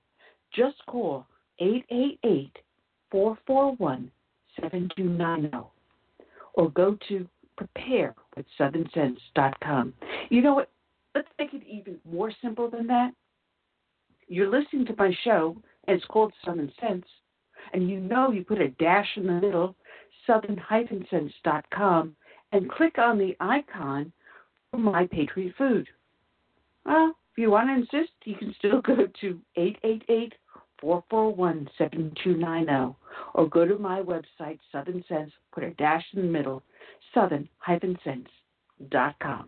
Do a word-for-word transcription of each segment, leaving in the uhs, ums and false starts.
Just call eight eight eight, four four one, seven two nine zero or go to prepare with southern sense dot com. You know what? Let's make it even more simple than that. You're listening to my show, and it's called Southern Sense, and you know you put a dash in the middle, southern sense dot com, and click on the icon for My Patriot Food. Well, if you want to insist, you can still go to eight eight eight, four four one, seven two nine zero or go to my website, Southern Sense, put a dash in the middle, southern sense dot com.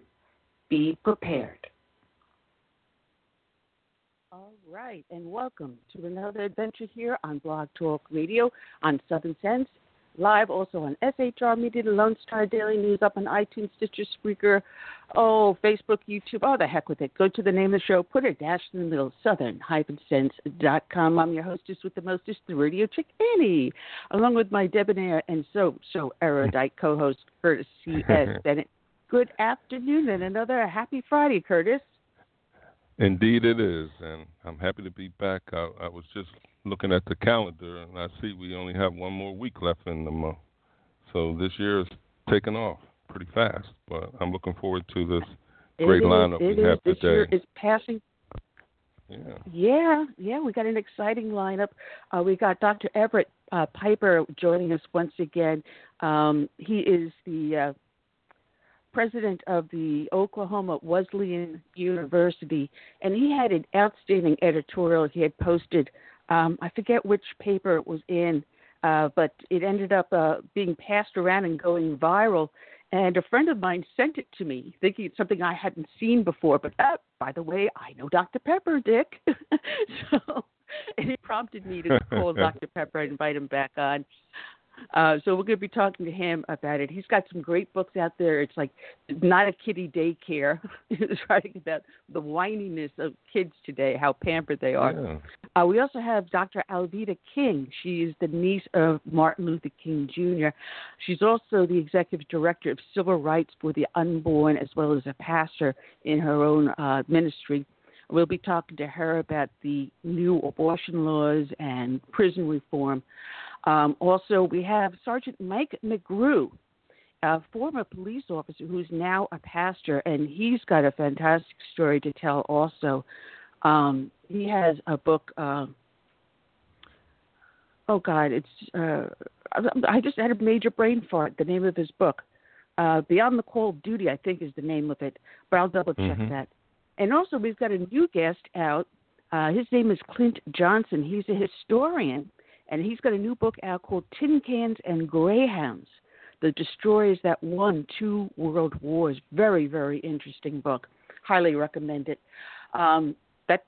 Be prepared. All right, and welcome to another adventure here on Blog Talk Radio on Southern Sense, live also on S H R Media, the Lone Star Daily News, up on iTunes, Stitcher, Spreaker, oh, Facebook, YouTube, oh, the heck with it. Go to the name of the show, put a dash in the middle, southern sense dot com. I'm your hostess with the mostest, the radio chick, Annie, along with my debonair and so, so erudite co-host, Curtis C S. Bennett. Good afternoon and another happy Friday, Curtis. Indeed it is, and I'm happy to be back. I, I was just looking at the calendar, and I see we only have one more week left in the month. So this year is taking off pretty fast, but I'm looking forward to this great lineup we have today. This year is passing. Yeah, yeah, yeah. We got an exciting lineup. Uh, we got Doctor Everett uh, Piper joining us once again. Um, he is the... Uh, president of the Oklahoma Wesleyan University, and he had an outstanding editorial he had posted. Um, I forget which paper it was in, uh, but it ended up uh, being passed around and going viral. And a friend of mine sent it to me, thinking it's something I hadn't seen before. But, oh, by the way, I know Doctor Pepper, Dick. So, and it prompted me to call Doctor Pepper and invite him back on. Uh, so we're going to be talking to him about it. He's got some great books out there. It's like Not a Kitty Daycare. It's writing about the whininess of kids today, how pampered they are. Yeah. Uh, we also have Doctor Alveda King. She is the niece of Martin Luther King Junior She's also the executive director of civil rights for the unborn, as well as a pastor in her own uh, ministry. We'll be talking to her about the new abortion laws and prison reform. Um, also, we have Sergeant Mike McGrew, a former police officer who's now a pastor, and he's got a fantastic story to tell also. Um, he has a book. Uh, oh, God, it's uh, I just had a major brain fart, the name of his book. Uh, Beyond the Call of Duty, I think, is the name of it, but I'll double-check mm-hmm. that. And also, we've got a new guest out. Uh, his name is Clint Johnson. He's a historian. And he's got a new book out called Tin Cans and Greyhounds, the destroyers that won two world wars. Very, very interesting book. Highly recommend it. Um, that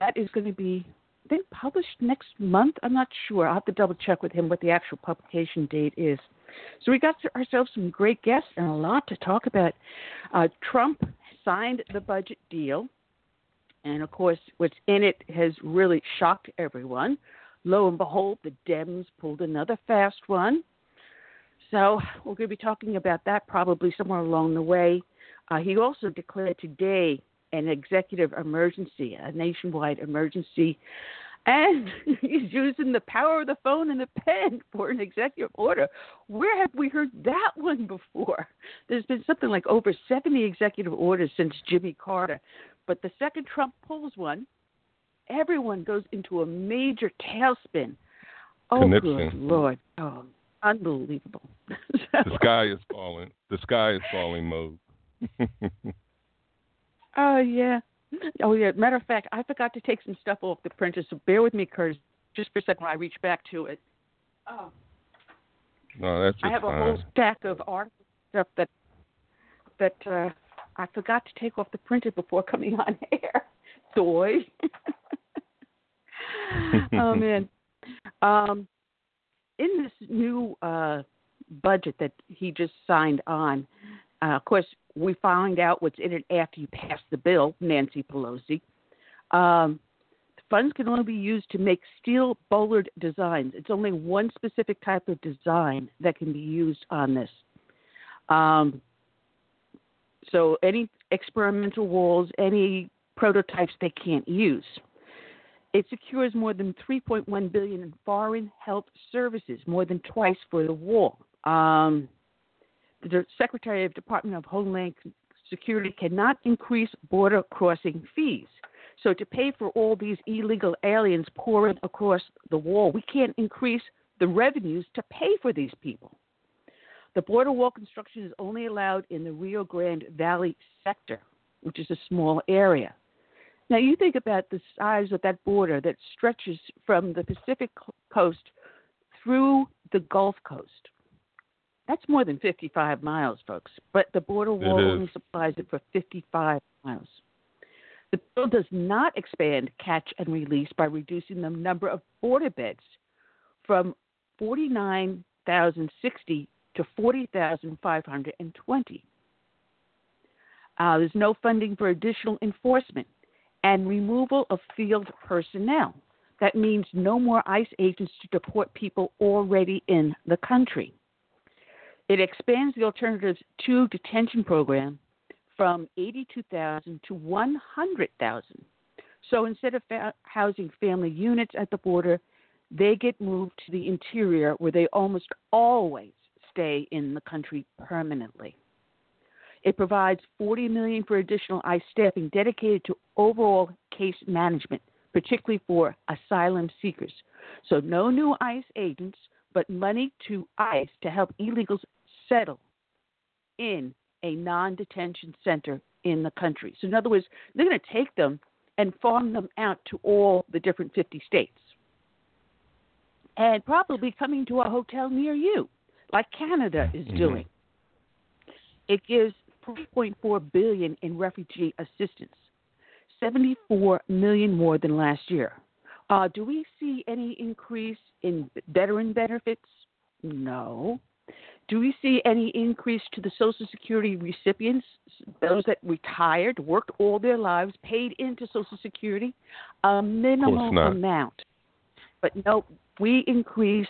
that is going to be, I think, published next month. I'm not sure. I'll have to double check with him what the actual publication date is. So we got ourselves some great guests and a lot to talk about. Uh, Trump signed the budget deal. And, of course, what's in it has really shocked everyone. Lo and behold, the Dems pulled another fast one. So we're going to be talking about that probably somewhere along the way. Uh, he also declared today an executive emergency, a nationwide emergency. And he's using the power of the phone and the pen for an executive order. Where have we heard that one before? There's been something like over seventy executive orders since Jimmy Carter. But the second Trump pulls one, everyone goes into a major tailspin. Oh, Conniption. Good Lord. Oh, unbelievable. So, the sky is falling. The sky is falling mode. Oh, yeah. Oh, yeah. Matter of fact, I forgot to take some stuff off the printer, so bear with me, Curtis, just for a second while I reach back to it. Oh. No, that's I have fine. A whole stack of articles stuff that, that uh, I forgot to take off the printer before coming on air. Soy. Oh, man. Um, in this new uh, budget that he just signed on, uh, of course, we find out what's in it after you pass the bill, Nancy Pelosi. Um, funds can only be used to make steel bollard designs. It's only one specific type of design that can be used on this. Um, so any experimental walls, any prototypes they can't use. It secures more than three point one billion dollars in foreign health services, more than twice for the wall. Um, the Secretary of Department of Homeland Security cannot increase border crossing fees. So to pay for all these illegal aliens pouring across the wall, we can't increase the revenues to pay for these people. The border wall construction is only allowed in the Rio Grande Valley sector, which is a small area. Now, you think about the size of that border that stretches from the Pacific coast through the Gulf Coast. That's more than fifty-five miles, folks, but the border wall only supplies it for fifty-five miles. The bill does not expand catch and release by reducing the number of border beds from forty-nine thousand sixty to forty thousand five hundred twenty. Uh, there's no funding for additional enforcement. And removal of field personnel. That means no more ICE agents to deport people already in the country. It expands the Alternatives to Detention program from eighty-two thousand to one hundred thousand. So instead of fa- housing family units at the border, they get moved to the interior where they almost always stay in the country permanently. It provides forty million dollars for additional ICE staffing dedicated to overall case management, particularly for asylum seekers. So no new ICE agents, but money to ICE to help illegals settle in a non-detention center in the country. So in other words, they're going to take them and farm them out to all the different fifty states and probably coming to a hotel near you, like Canada is mm-hmm. doing. It gives three point four billion dollars in refugee assistance, seventy-four million dollars more than last year. Uh, do we see any increase in veteran benefits No. Do we see any increase to the Social Security recipients, those that retired, worked all their lives, paid into Social Security? A minimal amount. But no, we increase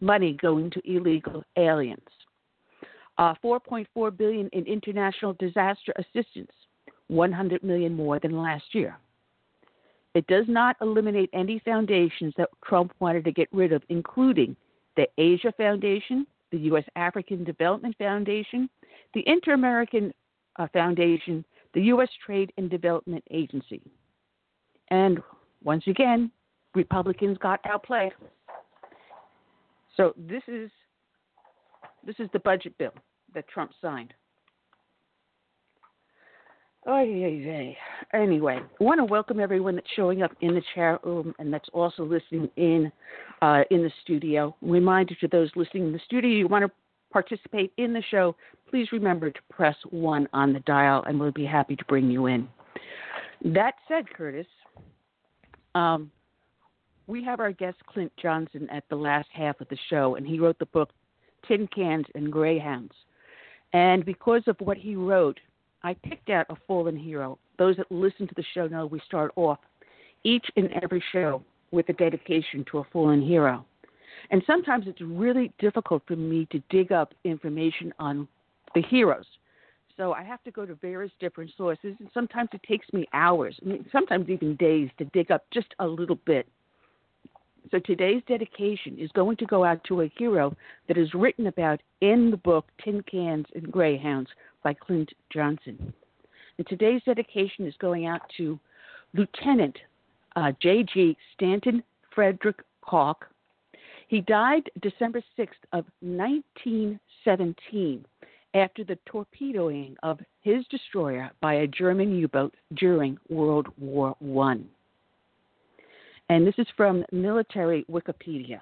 money going to illegal aliens. Uh, four point four billion dollars in international disaster assistance, one hundred million dollars more than last year. It does not eliminate any foundations that Trump wanted to get rid of, including the Asia Foundation, the U S. African Development Foundation, the Inter-American uh, Foundation, the U S. Trade and Development Agency. And once again, Republicans got outplayed. So this is this is the budget bill that Trump signed. Anyway, I want to welcome everyone that's showing up in the chat room and that's also listening in uh, in the studio. Reminder to those listening in the studio, you want to participate in the show, please remember to press one on the dial, and we'll be happy to bring you in. That said, Curtis, um, we have our guest Clint Johnson at the last half of the show, and he wrote the book Tin Cans and Greyhounds. And because of what he wrote, I picked out a fallen hero. Those that listen to the show know we start off each and every show with a dedication to a fallen hero. And sometimes it's really difficult for me to dig up information on the heroes. So I have to go to various different sources, and sometimes it takes me hours, I mean, sometimes even days, to dig up just a little bit. So today's dedication is going to go out to a hero that is written about in the book Tin Cans and Greyhounds by Clint Johnson. And today's dedication is going out to Lieutenant uh, J G Stanton Frederick Kalk. He died December sixth of nineteen seventeen after the torpedoing of his destroyer by a German U-boat during World War One. And this is from Military Wikipedia.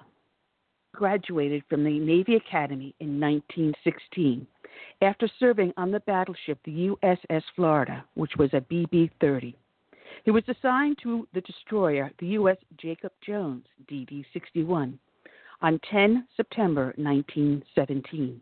Graduated from the Navy Academy in nineteen sixteen after serving on the battleship the U S S Florida, which was a B B thirty. He was assigned to the destroyer the U S Jacob Jones, D D sixty-one, on the tenth of September nineteen seventeen,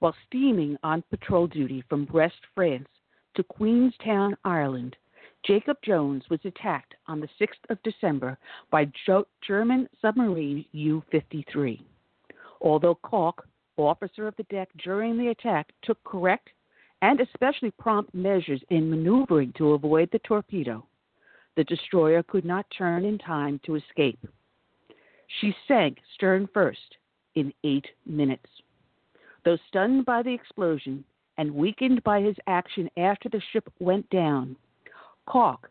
while steaming on patrol duty from Brest, France, to Queenstown, Ireland. Jacob Jones was attacked on the sixth of December by jo- German submarine U fifty-three. Although Kalk, officer of the deck during the attack, took correct and especially prompt measures in maneuvering to avoid the torpedo, the destroyer could not turn in time to escape. She sank stern first in eight minutes. Though stunned by the explosion and weakened by his action after the ship went down, Kalk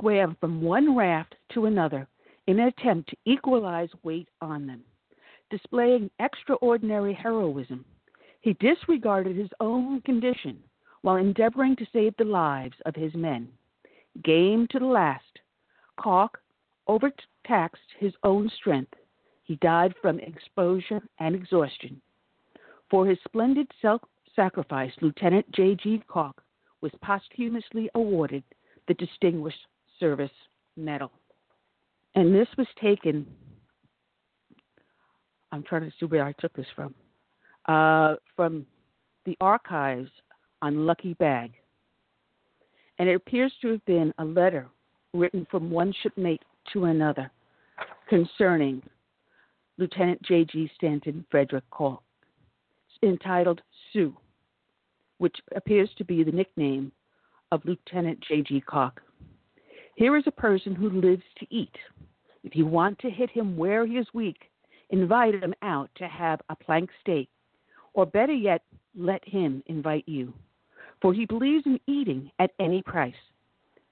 swam from one raft to another in an attempt to equalize weight on them. Displaying extraordinary heroism, he disregarded his own condition while endeavoring to save the lives of his men. Game to the last, Kalk overtaxed his own strength. He died from exposure and exhaustion. For his splendid self-sacrifice, Lieutenant J G Kalk was posthumously awarded the Distinguished Service Medal. And this was taken, I'm trying to see where I took this from, uh, from the archives on Lucky Bag. And it appears to have been a letter written from one shipmate to another concerning Lieutenant J G Stanton Frederick Kalk, entitled Sue, which appears to be the nickname of Lieutenant J G Kalk. Here is a person who lives to eat. If you want to hit him where he is weak, invite him out to have a plank steak, or better yet, let him invite you, for he believes in eating at any price,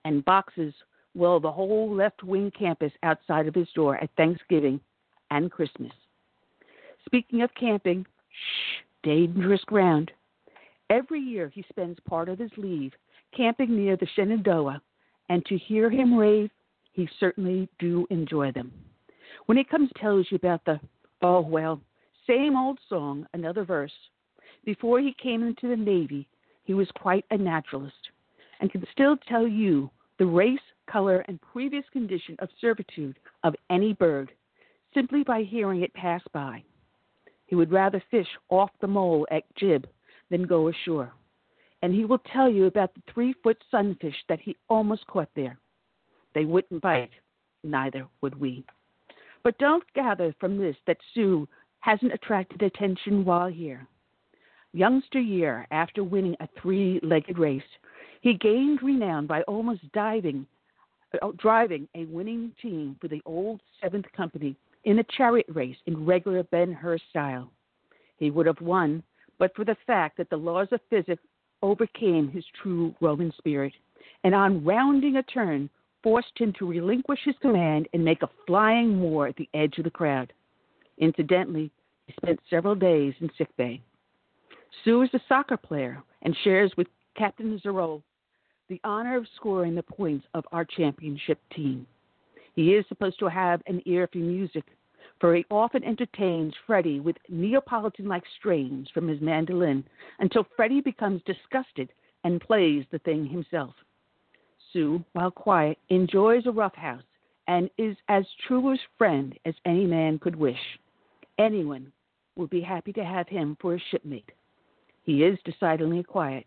and boxes, well, the whole left-wing campus outside of his door at Thanksgiving and Christmas. Speaking of camping, shh, dangerous ground. Every year he spends part of his leave camping near the Shenandoah, and to hear him rave, he certainly do enjoy them. When he comes tells you about the, oh, well, same old song, another verse. Before he came into the Navy, he was quite a naturalist and can still tell you the race, color, and previous condition of servitude of any bird simply by hearing it pass by. He would rather fish off the mole at jib than go ashore. And he will tell you about the three-foot sunfish that he almost caught there. They wouldn't bite, neither would we. But don't gather from this that Sue hasn't attracted attention while here. Youngster year after winning a three-legged race, he gained renown by almost diving, uh, driving a winning team for the old seventh Company in a chariot race in regular Ben Hur style. He would have won, but for the fact that the laws of physics overcame his true Roman spirit, and on rounding a turn, forced him to relinquish his command and make a flying moor at the edge of the crowd. Incidentally, he spent several days in sickbay. Sue is a soccer player and shares with Captain Zarol the honor of scoring the points of our championship team. He is supposed to have an ear for music, for he often entertains Freddie with Neapolitan-like strains from his mandolin until Freddie becomes disgusted and plays the thing himself. Sue, while quiet, enjoys a roughhouse and is as true a friend as any man could wish. Anyone would be happy to have him for a shipmate. He is decidedly quiet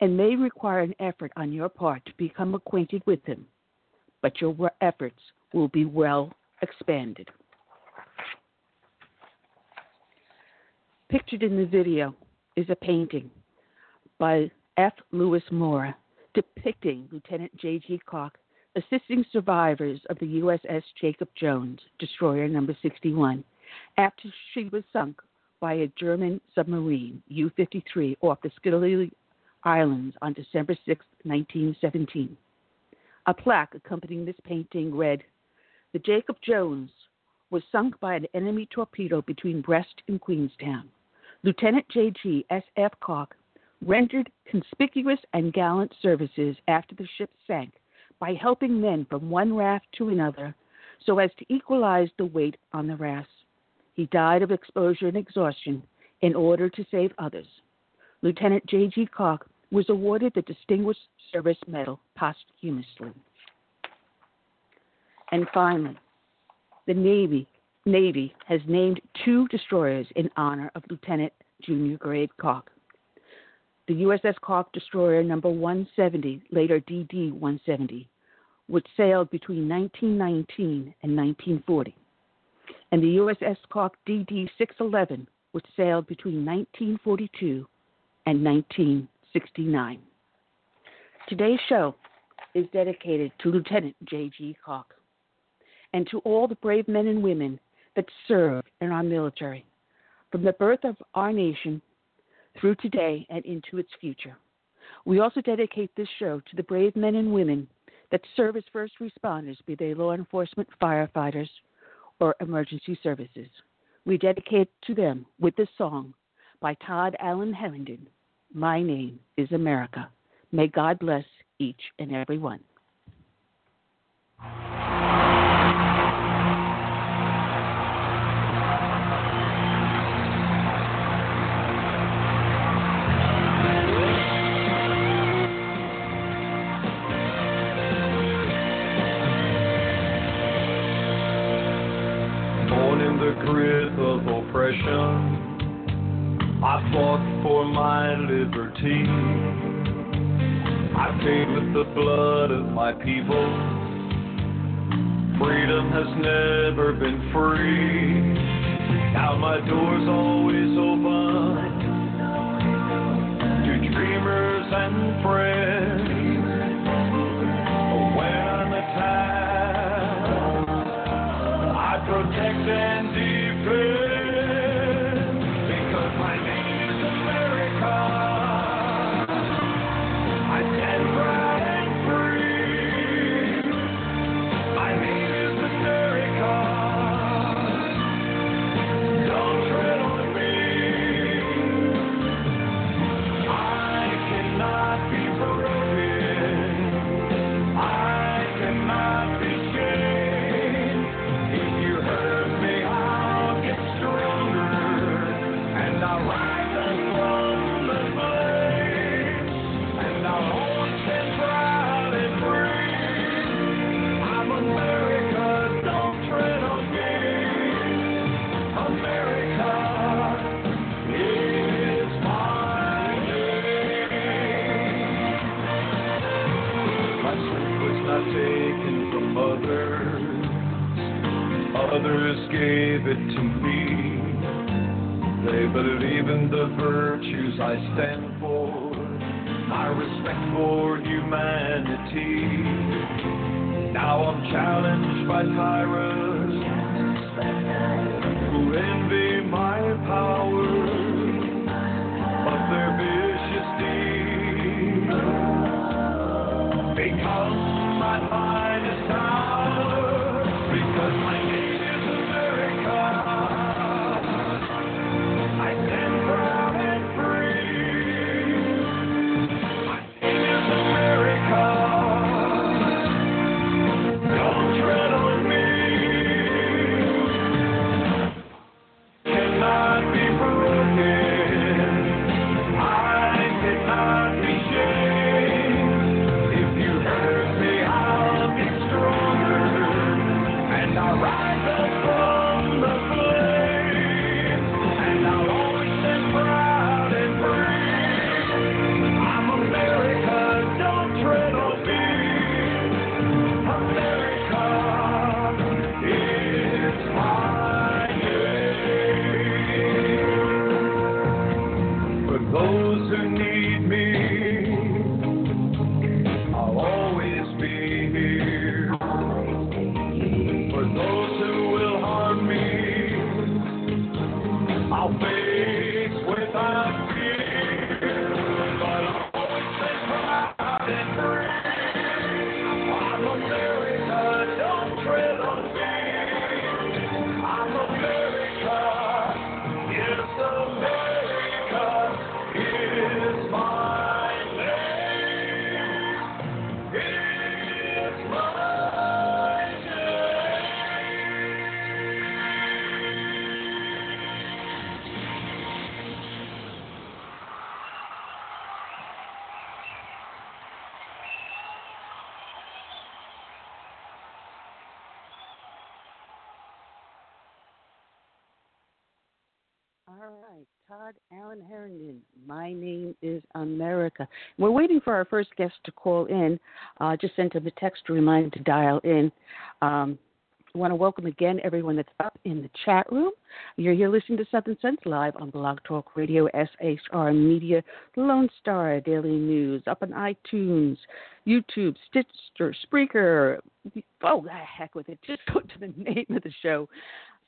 and may require an effort on your part to become acquainted with him, but your efforts will be well expanded. Pictured in the video is a painting by F. Lewis Mora depicting Lieutenant J G. Kalk assisting survivors of the U S S Jacob Jones, destroyer number sixty-one, after she was sunk by a German submarine, U fifty-three, off the Scilly Islands on December sixth, nineteen seventeen. A plaque accompanying this painting read, "The Jacob Jones was sunk by an enemy torpedo between Brest and Queenstown. Lieutenant J G. S F. Kalk rendered conspicuous and gallant services after the ship sank by helping men from one raft to another so as to equalize the weight on the rafts. He died of exposure and exhaustion in order to save others. Lieutenant J G. Kalk was awarded the Distinguished Service Medal posthumously." And finally, the Navy Navy has named two destroyers in honor of Lieutenant Junior Grade Kalk. The U S S Kalk destroyer number one seventy, later D D one seventy, which sailed between nineteen nineteen and nineteen forty, and the U S S Kalk D D six eleven, which sailed between nineteen forty-two and nineteen sixty-nine. Today's show is dedicated to Lieutenant J G. Kalk and to all the brave men and women that serve in our military from the birth of our nation through today and into its future. We also dedicate this show to the brave men and women that serve as first responders, be they law enforcement, firefighters, or emergency services. We dedicate to them with this song by Todd Allen Herndon, "My Name is America." May God bless each and every one. I fought for my liberty. I paid with the blood of my people. Freedom has never been free. Now my door's always open to dreamers and friends. When I'm attacked, I protect and defend. Be forever. taken from others. Others gave it to me. They believe in the virtues I stand for, my respect for humanity. Now I'm challenged by tyrants who envy my power of their vicious deeds. Because my mind is sour, because my name is America. Todd Allen Herndon, my name is America. We're waiting for our first guest to call in. Uh, just sent him a text to remind him to dial in. Um, I want to welcome again everyone that's up in the chat room. You're here listening to Southern Sense live on Blog Talk Radio, S H R Media, Lone Star Daily News, up on iTunes, YouTube, Stitcher, Spreaker. Oh, the heck with it. Just go to the name of the show.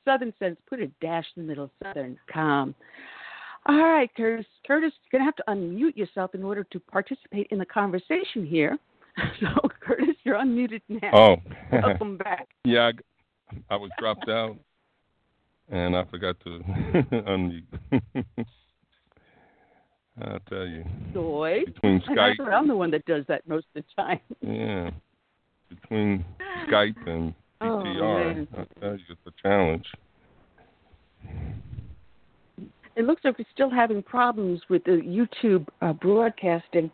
Southern Sense, put a dash in the middle, southern dot com. All right, Curtis, Curtis, you're going to have to unmute yourself in order to participate in the conversation here. So, Curtis, you're unmuted now. Oh. Welcome back. Yeah, I, I was dropped out, and I forgot to unmute. I'll tell you. Joy. Between Skype. That's, I'm the one that does that most of the time. Yeah. Between Skype and P T R, oh, I'll tell you, it's a challenge. It looks like we're still having problems with the YouTube uh, broadcasting.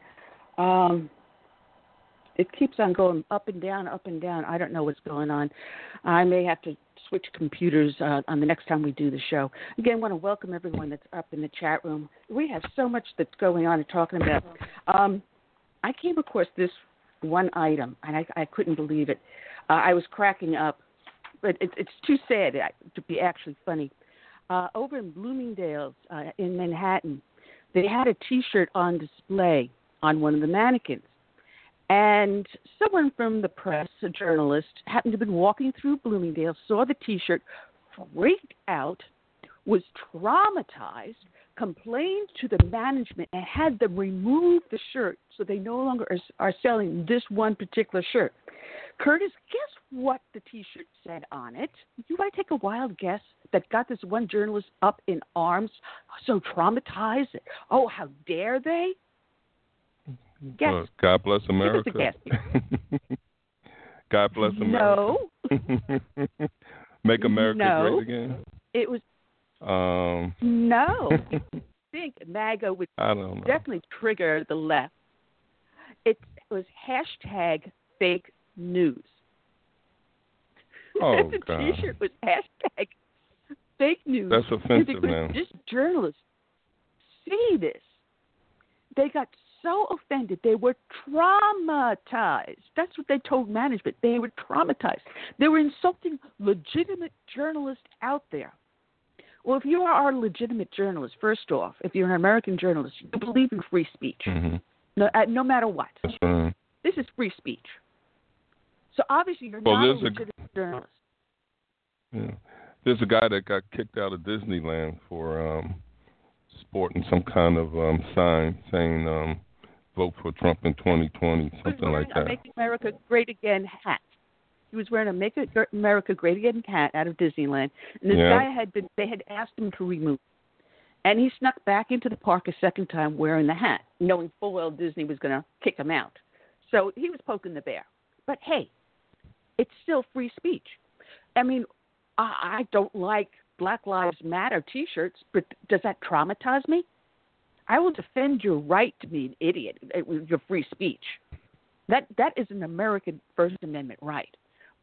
Um, it keeps on going up and down, up and down. I don't know what's going on. I may have to switch computers uh, on the next time we do the show. Again, I want to welcome everyone that's up in the chat room. We have so much that's going on and talking about. Um, I came across this one item, and I, I couldn't believe it. Uh, I was cracking up, but it, it's too sad to be actually funny. Uh, over in Bloomingdale's uh, in Manhattan, they had a T-shirt on display on one of the mannequins. And someone from the press, a journalist, happened to have been walking through Bloomingdale's, saw the T-shirt, freaked out, was traumatized, complained to the management, and had them remove the shirt so they no longer are, are selling this one particular shirt. Curtis, guess what the T-shirt said on it? You might take a wild guess that got this one journalist up in arms, so traumatized. Oh, how dare they? Guess. Uh, God bless America. Give us a guess. God bless America. No. Make America no. great again. It was. Um. No. I think MAGA would I don't know. definitely trigger the left. It was hashtag fake news. Oh, the God. T-shirt was hashtag fake news. That's offensive, man. This journalist see this. They got so offended. They were traumatized. That's what they told management. They were traumatized. They were insulting legitimate journalists out there. Well, if you are a legitimate journalist, first off, if you're an American journalist, you believe in free speech, mm-hmm. no, uh, no matter what. Uh, this is free speech. So obviously you're well, not a legitimate a, journalist. Yeah. There's a guy that got kicked out of Disneyland for um, sporting some kind of um, sign saying um, vote for Trump in twenty twenty, something like that. He was wearing a Make America Great Again hat. He was wearing a Make America Great Again hat out of Disneyland. And this yeah. guy had been, they had asked him to remove it. And he snuck back into the park a second time wearing the hat, knowing full well Disney was going to kick him out. So he was poking the bear. But hey, it's still free speech. I mean, I don't like Black Lives Matter T-shirts, but does that traumatize me? I will defend your right to be an idiot. It was your free speech. That that is an American First Amendment right.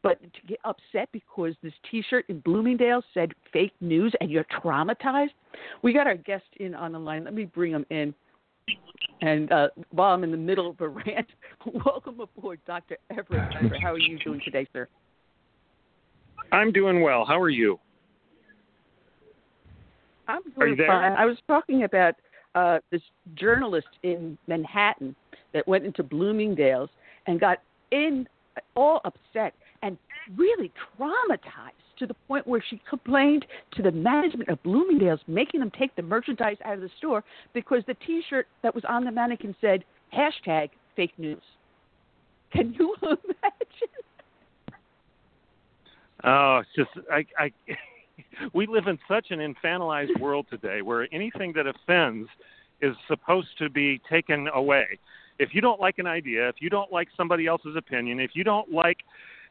But to get upset because this T-shirt in Bloomingdale's said fake news and you're traumatized? We got our guest in on the line. Let me bring him in. And uh, while I'm in the middle of a rant, welcome aboard, Doctor Everett Piper. How are you doing today, sir? I'm doing well. How are you? I'm doing fine. I was talking about uh, this journalist in Manhattan that went into Bloomingdale's and got in all upset and really traumatized to the point where she complained to the management of Bloomingdale's, making them take the merchandise out of the store because the T-shirt that was on the mannequin said, hashtag fake news. Can you imagine? Oh, it's just I, I, we live in such an infantilized world today where anything that offends is supposed to be taken away. If you don't like an idea, if you don't like somebody else's opinion, if you don't like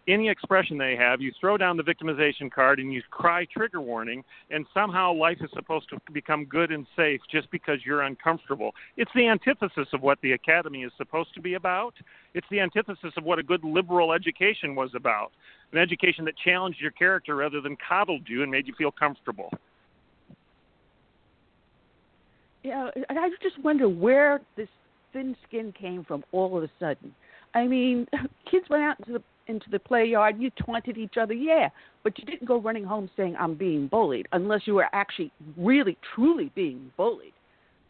any expression they have, you throw down the victimization card and you cry trigger warning, and somehow life is supposed to become good and safe just because you're uncomfortable. It's the antithesis of what the academy is supposed to be about. It's the antithesis of what a good liberal education was about, an education that challenged your character rather than coddled you and made you feel comfortable. Yeah, and I just wonder where this thin skin came from all of a sudden. I mean, kids went out into the into the play yard, you taunted each other, yeah, but you didn't go running home saying I'm being bullied unless you were actually really, truly being bullied.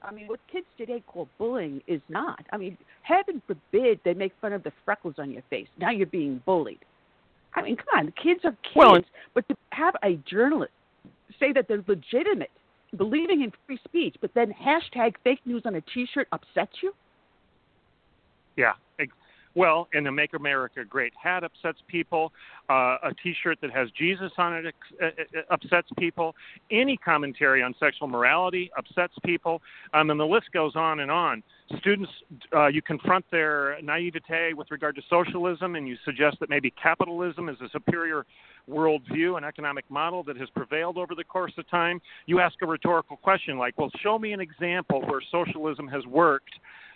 I mean, what kids today call bullying is not. I mean, heaven forbid they make fun of the freckles on your face. Now you're being bullied. I mean, come on, the kids are kids, well, but to have a journalist say that they're legitimate, believing in free speech, but then hashtag fake news on a T-shirt upsets you? Yeah, exactly. Well, and the Make America Great hat upsets people. Uh, a T-shirt that has Jesus on it uh, upsets people. Any commentary on sexual morality upsets people. Um, and the list goes on and on. Students, uh, you confront their naivete with regard to socialism, and you suggest that maybe capitalism is a superior worldview and economic model that has prevailed over the course of time. You ask a rhetorical question like, well, show me an example where socialism has worked.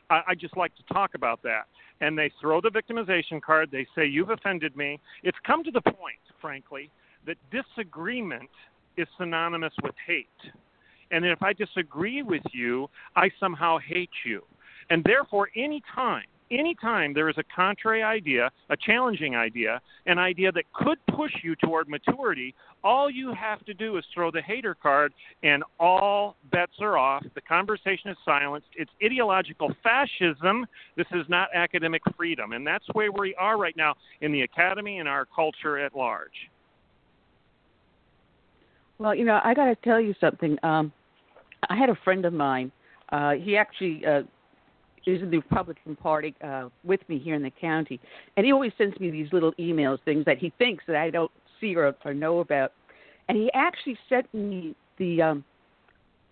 I, I just like to talk about that. And they throw the victimization card. They say, you've offended me. It's come to the point, frankly, that disagreement is synonymous with hate. And if I disagree with you, I somehow hate you. And therefore, any time, any time there is a contrary idea, a challenging idea, an idea that could push you toward maturity, all you have to do is throw the hater card and all bets are off. The conversation is silenced. It's ideological fascism. This is not academic freedom. And that's where we are right now in the academy and our culture at large. Well, you know, I got to tell you something. Um, I had a friend of mine. Uh, he actually uh, is in the Republican Party uh, with me here in the county. And he always sends me these little emails, things that he thinks that I don't see or, or know about. And he actually sent me the um,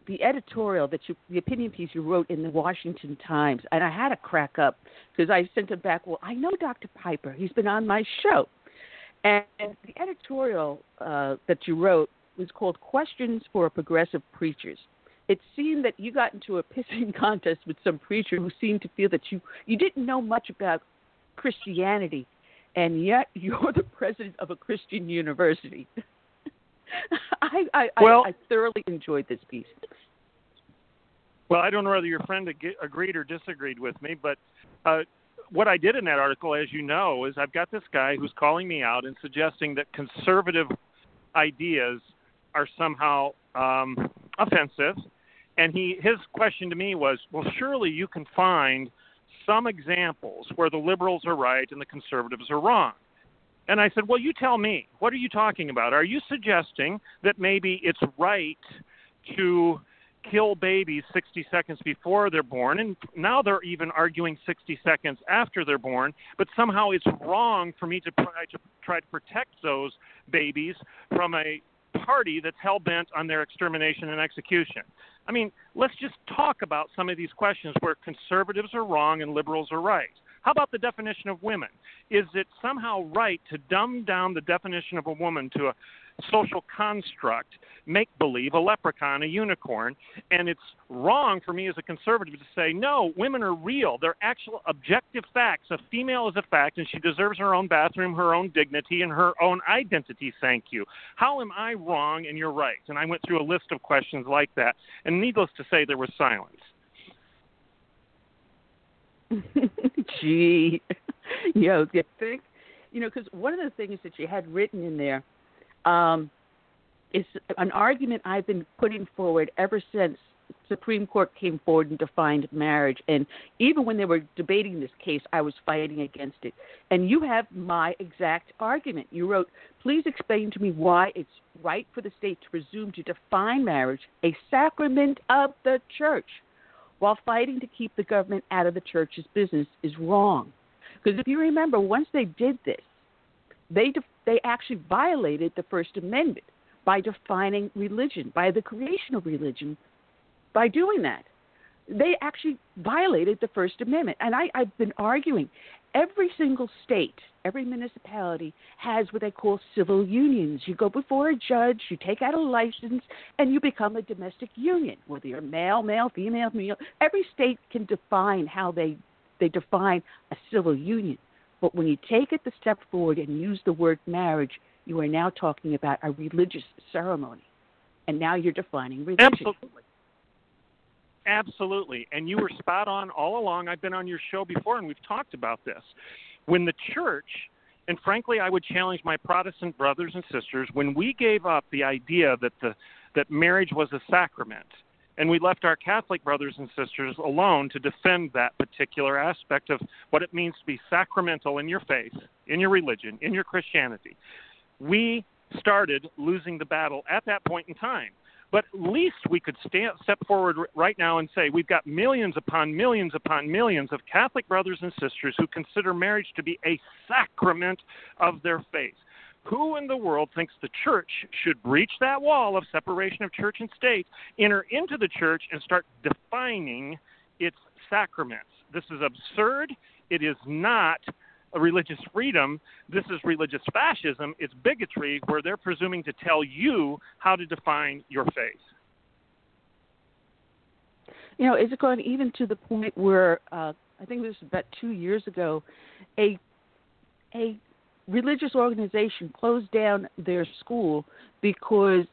the editorial, that you, the opinion piece you wrote in the Washington Times. And I had to crack up because I sent him back, well, I know Doctor Piper. He's been on my show. And the editorial uh, that you wrote was called Questions for Progressive Preachers. It seemed that you got into a pissing contest with some preacher who seemed to feel that you, you didn't know much about Christianity, and yet you're the president of a Christian university. I, I, well, I, I thoroughly enjoyed this piece. Well, I don't know whether your friend ag- agreed or disagreed with me, but uh, what I did in that article, as you know, is I've got this guy who's calling me out and suggesting that conservative ideas are somehow um, offensive. And he his question to me was, well, surely you can find some examples where the liberals are right and the conservatives are wrong. And I said, well, you tell me. What are you talking about? Are you suggesting that maybe it's right to kill babies sixty seconds before they're born, and now they're even arguing sixty seconds after they're born, but somehow it's wrong for me to try to, try to protect those babies from a party that's hell-bent on their extermination and execution? I mean, let's just talk about some of these questions where conservatives are wrong and liberals are right. How about the definition of women? Is it somehow right to dumb down the definition of a woman to a social construct, make-believe, a leprechaun, a unicorn, and it's wrong for me as a conservative to say, no, women are real. They're actual objective facts. A female is a fact, and she deserves her own bathroom, her own dignity, and her own identity, thank you. How am I wrong and you're right? And I went through a list of questions like that, and needless to say, there was silence. Gee, you know, you think, you know, because one of the things that you had written in there um, is an argument I've been putting forward ever since the Supreme Court came forward and defined marriage. And even when they were debating this case, I was fighting against it. And you have my exact argument. You wrote, please explain to me why it's right for the state to presume to define marriage a sacrament of the church, while fighting to keep the government out of the church's business is wrong. Because if you remember, once they did this, they def- they actually violated the First Amendment by defining religion, by the creation of religion, by doing that. They actually violated the First Amendment. And I, I've been arguing, every single state, every municipality has what they call civil unions. You go before a judge, you take out a license, and you become a domestic union, whether you're male, male, female, male. Every state can define how they, they define a civil union. But when you take it the step forward and use the word marriage, you are now talking about a religious ceremony. And now you're defining religion. Absolutely. Absolutely. And you were spot on all along. I've been on your show before, and we've talked about this. When the church, and frankly, I would challenge my Protestant brothers and sisters, when we gave up the idea that the that marriage was a sacrament, and we left our Catholic brothers and sisters alone to defend that particular aspect of what it means to be sacramental in your faith, in your religion, in your Christianity, we started losing the battle at that point in time. But at least we could stand, step forward right now and say we've got millions upon millions upon millions of Catholic brothers and sisters who consider marriage to be a sacrament of their faith. Who in the world thinks the church should breach that wall of separation of church and state, enter into the church, and start defining its sacraments? This is absurd. It is not a religious freedom. This is religious fascism. It's bigotry where they're presuming to tell you how to define your faith. You know, it's gone even to the point where uh, I think it was about two years ago, a a religious organization closed down their school because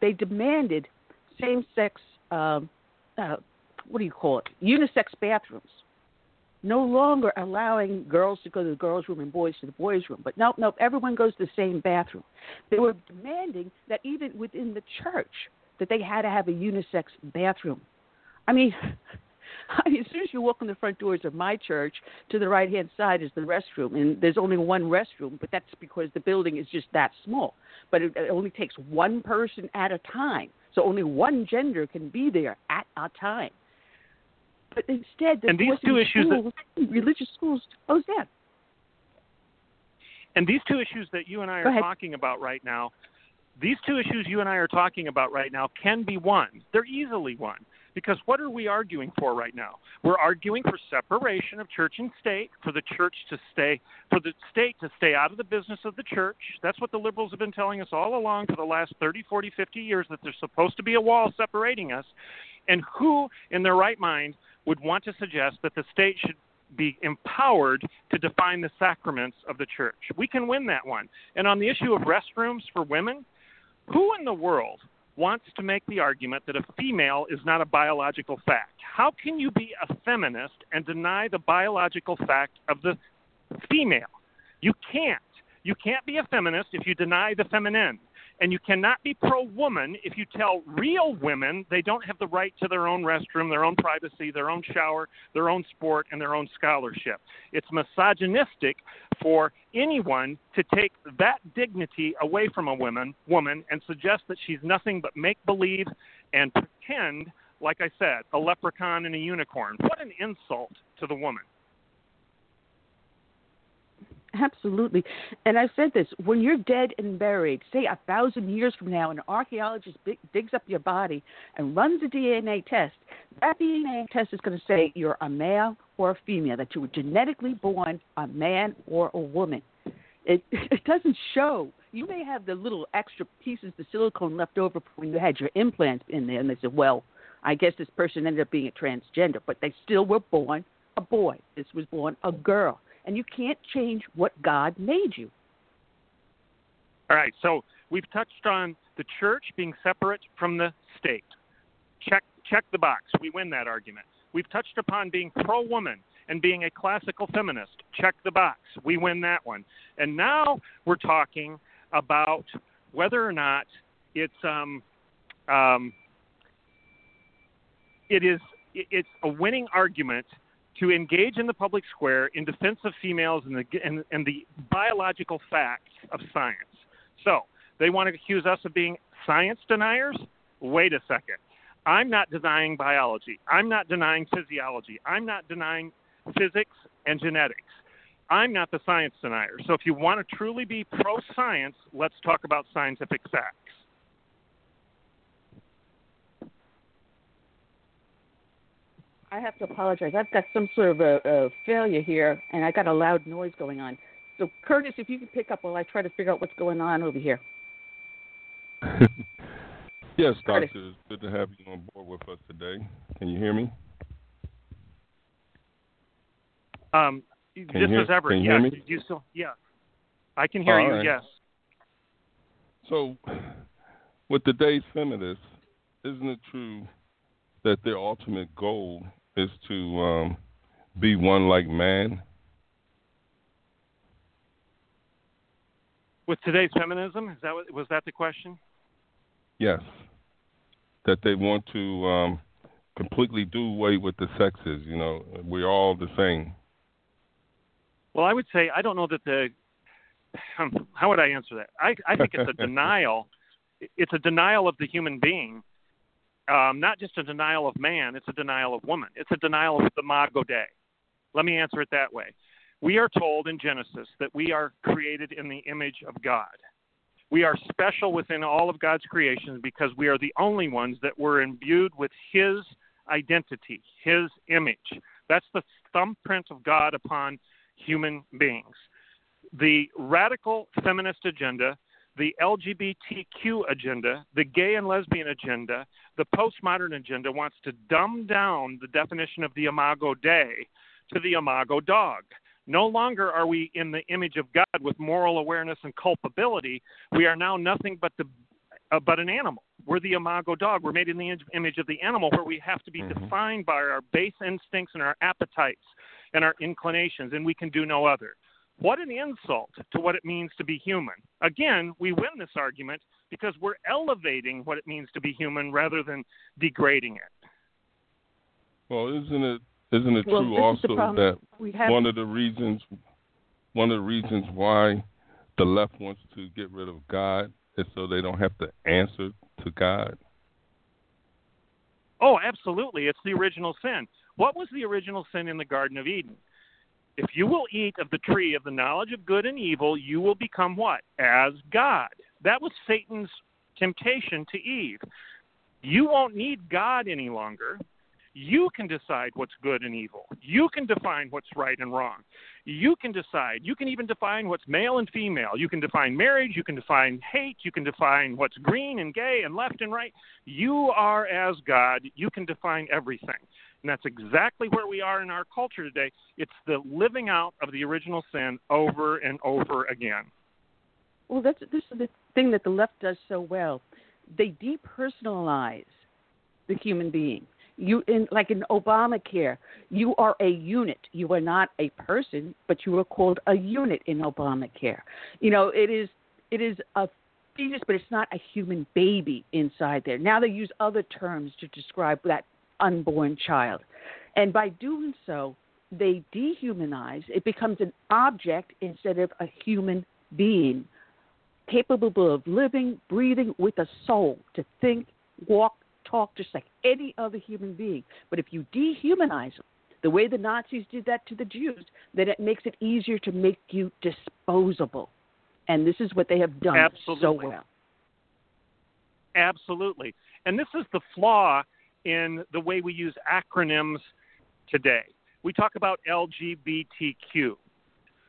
they demanded same-sex, um, uh, what do you call it, unisex bathrooms. No longer allowing girls to go to the girls' room and boys to the boys' room. But nope, nope, everyone goes to the same bathroom. They were demanding that even within the church that they had to have a unisex bathroom. I mean, I mean as soon as you walk in the front doors of my church, to the right-hand side is the restroom, and there's only one restroom, but that's because the building is just that small. But it, it only takes one person at a time, so only one gender can be there at a time. But instead, the and these two issues schools, that, religious schools closed down. And these two issues that you and I are talking about right now, these two issues you and I are talking about right now can be won. They're easily won. Because what are we arguing for right now? We're arguing for separation of church and state, for the church to stay, for the state to stay out of the business of the church. That's what the liberals have been telling us all along for the last thirty, forty, fifty years, that there's supposed to be a wall separating us. And who in their right mind would want to suggest that the state should be empowered to define the sacraments of the church? We can win that one. And on the issue of restrooms for women, who in the world wants to make the argument that a female is not a biological fact. How can you be a feminist and deny the biological fact of the female? You can't. You can't be a feminist if you deny the feminine. And you cannot be pro-woman if you tell real women they don't have the right to their own restroom, their own privacy, their own shower, their own sport, and their own scholarship. It's misogynistic for anyone to take that dignity away from a woman, woman and suggest that she's nothing but make-believe and pretend, like I said, a leprechaun and a unicorn. What an insult to the woman. Absolutely. And I've said this, when you're dead and buried, say a thousand years from now, an archaeologist dig- digs up your body and runs a D N A test, that D N A test is going to say you're a male or a female, that you were genetically born a man or a woman. It, it doesn't show. You may have the little extra pieces of silicone left over when you had your implants in there, and they said, well, I guess this person ended up being a transgender, but they still were born a boy. This was born a girl. And you can't change what God made you. All right, so we've touched on the church being separate from the state. Check, check the box. We win that argument. We've touched upon being pro-woman and being a classical feminist. Check the box. We win that one. And now we're talking about whether or not it's um, um, it is it's a winning argument to engage in the public square in defense of females and the, and, and the biological facts of science. So they want to accuse us of being science deniers? Wait a second. I'm not denying biology. I'm not denying physiology. I'm not denying physics and genetics. I'm not the science denier. So if you want to truly be pro-science, let's talk about scientific facts. I have to apologize. I've got some sort of a, a failure here, and I got a loud noise going on. So, Curtis, if you can pick up while I try to figure out what's going on over here. Yes, Curtis. Doctor, it's good to have you on board with us today. Can you hear me? Um, this is Everett. Can you yeah, hear me? You still, yeah, I can hear All you, right. Yes. So, with today's feminists, isn't it true that their ultimate goal is to um, be one like man? With today's feminism, is that what, was that the question? Yes, that they want to um, completely do away with the sexes. You know, we're all the same. Well, I would say I don't know that the. Um, how would I answer that? I I think it's a denial. It's a denial of the human being. Um, not just a denial of man, it's a denial of woman. It's a denial of the Imago Dei. Let me answer it that way. We are told in Genesis that we are created in the image of God. We are special within all of God's creations because we are the only ones that were imbued with his identity, his image. That's the thumbprint of God upon human beings. The radical feminist agenda, the L G B T Q agenda, the gay and lesbian agenda, the postmodern agenda wants to dumb down the definition of the Imago Dei to the Imago dog. No longer are we in the image of God with moral awareness and culpability. We are now nothing but the uh, but an animal. We're the Imago dog. We're made in the image of the animal, where we have to be mm-hmm. defined by our base instincts and our appetites and our inclinations, and we can do no other. What an insult to what it means to be human. Again, we win this argument because we're elevating what it means to be human rather than degrading it. Well, isn't it isn't it well, true also that one of the reasons one of the reasons why the left wants to get rid of God is so they don't have to answer to God? Oh, absolutely. It's the original sin. What was the original sin in the Garden of Eden? If you will eat of the tree of the knowledge of good and evil, you will become what? As God. That was Satan's temptation to Eve. You won't need God any longer. You can decide what's good and evil. You can define what's right and wrong. You can decide. You can even define what's male and female. You can define marriage. You can define hate. You can define what's green and gay and left and right. You are as God. You can define everything. And that's exactly where we are in our culture today. It's the living out of the original sin over and over again. Well, that's, this is the thing that the left does so well. they depersonalize the human being. You in like in Obamacare, you are a unit. You are not a person, but you are called a unit in Obamacare. You know, it is it is a fetus, but it's not a human baby inside there. Now they use other terms to describe that unborn child. And by doing so, they dehumanize. It becomes an object instead of a human being capable of living, breathing with a soul, to think, walk, talk, just like any other human being. But if you dehumanize them, the way the Nazis did that to the Jews, then it makes it easier to make you disposable. And this is what they have done Absolutely. so well. Absolutely. And this is the flaw in the way we use acronyms today. We talk about L G B T Q.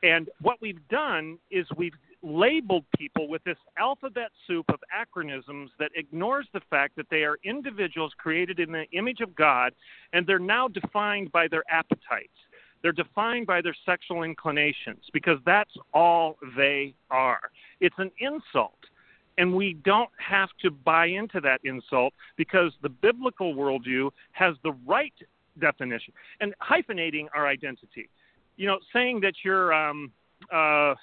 And what we've done is we've labeled people with this alphabet soup of acronyms that ignores the fact that they are individuals created in the image of God, and they're now defined by their appetites. They're defined by their sexual inclinations, because that's all they are. It's an insult. And we don't have to buy into that insult, because the biblical worldview has the right definition. And hyphenating our identity, you know, saying that you're, um, uh,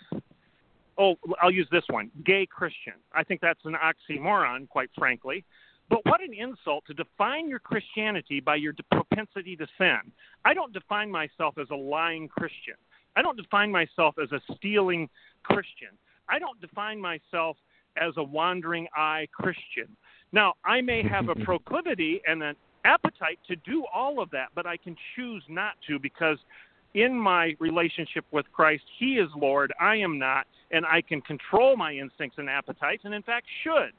oh, I'll use this one, gay Christian. I think that's an oxymoron, quite frankly. But what an insult to define your Christianity by your propensity to sin. I don't define myself as a lying Christian. I don't define myself as a stealing Christian. I don't define myself as a wandering eye Christian. Now, I may have a proclivity and an appetite to do all of that, but I can choose not to, because in my relationship with Christ, He is Lord, I am not, and I can control my instincts and appetites, and in fact should.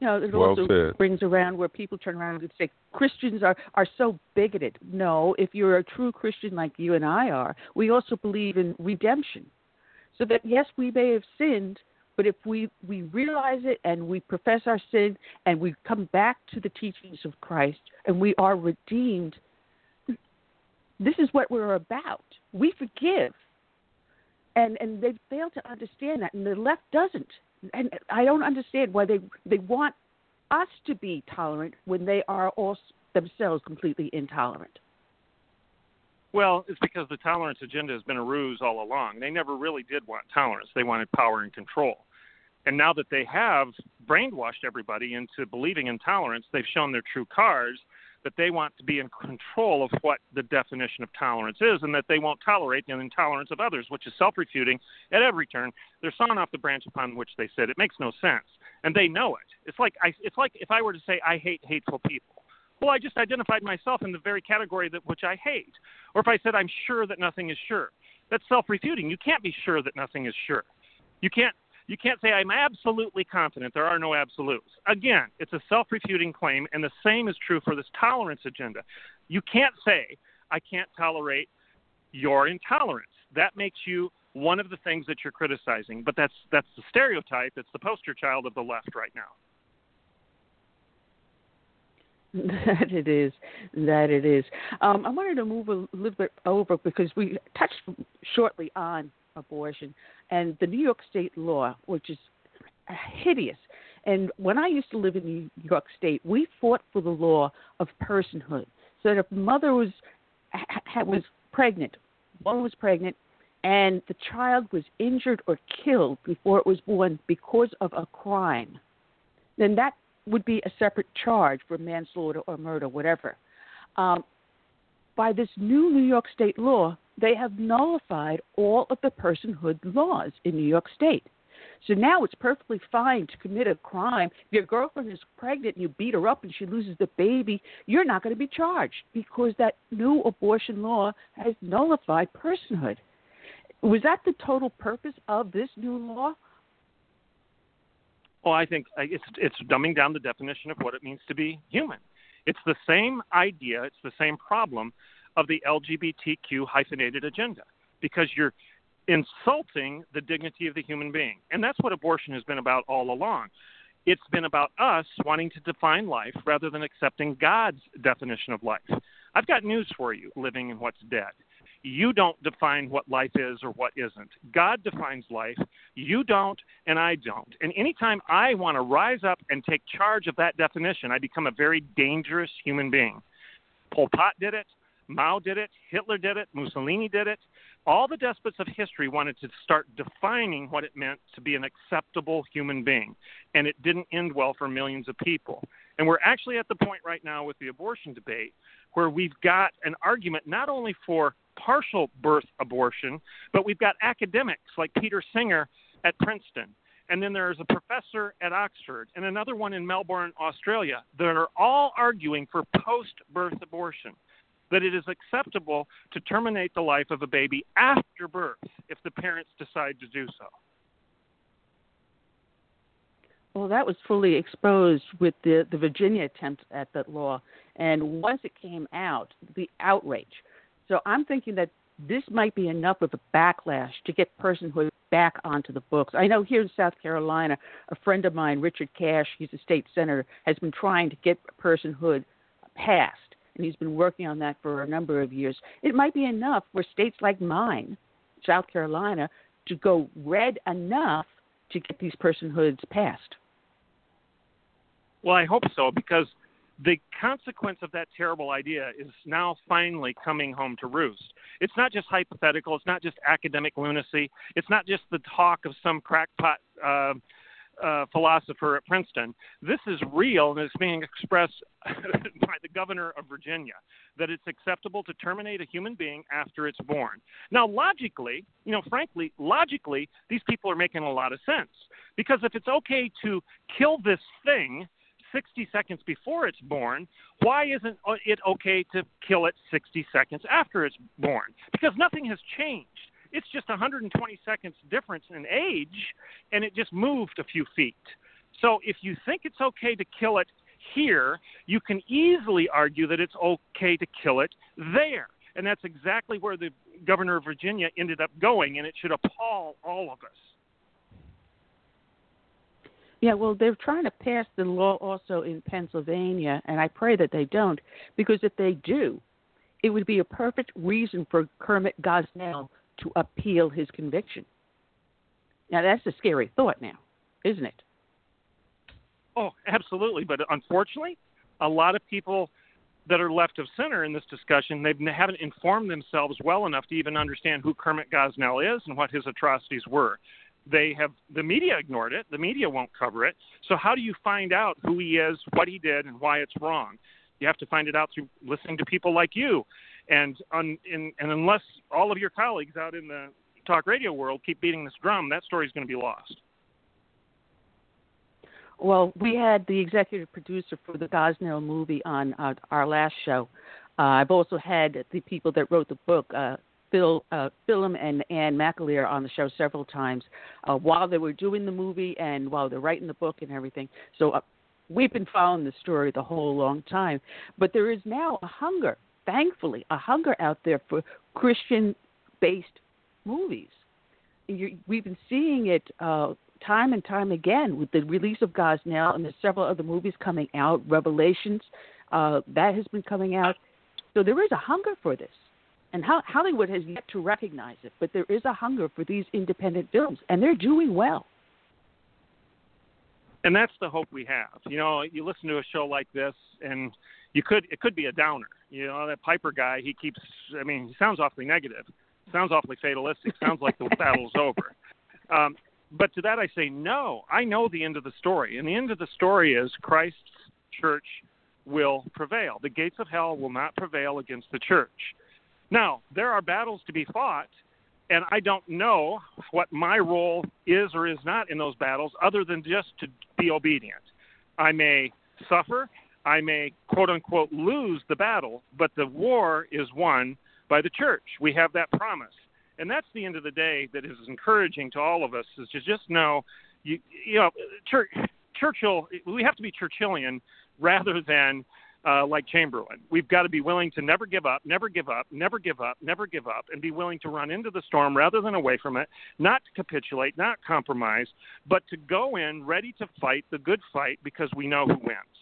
You know, it also well brings around where people turn around and say, Christians are, are so bigoted. No, if you're a true Christian like you and I are, we also believe in redemption. So that, yes, we may have sinned, but if we, we realize it and we profess our sin and we come back to the teachings of Christ and we are redeemed, this is what we're about. We forgive. And and they fail to understand that, and the left doesn't. And I don't understand why they, they want us to be tolerant when they are all themselves completely intolerant. Well, it's because the tolerance agenda has been a ruse all along. They never really did want tolerance. They wanted power and control. And now that they have brainwashed everybody into believing in tolerance, they've shown their true colors, that they want to be in control of what the definition of tolerance is, and that they won't tolerate the intolerance of others, which is self-refuting at every turn. They're sawn off the branch upon which they sit. It makes no sense, and they know it. It's like I, it's like if I were to say I hate hateful people. Well, I just identified myself in the very category that which I hate. Or if I said I'm sure that nothing is sure. That's self-refuting. You can't be sure that nothing is sure. You can't you can't say I'm absolutely confident. There are no absolutes. Again, it's a self-refuting claim, and the same is true for this tolerance agenda. You can't say I can't tolerate your intolerance. That makes you one of the things that you're criticizing. But that's that's the stereotype. It's the poster child of the left right now. That it is, that it is. Um, I wanted to move a little bit over because we touched shortly on abortion and the New York State law, which is hideous. And when I used to live in New York State, we fought for the law of personhood, so that if mother was was pregnant, one was pregnant, and the child was injured or killed before it was born because of a crime, then that would be a separate charge for manslaughter or murder, whatever. Um, by this new New York State law, they have nullified all of the personhood laws in New York State. So now it's perfectly fine to commit a crime. If your girlfriend is pregnant and you beat her up and she loses the baby, you're not going to be charged because that new abortion law has nullified personhood. Was that the total purpose of this new law? Well, I think it's it's dumbing down the definition of what it means to be human. It's the same idea. It's the same problem of the L G B T Q hyphenated agenda, because you're insulting the dignity of the human being. And that's what abortion has been about all along. It's been about us wanting to define life rather than accepting God's definition of life. I've got news for you living in what's dead. You don't define what life is or what isn't. God defines life. You don't, and I don't. And anytime I want to rise up and take charge of that definition, I become a very dangerous human being. Pol Pot did it. Mao did it. Hitler did it. Mussolini did it. All the despots of history wanted to start defining what it meant to be an acceptable human being, and it didn't end well for millions of people. And we're actually at the point right now with the abortion debate where we've got an argument not only for partial birth abortion, but we've got academics like Peter Singer at Princeton, and then there's a professor at Oxford and another one in Melbourne, Australia, that are all arguing for post-birth abortion, that it is acceptable to terminate the life of a baby after birth if the parents decide to do so. Well, that was fully exposed with the, the Virginia attempt at that law, and once it came out, the outrage. So I'm thinking that this might be enough of a backlash to get personhood back onto the books. I know here in South Carolina, a friend of mine, Richard Cash, he's a state senator, has been trying to get personhood passed, and he's been working on that for a number of years. It might be enough for states like mine, South Carolina, to go red enough to get these personhoods passed. Well, I hope so, because the consequence of that terrible idea is now finally coming home to roost. It's not just hypothetical. It's not just academic lunacy. It's not just the talk of some crackpot uh, uh, philosopher at Princeton. This is real, and it's being expressed by the governor of Virginia, that it's acceptable to terminate a human being after it's born. Now, logically, you know, frankly, logically, these people are making a lot of sense, because if it's okay to kill this thing sixty seconds before it's born, why isn't it okay to kill it sixty seconds after it's born? Because nothing has changed. It's just one hundred twenty seconds difference in age, and it just moved a few feet. So if you think it's okay to kill it here, you can easily argue that it's okay to kill it there. And that's exactly where the governor of Virginia ended up going, and it should appall all of us. Yeah, well, they're trying to pass the law also in Pennsylvania, and I pray that they don't, because if they do, it would be a perfect reason for Kermit Gosnell to appeal his conviction. Now, that's a scary thought now, isn't it? Oh, absolutely. But unfortunately, a lot of people that are left of center in this discussion, they haven't informed themselves well enough to even understand who Kermit Gosnell is and what his atrocities were. They have the media ignored it. The media won't cover it. So how do you find out who he is, what he did, and why it's wrong? You have to find it out through listening to people like you. And un, in, and unless all of your colleagues out in the talk radio world keep beating this drum, that story's going to be lost. Well, we had the executive producer for the Gosnell movie on uh, our last show. Uh, I've also had the people that wrote the book, uh, Phil, uh, Philum and Ann McAleer on the show several times uh, while they were doing the movie and while they're writing the book and everything. So uh, we've been following the story the whole long time. But there is now a hunger, thankfully, a hunger out there for Christian-based movies. You're, we've been seeing it uh, time and time again with the release of Gosnell, and there's several other movies coming out, Revelations, uh, that has been coming out. So there is a hunger for this. And Hollywood has yet to recognize it, but there is a hunger for these independent films, and they're doing well. And that's the hope we have. You know, you listen to a show like this, and you could it could be a downer. You know, that Piper guy, he keeps, I mean, he sounds awfully negative. Sounds awfully fatalistic. Sounds like the battle's over. Um, but to that I say, no, I know the end of the story. And the end of the story is Christ's church will prevail. The gates of hell will not prevail against the church. Now, there are battles to be fought, and I don't know what my role is or is not in those battles other than just to be obedient. I may suffer. I may, quote-unquote, lose the battle, but the war is won by the church. We have that promise. And that's the end of the day that is encouraging to all of us, is to just know, you, you know, Church, Churchill, we have to be Churchillian rather than Uh, like Chamberlain. We've got to be willing to never give up, never give up, never give up, never give up, and be willing to run into the storm rather than away from it, not to capitulate, not compromise, but to go in ready to fight the good fight because we know who wins.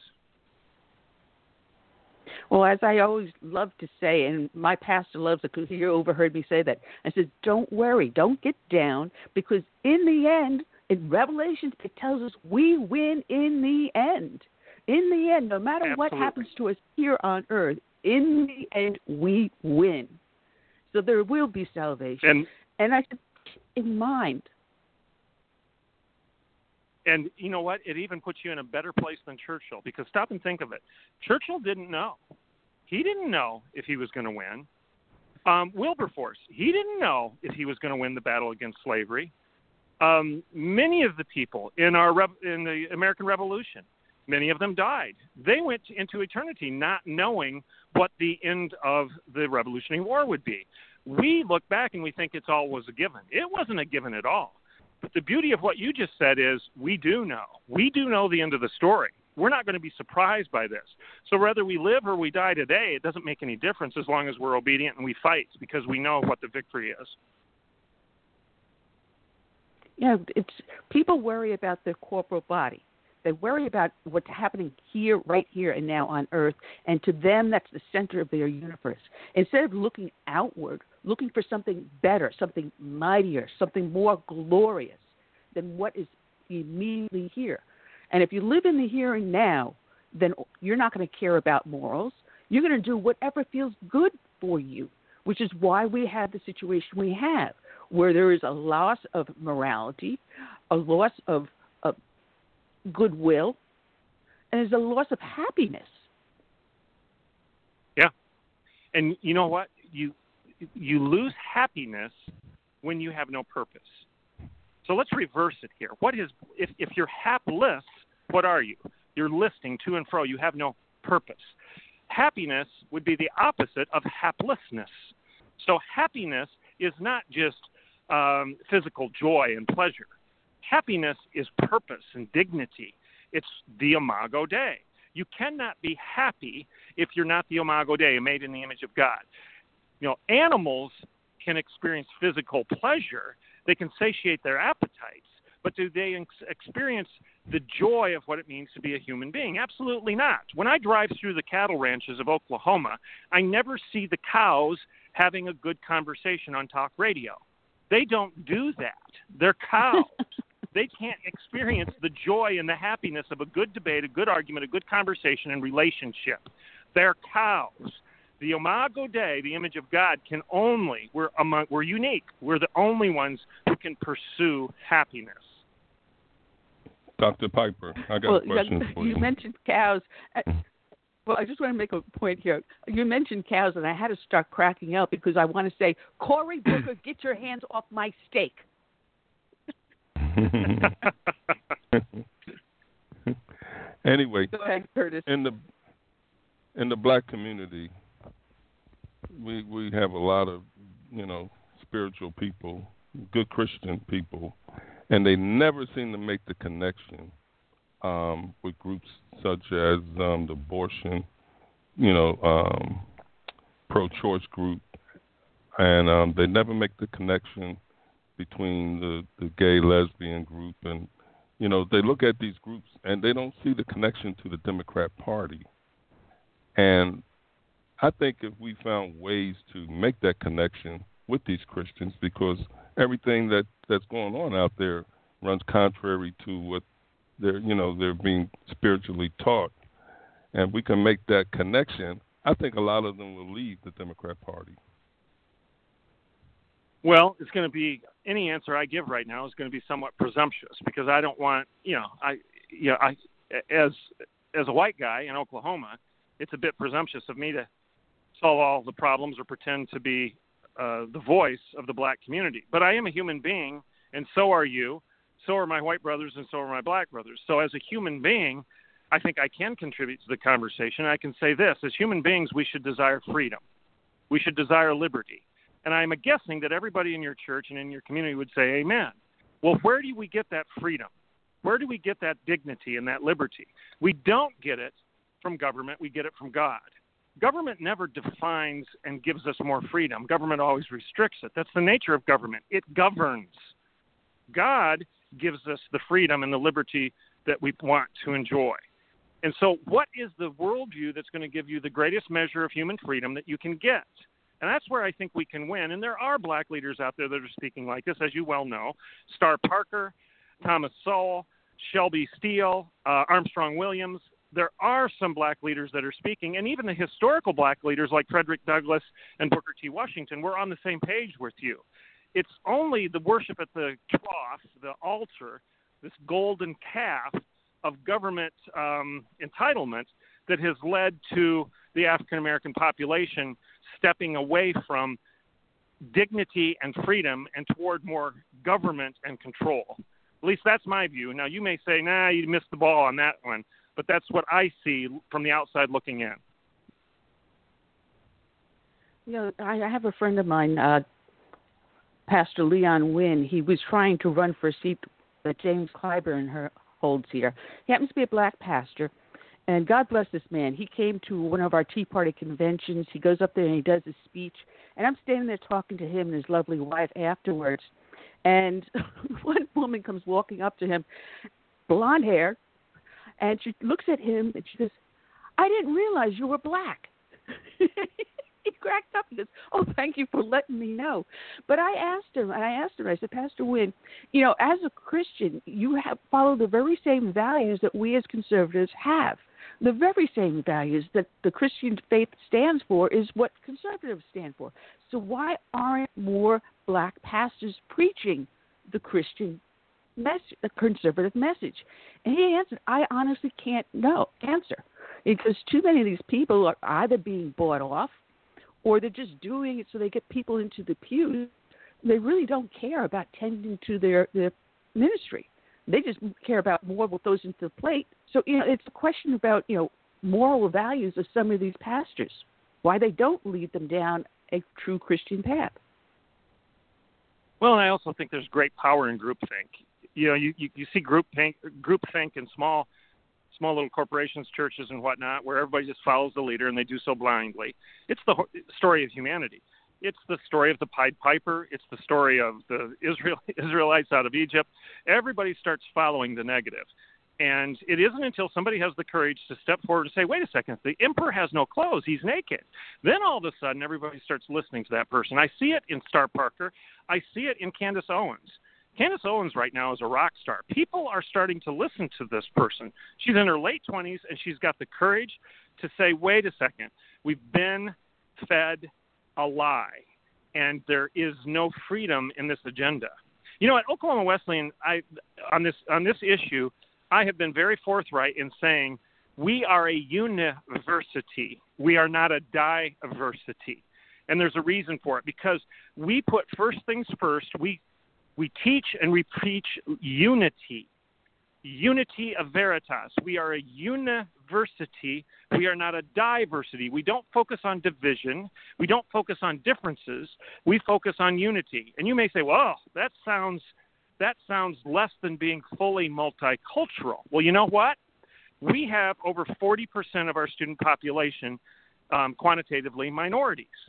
Well, as I always love to say, and my pastor loves it because he overheard me say that, I said, don't worry, don't get down, because in the end, in Revelation, it tells us we win in the end. In the end, no matter Absolutely. What happens to us here on earth, in the end, we win. So there will be salvation. And, and I said, keep in mind. And you know what? It even puts you in a better place than Churchill, because stop and think of it. Churchill didn't know. He didn't know if he was going to win. Um, Wilberforce, he didn't know if he was going to win the battle against slavery. Um, many of the people in our in the American Revolution, many of them died. They went into eternity not knowing what the end of the Revolutionary War would be. We look back and we think it's all was a given. It wasn't a given at all. But the beauty of what you just said is we do know. We do know the end of the story. We're not going to be surprised by this. So whether we live or we die today, it doesn't make any difference as long as we're obedient and we fight, because we know what the victory is. Yeah, it's people worry about their corporal body. They worry about what's happening here, right here and now on earth. And to them, that's the center of their universe. Instead of looking outward, looking for something better, something mightier, something more glorious than what is immediately here. And if you live in the here and now, then you're not going to care about morals. You're going to do whatever feels good for you, which is why we have the situation we have, where there is a loss of morality, a loss of, of goodwill, and there's a loss of happiness. Yeah. And you know what? You you lose happiness when you have no purpose. So let's reverse it here. What is if, if you're hapless, what are you? You're listing to and fro. You have no purpose. Happiness would be the opposite of haplessness. So happiness is not just um, physical joy and pleasure. Happiness is purpose and dignity. It's the Imago Dei. You cannot be happy if you're not the Imago Dei, made in the image of God. You know, animals can experience physical pleasure. They can satiate their appetites. But do they ex- experience the joy of what it means to be a human being? Absolutely not. When I drive through the cattle ranches of Oklahoma, I never see the cows having a good conversation on talk radio. They don't do that. They're cows. They can't experience the joy and the happiness of a good debate, a good argument, a good conversation, and relationship. They're cows. The Imago Dei, the image of God, can only, we're, among, we're unique. We're the only ones who can pursue happiness. Doctor Piper, I got well, a question you, for you. You mentioned cows. Well, I just want to make a point here. You mentioned cows, and I had to start cracking up because I want to say, Cory Booker, get your hands off my steak. Anyway, go ahead, Curtis. in the in the black community, we we have a lot of, you know, spiritual people, good Christian people, and they never seem to make the connection um, with groups such as um, the abortion, you know, um, pro-choice group, and um, they never make the connection between the, the gay, lesbian group, and, you know, they look at these groups and they don't see the connection to the Democrat Party. And I think if we found ways to make that connection with these Christians, because everything that, that's going on out there runs contrary to what they're, you know, they're being spiritually taught, and we can make that connection, I think a lot of them will leave the Democrat Party. Well, it's going to be any answer I give right now is going to be somewhat presumptuous, because I don't want, you know, I, you know, I, as as a white guy in Oklahoma, it's a bit presumptuous of me to solve all the problems or pretend to be uh, the voice of the black community. But I am a human being, and so are you, so are my white brothers, and so are my black brothers. So as a human being, I think I can contribute to the conversation. I can say this: as human beings, we should desire freedom, we should desire liberty. And I'm guessing that everybody in your church and in your community would say amen. Well, where do we get that freedom? Where do we get that dignity and that liberty? We don't get it from government. We get it from God. Government never defines and gives us more freedom. Government always restricts it. That's the nature of government. It governs. God gives us the freedom and the liberty that we want to enjoy. And so what is the worldview that's going to give you the greatest measure of human freedom that you can get? And that's where I think we can win. And there are black leaders out there that are speaking like this, as you well know. Star Parker, Thomas Sowell, Shelby Steele, uh, Armstrong Williams. There are some black leaders that are speaking, and even the historical black leaders like Frederick Douglass and Booker T. Washington were on the same page with you. It's only the worship at the trough, the altar, this golden calf of government um, entitlement that has led to the African-American population stepping away from dignity and freedom and toward more government and control. At least that's my view. Now, you may say, nah, you missed the ball on that one, but that's what I see from the outside looking in. You know, I have a friend of mine, uh, Pastor Leon Wynn. He was trying to run for a seat that James Clyburn her, holds here. He happens to be a black pastor, and God bless this man. He came to one of our Tea Party conventions. He goes up there and he does his speech, and I'm standing there talking to him and his lovely wife afterwards. And one woman comes walking up to him, blonde hair, and she looks at him and she goes, "I didn't realize you were black." He cracked up and goes, "Oh, thank you for letting me know." But I asked him, and I asked him, I said, "Pastor Wynn, you know, as a Christian, you have followed the very same values that we as conservatives have. The very same values that the Christian faith stands for is what conservatives stand for. So why aren't more black pastors preaching the Christian message, the conservative message?" And he answered, "I honestly can't know, answer. Because too many of these people are either being bought off, or they're just doing it so they get people into the pews. They really don't care about tending to their, their ministry. They just care about more what goes into the plate. So, you know, it's a question about, you know, moral values of some of these pastors, why they don't lead them down a true Christian path." Well, and I also think there's great power in groupthink. You know, you, you, you see groupthink, groupthink in small small little corporations, churches, and whatnot, where everybody just follows the leader, and they do so blindly. It's the story of humanity. It's the story of the Pied Piper. It's the story of the Israel, Israelites out of Egypt. Everybody starts following the negative. And it isn't until somebody has the courage to step forward and say, "Wait a second, the emperor has no clothes. He's naked." Then all of a sudden, everybody starts listening to that person. I see it in Star Parker. I see it in Candace Owens. Candace Owens right now is a rock star. People are starting to listen to this person. She's in her late twenties, and she's got the courage to say, "Wait a second, we've been fed a lie, and there is no freedom in this agenda." You know, at Oklahoma Wesleyan, I on this on this issue, I have been very forthright in saying we are a university. We are not a diversity. And there's a reason for it, because we put first things first. We we teach and we preach unity, unity of veritas. We are a university. We are not a diversity. We don't focus on division. We don't focus on differences. We focus on unity. And you may say, "Well, that sounds That sounds less than being fully multicultural." Well, you know what? We have over forty percent of our student population um, quantitatively minorities.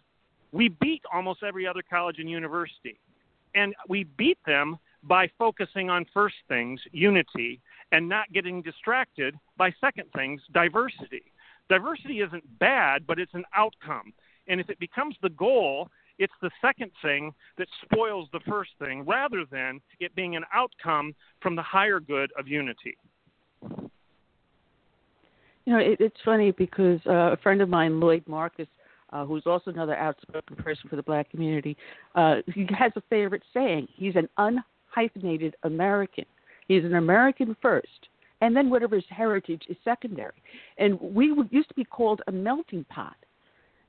We beat almost every other college and university. And we beat them by focusing on first things, unity, and not getting distracted by second things, diversity. Diversity isn't bad, but it's an outcome. And if it becomes the goal, it's the second thing that spoils the first thing, rather than it being an outcome from the higher good of unity. You know, it, it's funny because uh, a friend of mine, Lloyd Marcus, uh, who's also another outspoken person for the black community, uh, he has a favorite saying. He's an unhyphenated American. He's an American first, and then whatever his heritage is secondary. And we used to be called a melting pot.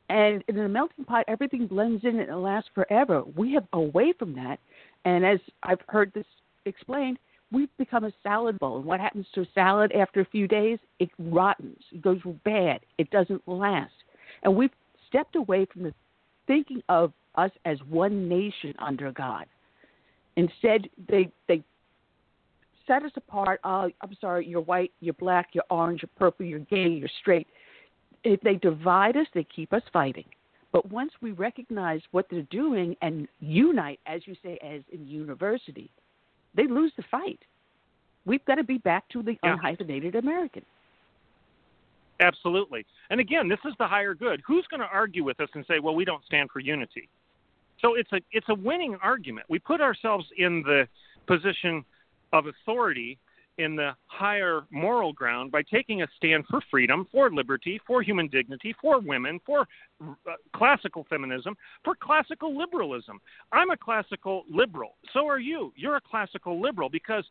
And in a melting pot, everything blends in and it lasts forever. We have away from that. And as I've heard this explained, we've become a salad bowl. And what happens to a salad after a few days? It rottens. It goes bad. It doesn't last. And we've stepped away from the thinking of us as one nation under God. Instead, they they set us apart. Oh, I'm sorry, you're white, you're black, you're orange, you're purple, you're gay, you're straight. If they divide us, they keep us fighting. But once we recognize what they're doing and unite, as you say, as in university, they lose the fight. We've got to be back to the yeah. unhyphenated American. Absolutely. And again, this is the higher good. Who's going to argue with us and say, well, we don't stand for unity? So it's a it's a winning argument. We put ourselves in the position of authority in the higher moral ground by taking a stand for freedom, for liberty, for human dignity, for women, for uh, classical feminism, for classical liberalism. I'm a classical liberal. So are you. You're a classical liberal because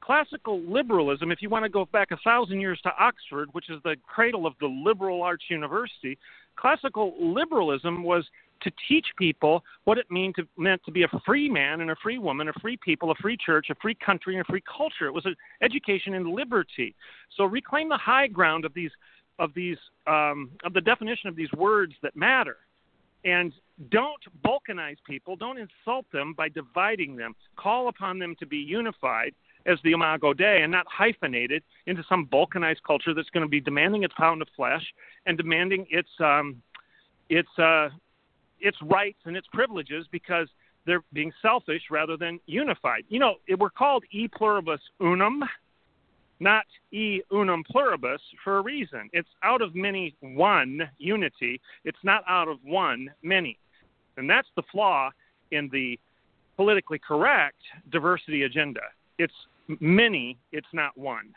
classical liberalism, if you want to go back a thousand years to Oxford, which is the cradle of the liberal arts university, classical liberalism was to teach people what it mean to, meant to be a free man and a free woman, a free people, a free church, a free country, and a free culture. It was an education in liberty. So reclaim the high ground of these, of these, um, of the definition of these words that matter, and don't balkanize people. Don't insult them by dividing them. Call upon them to be unified as the Imago Dei and not hyphenated into some balkanized culture that's going to be demanding its pound of flesh and demanding its, um, its, uh, its rights and its privileges because they're being selfish rather than unified. You know, it, we're called e pluribus unum, not e unum pluribus for a reason. It's out of many one unity. It's not out of one many. And that's the flaw in the politically correct diversity agenda. It's many, it's not one.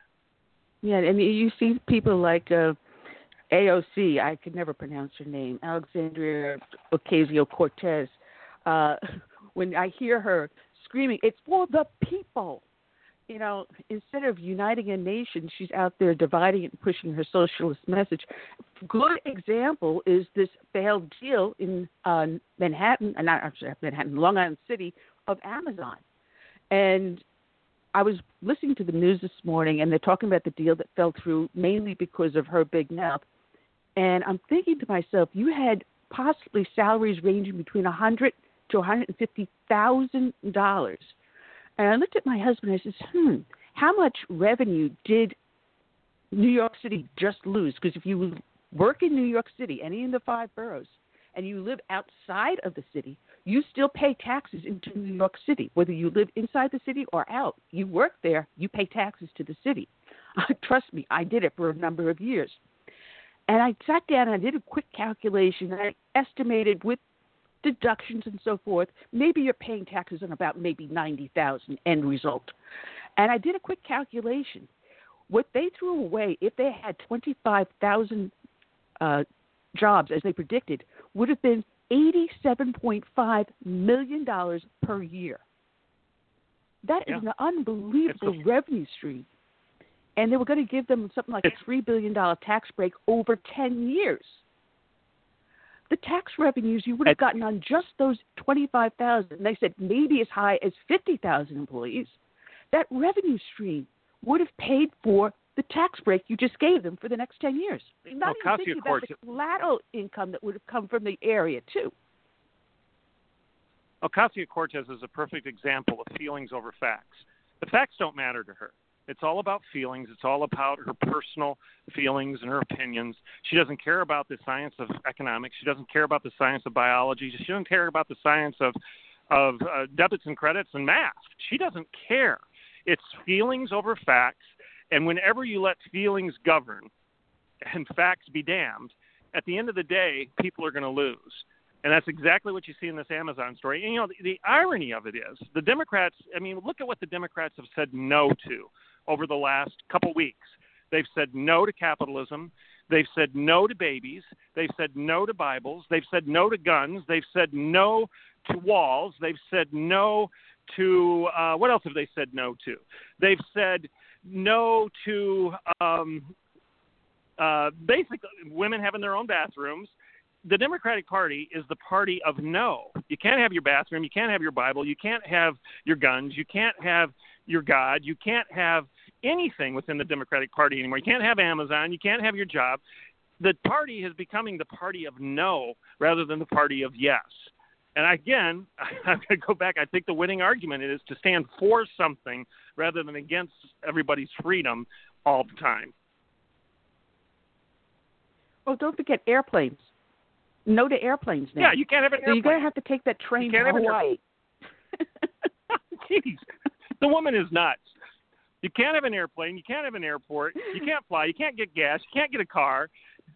Yeah, and you see people like uh, A O C, I could never pronounce her name, Alexandria Ocasio-Cortez. Uh, when I hear her screaming, it's for the people. You know, instead of uniting a nation, she's out there dividing it and pushing her socialist message. Good example is this failed deal in uh, Manhattan, uh, not actually Manhattan, Long Island City, of Amazon. And I was listening to the news this morning, and they're talking about the deal that fell through mainly because of her big mouth. And I'm thinking to myself, you had possibly salaries ranging between one hundred thousand dollars to one hundred fifty thousand dollars. And I looked at my husband, and I said, hmm, how much revenue did New York City just lose? Because if you work in New York City, any of the five boroughs, and you live outside of the city, you still pay taxes into New York City. Whether you live inside the city or out, you work there, you pay taxes to the city. Uh, trust me, I did it for a number of years. And I sat down and I did a quick calculation. And I estimated with deductions and so forth, maybe you're paying taxes on about maybe ninety thousand dollars end result. And I did a quick calculation. What they threw away, if they had twenty-five thousand uh, jobs, as they predicted, would have been eighty-seven point five million dollars per year. That yeah. is an unbelievable a, revenue stream. And they were going to give them something like a three billion dollars tax break over ten years. The tax revenues you would have gotten on just those twenty-five thousand, they said maybe as high as fifty thousand employees, that revenue stream would have paid for the tax break you just gave them for the next ten years. Not even thinking about the collateral income that would have come from the area, too. Ocasio-Cortez is a perfect example of feelings over facts. The facts don't matter to her. It's all about feelings. It's all about her personal feelings and her opinions. She doesn't care about the science of economics. She doesn't care about the science of biology. She doesn't care about the science of, of uh, debits and credits and math. She doesn't care. It's feelings over facts. And whenever you let feelings govern and facts be damned, at the end of the day, people are going to lose. And that's exactly what you see in this Amazon story. And, you know, the, the irony of it is the Democrats, I mean, look at what the Democrats have said no to over the last couple weeks. They've said no to capitalism. They've said no to babies. They've said no to Bibles. They've said no to guns. They've said no to walls. They've said no to uh, – what else have they said no to? They've said – no to um, uh, basically women having their own bathrooms. The Democratic Party is the party of no. You can't have your bathroom. You can't have your Bible. You can't have your guns. You can't have your God. You can't have anything within the Democratic Party anymore. You can't have Amazon. You can't have your job. The party is becoming the party of no rather than the party of yes. And again, I'm going to go back. I think the winning argument is to stand for something rather than against everybody's freedom all the time. Well, don't forget airplanes. No to airplanes now. Yeah, you can't have an airplane. So you're going to have to take that train to Hawaii. Jeez. The woman is nuts. You can't have an airplane. You can't have an airport. You can't fly. You can't get gas. You can't get a car.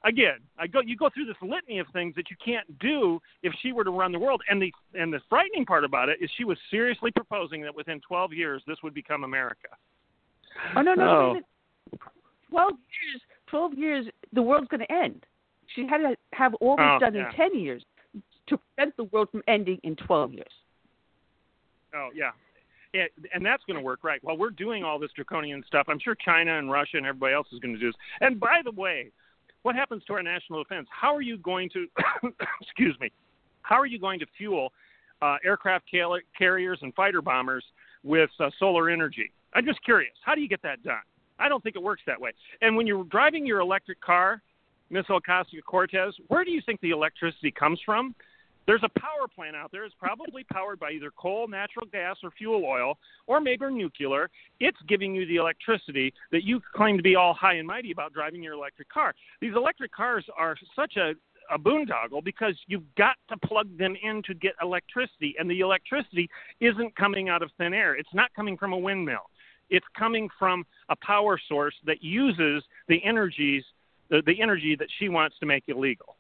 Again, I go. You go through this litany of things that you can't do if she were to run the world. And the and the frightening part about it is she was seriously proposing that within twelve years this would become America. Oh no no! Oh. Twelve years. Twelve years. The world's going to end. She had to have all this oh, done yeah. in ten years to prevent the world from ending in twelve years. Oh yeah. It, and that's going to work, right? While we're doing all this draconian stuff, I'm sure China and Russia and everybody else is going to do this. And by the way, what happens to our national defense? How are you going to, excuse me, how are you going to fuel uh, aircraft cal- carriers and fighter bombers with uh, solar energy? I'm just curious. How do you get that done? I don't think it works that way. And when you're driving your electric car, Miz Ocasio-Cortez, where do you think the electricity comes from? There's a power plant out there. It's probably powered by either coal, natural gas, or fuel oil, or maybe nuclear. It's giving you the electricity that you claim to be all high and mighty about driving your electric car. These electric cars are such a, a boondoggle because you've got to plug them in to get electricity, and the electricity isn't coming out of thin air. It's not coming from a windmill. It's coming from a power source that uses the energies, the, the energy that she wants to make illegal.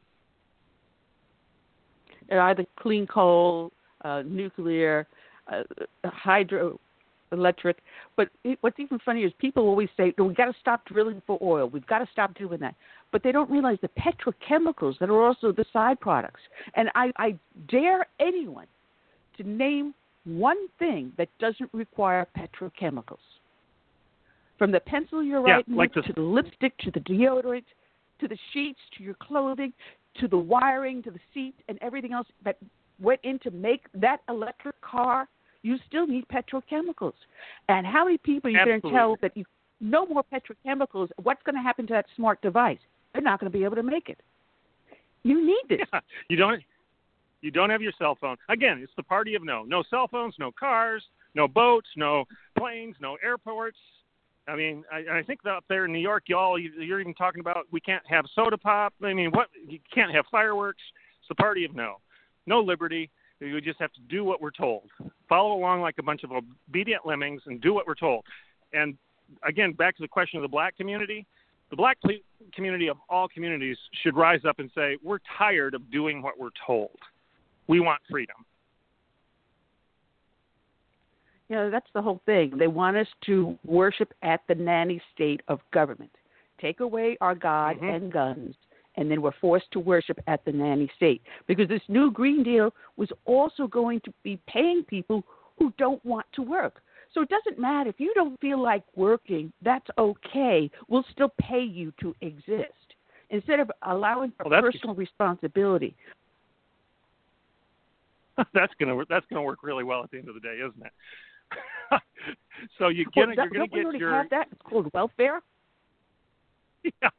Either clean coal, uh, nuclear, uh, hydroelectric. But it, what's even funnier is people always say, no, we've got to stop drilling for oil. We've got to stop doing that. But they don't realize the petrochemicals that are also the side products. And I, I dare anyone to name one thing that doesn't require petrochemicals. From the pencil you're yeah, writing like with to the lipstick to the deodorant to the sheets to your clothing to the wiring, to the seat, and everything else that went in to make that electric car, you still need petrochemicals. And how many people are you going to tell that you no more petrochemicals, what's going to happen to that smart device? They're not going to be able to make it. You need this. Yeah, you don't You don't have your cell phone. Again, it's the party of no. No cell phones, no cars, no boats, no planes, no airports. I mean, I, I think up there in New York, y'all, you, you're even talking about we can't have soda pop. I mean, what? You can't have fireworks. It's the party of no. No liberty. You just have to do what we're told. Follow along like a bunch of obedient lemmings and do what we're told. And, again, back to the question of the black community. The black community of all communities should rise up and say, we're tired of doing what we're told. We want freedom. You know, that's the whole thing. They want us to worship at the nanny state of government. Take away our God mm-hmm. and guns, and then we're forced to worship at the nanny state. Because this new Green Deal was also going to be paying people who don't want to work. So it doesn't matter. If you don't feel like working, that's okay. We'll still pay you to exist. Instead of allowing for well, personal responsibility. That's going to that's gonna work really well at the end of the day, isn't it? So you get, well, you're going to get your... have that? It's called welfare? Yeah.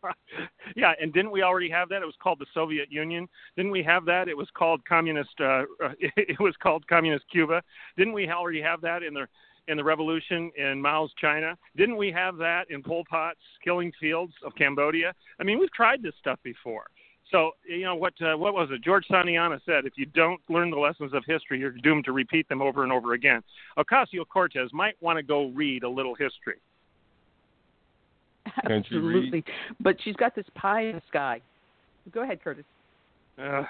Yeah, and didn't we already have that? It was called the Soviet Union. Didn't we have that? It was called communist uh, It was called communist Cuba. Didn't we already have that in the, in the revolution in Mao's China? Didn't we have that in Pol Pot's killing fields of Cambodia? I mean, we've tried this stuff before. So, you know, what uh, what was it? George Santayana said, if you don't learn the lessons of history, you're doomed to repeat them over and over again. Ocasio-Cortez might want to go read a little history. Absolutely. But she's got this pie in the sky. Go ahead, Curtis. Uh,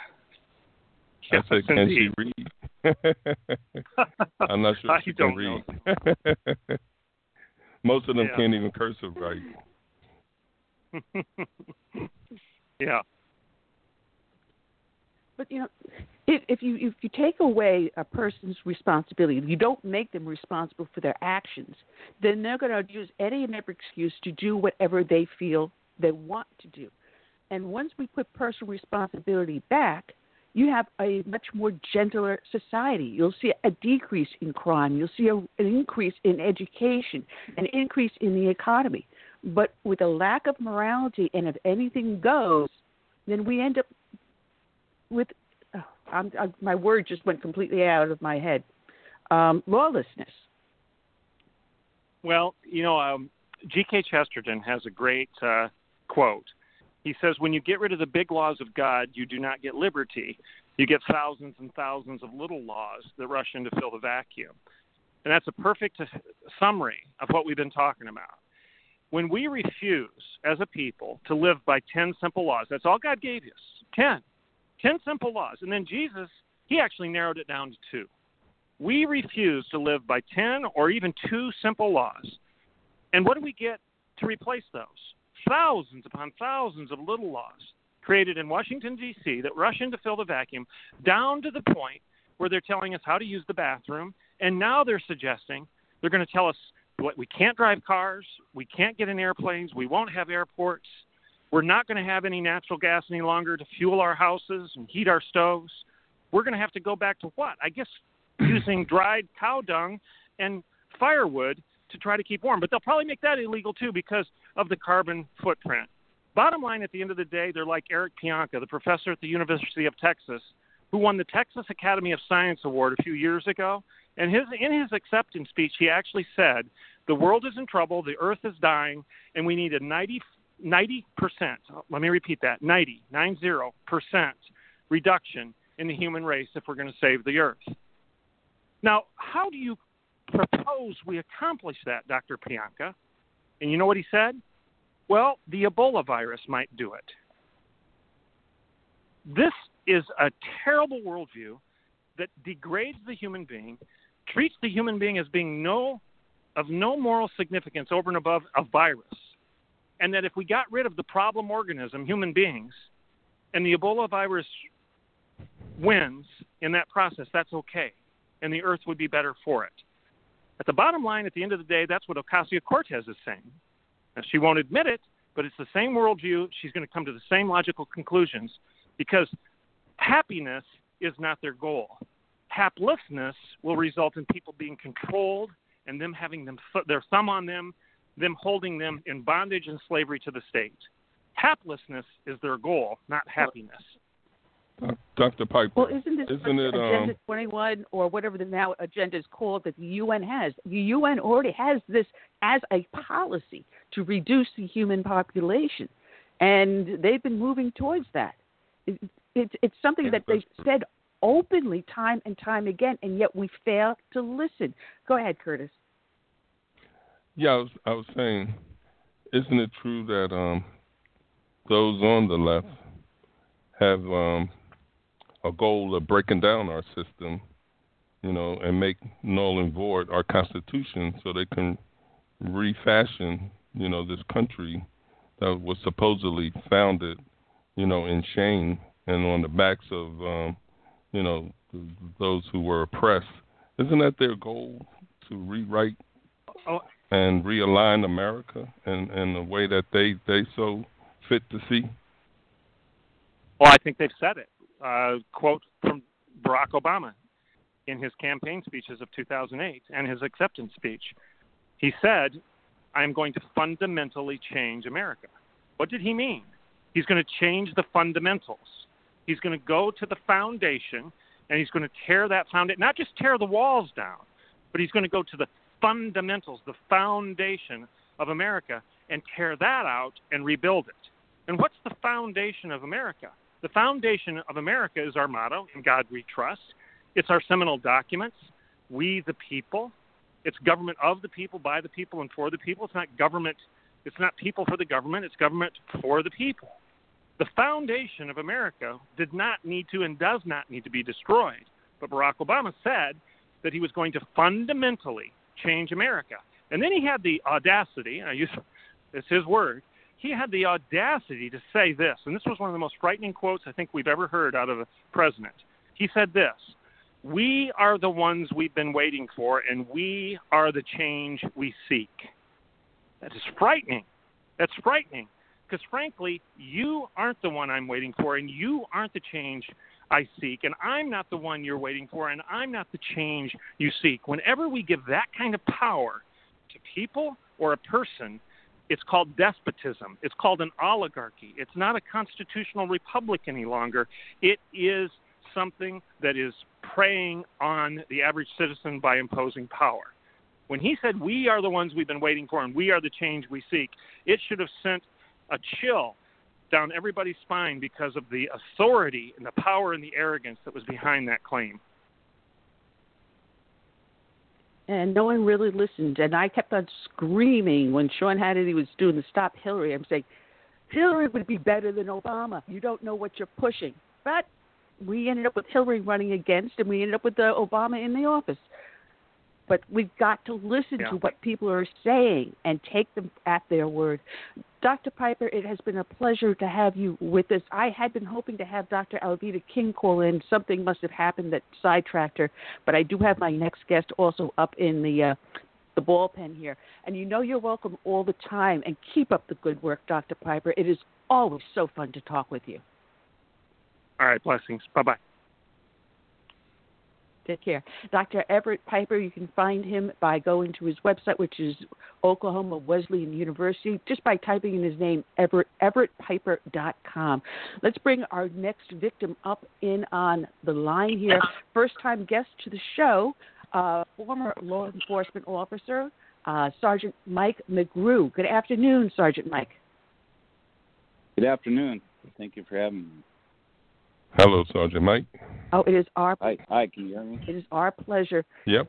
yes, I said, can indeed. She read? I'm not sure if she can read. Most of them yeah. can't even cursive right. Yeah. But, you know, if, if you if you take away a person's responsibility, if you don't make them responsible for their actions, then they're going to use any and every excuse to do whatever they feel they want to do. And once we put personal responsibility back, you have a much more gentler society. You'll see a decrease in crime. You'll see a, an increase in education, an increase in the economy. But with a lack of morality and if anything goes, then we end up with oh, I'm, I, my word just went completely out of my head. Um, lawlessness. Well, you know, um, G K Chesterton has a great uh, quote. He says, when you get rid of the big laws of God, you do not get liberty. You get thousands and thousands of little laws that rush in to fill the vacuum. And that's a perfect summary of what we've been talking about. When we refuse as a people to live by ten simple laws, that's all God gave us, ten. Ten simple laws. And then Jesus, he actually narrowed it down to two. We refuse to live by ten or even two simple laws. And what do we get to replace those? Thousands upon thousands of little laws created in Washington, D C that rush in to fill the vacuum, down to the point where they're telling us how to use the bathroom. And now they're suggesting they're going to tell us what we can't drive cars, we can't get in airplanes, we won't have airports, we're not going to have any natural gas any longer to fuel our houses and heat our stoves. We're going to have to go back to what? I guess using dried cow dung and firewood to try to keep warm. But they'll probably make that illegal, too, because of the carbon footprint. Bottom line, at the end of the day, they're like Eric Pianka, the professor at the University of Texas, who won the Texas Academy of Science Award a few years ago. And his, in his acceptance speech, he actually said, the world is in trouble, the earth is dying, and we need a ninety, ninety percent, let me repeat that, ninety, ninety percent reduction in the human race if we're going to save the earth. Now, how do you propose we accomplish that, Doctor Pianka? And you know what he said? Well, the Ebola virus might do it. This is a terrible worldview that degrades the human being, treats the human being as being no of no moral significance over and above a virus, and that if we got rid of the problem organism, human beings, and the Ebola virus wins in that process, that's okay, and the earth would be better for it. At the bottom line, at the end of the day, that's what Ocasio-Cortez is saying. Now, she won't admit it, but it's the same worldview. She's going to come to the same logical conclusions because happiness is not their goal. Haplessness will result in people being controlled and them having them, their thumb on them, them holding them in bondage and slavery to the state. Haplessness is their goal, not happiness. Doctor Piper, well, isn't this isn't it, Agenda um, twenty-one or whatever the now agenda is called that the U N has? The U N already has this as a policy to reduce the human population, and they've been moving towards that. It, it, it's something that they've said openly time and time again, and yet we fail to listen. Go ahead, Curtis. Yeah, I was, I was saying, isn't it true that um, those on the left have um, a goal of breaking down our system, you know, and make null and void our Constitution so they can refashion, you know, this country that was supposedly founded, you know, in shame and on the backs of, um, you know, those who were oppressed. Isn't that their goal, to rewrite oh. and realign America in, in the way that they, they so fit to see? Well, I think they've said it. Uh, quote from Barack Obama in his campaign speeches of two thousand eight and his acceptance speech. He said, I'm going to fundamentally change America. What did he mean? He's going to change the fundamentals. He's going to go to the foundation, and he's going to tear that foundation, not just tear the walls down, but he's going to go to the fundamentals, the foundation of America, and tear that out and rebuild it. And what's the foundation of America? The foundation of America is our motto, In God We Trust. It's our seminal documents, We the People. It's government of the people, by the people, and for the people. It's not government. It's not people for the government. It's government for the people. The foundation of America did not need to and does not need to be destroyed. But Barack Obama said that he was going to fundamentally change America. And then he had the audacity, and I use it's his word, he had the audacity to say this, and this was one of the most frightening quotes I think we've ever heard out of a president. He said this, we are the ones we've been waiting for, and we are the change we seek. That is frightening. That's frightening because, frankly, you aren't the one I'm waiting for, and you aren't the change I seek, and I'm not the one you're waiting for, and I'm not the change you seek. Whenever we give that kind of power to people or a person, it's called despotism. It's called an oligarchy. It's not a constitutional republic any longer. It is something that is preying on the average citizen by imposing power. When he said, we are the ones we've been waiting for and we are the change we seek, it should have sent a chill down everybody's spine because of the authority and the power and the arrogance that was behind that claim. And no one really listened. And I kept on screaming when Sean Hannity was doing the Stop Hillary. I'm saying, Hillary would be better than Obama. You don't know what you're pushing. But we ended up with Hillary running against, and we ended up with uh, Obama in the office. But we've got to listen yeah. to what people are saying and take them at their word. Doctor Piper, it has been a pleasure to have you with us. I had been hoping to have Doctor Alveda King call in. Something must have happened that sidetracked her. But I do have my next guest also up in the uh, the ball pen here. And you know you're welcome all the time. And keep up the good work, Doctor Piper. It is always so fun to talk with you. All right, blessings. Bye-bye. Take care. Doctor Everett Piper, you can find him by going to his website, which is Oklahoma Wesleyan University, just by typing in his name, Everett, Everett Piper dot com. Let's bring our next victim up in on the line here. First-time guest to the show, uh, former law enforcement officer, uh, Sergeant Mike McGrew. Good afternoon, Sergeant Mike. Good afternoon. Thank you for having me. Hello, Sergeant Mike. Oh, it is our hi, hi, can you hear me? It is our pleasure. Yep.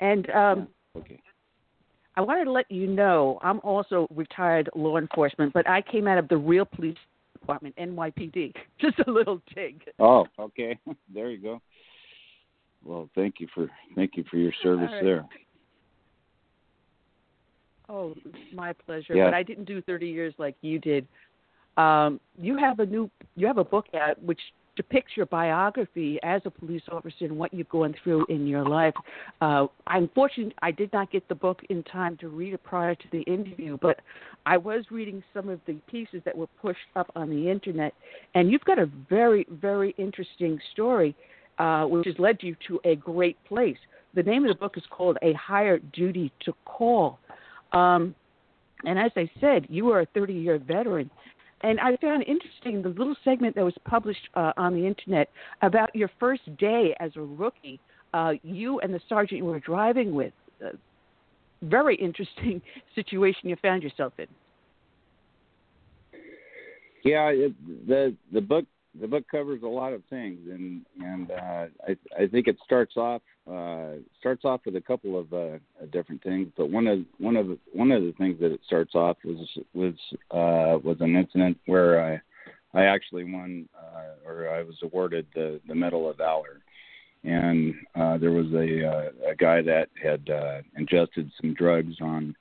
And um, okay. I wanted to let you know I'm also retired law enforcement, but I came out of the real police department, N Y P D. Just a little dig. Oh, okay. There you go. Well, thank you for thank you for your service right. there. Oh, my pleasure. Yeah. But I didn't do thirty years like you did. Um, you have a new you have a book out which depicts your biography as a police officer and what you've gone through in your life. Uh, I'm fortunate I did not get the book in time to read it prior to the interview, but I was reading some of the pieces that were pushed up on the internet, and you've got a very, very interesting story, uh, which has led you to a great place. The name of the book is called A Higher Duty to Call. Um, and as I said, you are a thirty-year veteran. And I found interesting the little segment that was published uh, on the internet about your first day as a rookie, uh, you and the sergeant you were driving with. Uh, very interesting situation you found yourself in. Yeah, it, the the book the book covers a lot of things, and and uh, I I think it starts off uh, starts off with a couple of uh, different things, but one of one of one of the things that it starts off was was uh, was an incident where I I actually won uh, or I was awarded the, the Medal of Valor, and uh, there was a uh, a guy that had uh, ingested some drugs on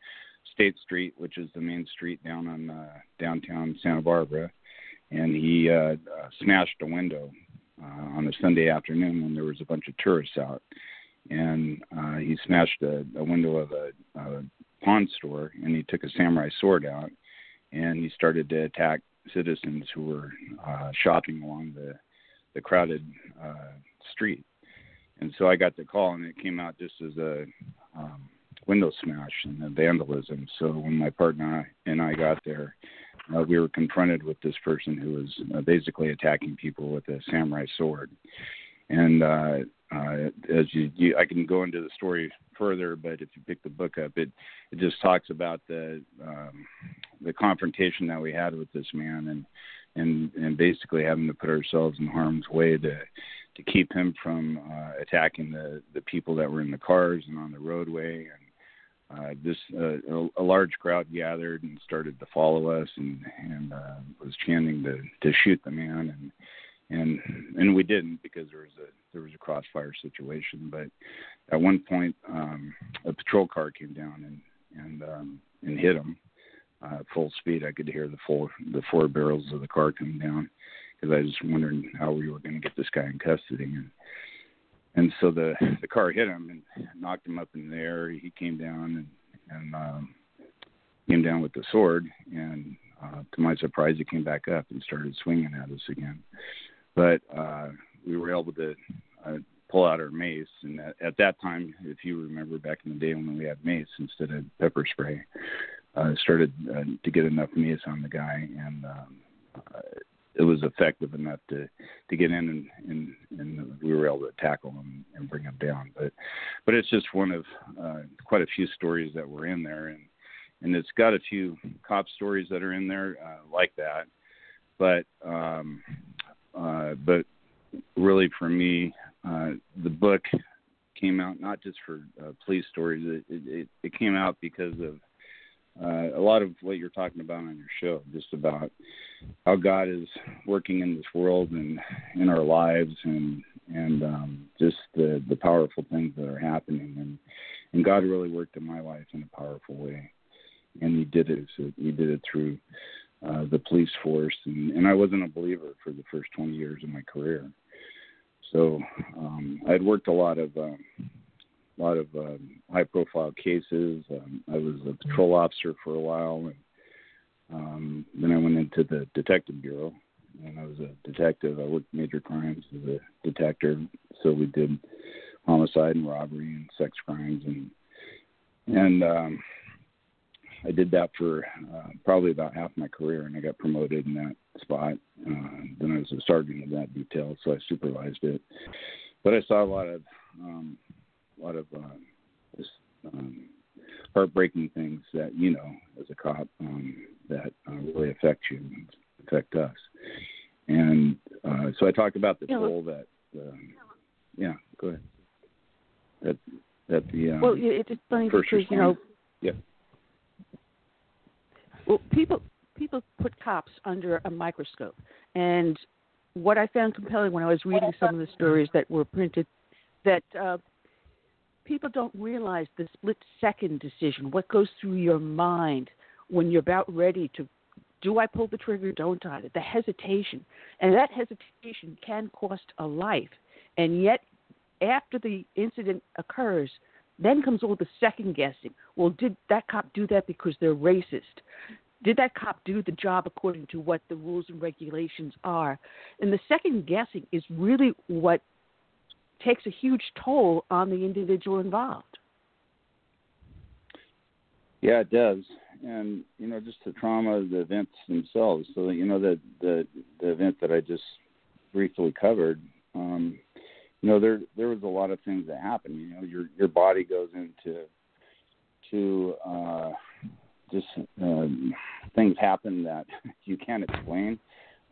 State Street, which is the main street down on uh, downtown Santa Barbara. And he uh, smashed a window uh, on a Sunday afternoon when there was a bunch of tourists out. And uh, he smashed a, a window of a, a pawn store, and he took a samurai sword out, and he started to attack citizens who were uh, shopping along the, the crowded uh, street. And so I got the call, and it came out just as a um, window smash and a vandalism. So when my partner and I got there, Uh, we were confronted with this person who was uh, basically attacking people with a samurai sword. And uh, uh, as you, you, I can go into the story further, but if you pick the book up, it, it just talks about the um, the confrontation that we had with this man, and and and basically having to put ourselves in harm's way to to keep him from uh, attacking the the people that were in the cars and on the roadway. And Uh, this uh, a, a large crowd gathered and started to follow us, and and uh, was chanting to, to shoot the man, and and and we didn't, because there was a there was a crossfire situation. But at one point, um, a patrol car came down and and um, and hit him uh, full speed. I could hear the four the four barrels of the car come down, because I was wondering how we were going to get this guy in custody. And, And so the, the car hit him and knocked him up in the air. He came down and, and um, came down with the sword. And uh, to my surprise, he came back up and started swinging at us again. But uh, we were able to uh, pull out our mace. And at, at that time, if you remember back in the day when we had mace instead of pepper spray, uh, started uh, to get enough mace on the guy. And um, uh, it was effective enough to, to get in, and, and, and we were able to tackle him and bring him down. But but it's just one of uh, quite a few stories that were in there, and and it's got a few cop stories that are in there uh, like that. But um, uh, but really for me, uh, the book came out not just for uh, police stories. It, it, it came out because of uh, a lot of what you're talking about on your show, just about how God is working in this world and in our lives, and and um, just the, the powerful things that are happening. And, and God really worked in my life in a powerful way. And he did it. So he did it through uh, the police force. And, and I wasn't a believer for the first twenty years of my career. So um, I'd worked a lot of um, a lot of um, high-profile cases. Um, I was a patrol officer for a while, and um, then I went into the detective bureau, and I was a detective. I worked major crimes as a detective, so we did homicide and robbery and sex crimes, and and um, I did that for uh, probably about half my career, and I got promoted in that spot. Uh, then I was a sergeant of that detail, so I supervised it. But I saw a lot of um, a lot of uh, just, um, heartbreaking things that, you know, as a cop, um, that uh, really affect you and affect us. And uh, so I talked about this role that, um, yeah, go ahead. That that the um, well, it's funny because response, you know, yeah. Well, people people put cops under a microscope, and what I found compelling when I was reading some of the stories that were printed, that uh, people don't realize the split-second decision, what goes through your mind when you're about ready to, do I pull the trigger, don't I? The hesitation, and that hesitation can cost a life, and yet after the incident occurs, then comes all the second-guessing. Well, did that cop do that because they're racist? Did that cop do the job according to what the rules and regulations are? And the second-guessing is really what takes a huge toll on the individual involved. Yeah, it does. And, you know, just the trauma of the events themselves. So, you know, the, the, the event that I just briefly covered, um, you know, there there was a lot of things that happened. You know, your your body goes into to uh, just um, things happen that you can't explain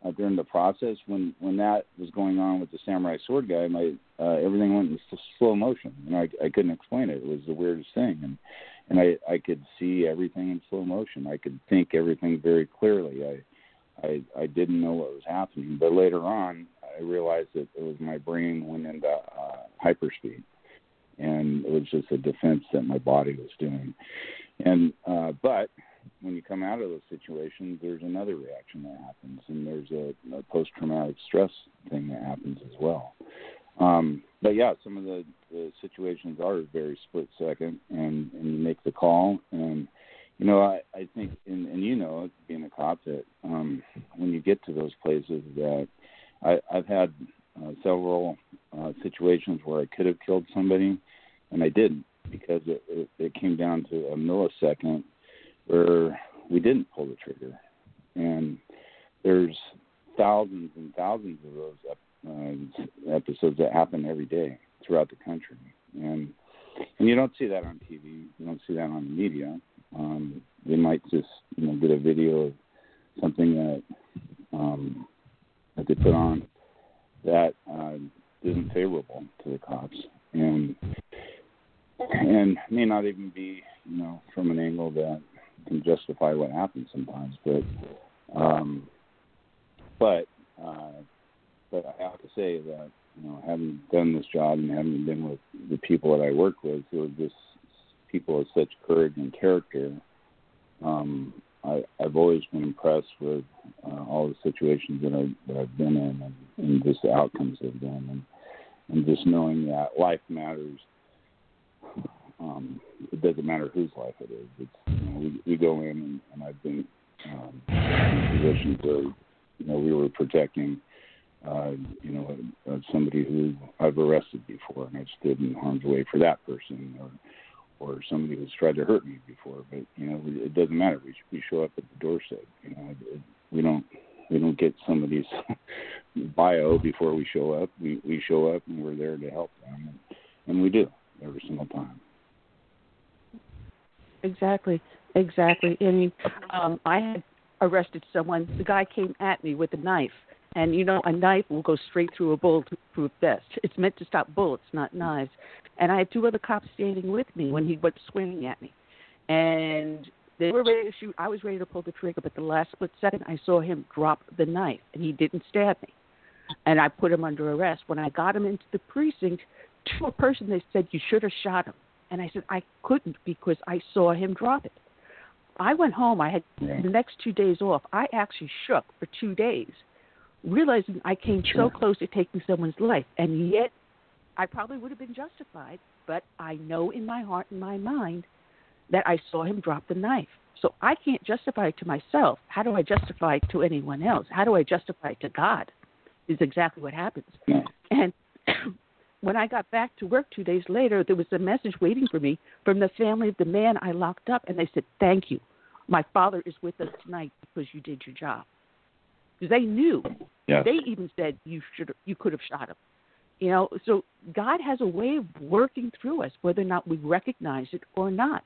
uh, during the process. When when that was going on with the samurai sword guy, my uh, everything went in slow motion. You know, I, I couldn't explain it. It was the weirdest thing, and and I, I could see everything in slow motion. I could think everything very clearly. I. I, I didn't know what was happening, but later on, I realized that it was my brain went into uh, hyperspeed, and it was just a defense that my body was doing. And uh, but when you come out of those situations, there's another reaction that happens, and there's a, a post-traumatic stress thing that happens as well. Um, but yeah, some of the, the situations are very split second, and, and you make the call. And you know, I, I think, and, and you know, being a cop, that um, when you get to those places, that I, I've had uh, several uh, situations where I could have killed somebody, and I didn't, because it, it, it came down to a millisecond where we didn't pull the trigger. And there's thousands and thousands of those uh, episodes that happen every day throughout the country. And, and you don't see that on T V. You don't see that on the media. Um, they might just, you know, get a video of something that um, that they put on that uh, isn't favorable to the cops, and and may not even be, you know, from an angle that can justify what happens sometimes. But um, but uh, but I have to say that, you know, having done this job and having been with the people that I work with, it was just people of such courage and character. Um, I, I've always been impressed with uh, all the situations that, I, that I've been in, and, and just the outcomes of them, and, and just knowing that life matters. Um, it doesn't matter whose life it is. It's, you know, we, we go in, and, and I've been um, in positions where, you know, we were protecting Uh, you know, uh, somebody who I've arrested before, and I've stood in harm's way for that person, or or somebody who's tried to hurt me before. But, you know, it doesn't matter. We we show up at the doorstep. You know, it, we don't we don't get somebody's bio before we show up. We we show up, and we're there to help them, and, and we do every single time. Exactly, exactly. I mean, um, I had arrested someone. The guy came at me with a knife. And, you know, a knife will go straight through a bullet, bulletproof vest. It's meant to stop bullets, not knives. And I had two other cops standing with me when he was swinging at me. And they were ready to shoot. I was ready to pull the trigger, but the last split second, I saw him drop the knife, and he didn't stab me. And I put him under arrest. When I got him into the precinct, to a person, they said, you should have shot him. And I said, I couldn't because I saw him drop it. I went home. I had the next two days off. I actually shook for two days, realizing I came so close to taking someone's life. And yet I probably would have been justified, but I know in my heart and my mind that I saw him drop the knife. So I can't justify it to myself. How do I justify it to anyone else? How do I justify it to God? Is exactly what happens. Yeah. And when I got back to work two days later, there was a message waiting for me from the family of the man I locked up, and they said, thank you. My father is with us tonight because you did your job. Because they knew. Yeah. They even said you should, you could have shot him. You know, so God has a way of working through us, whether or not we recognize it or not.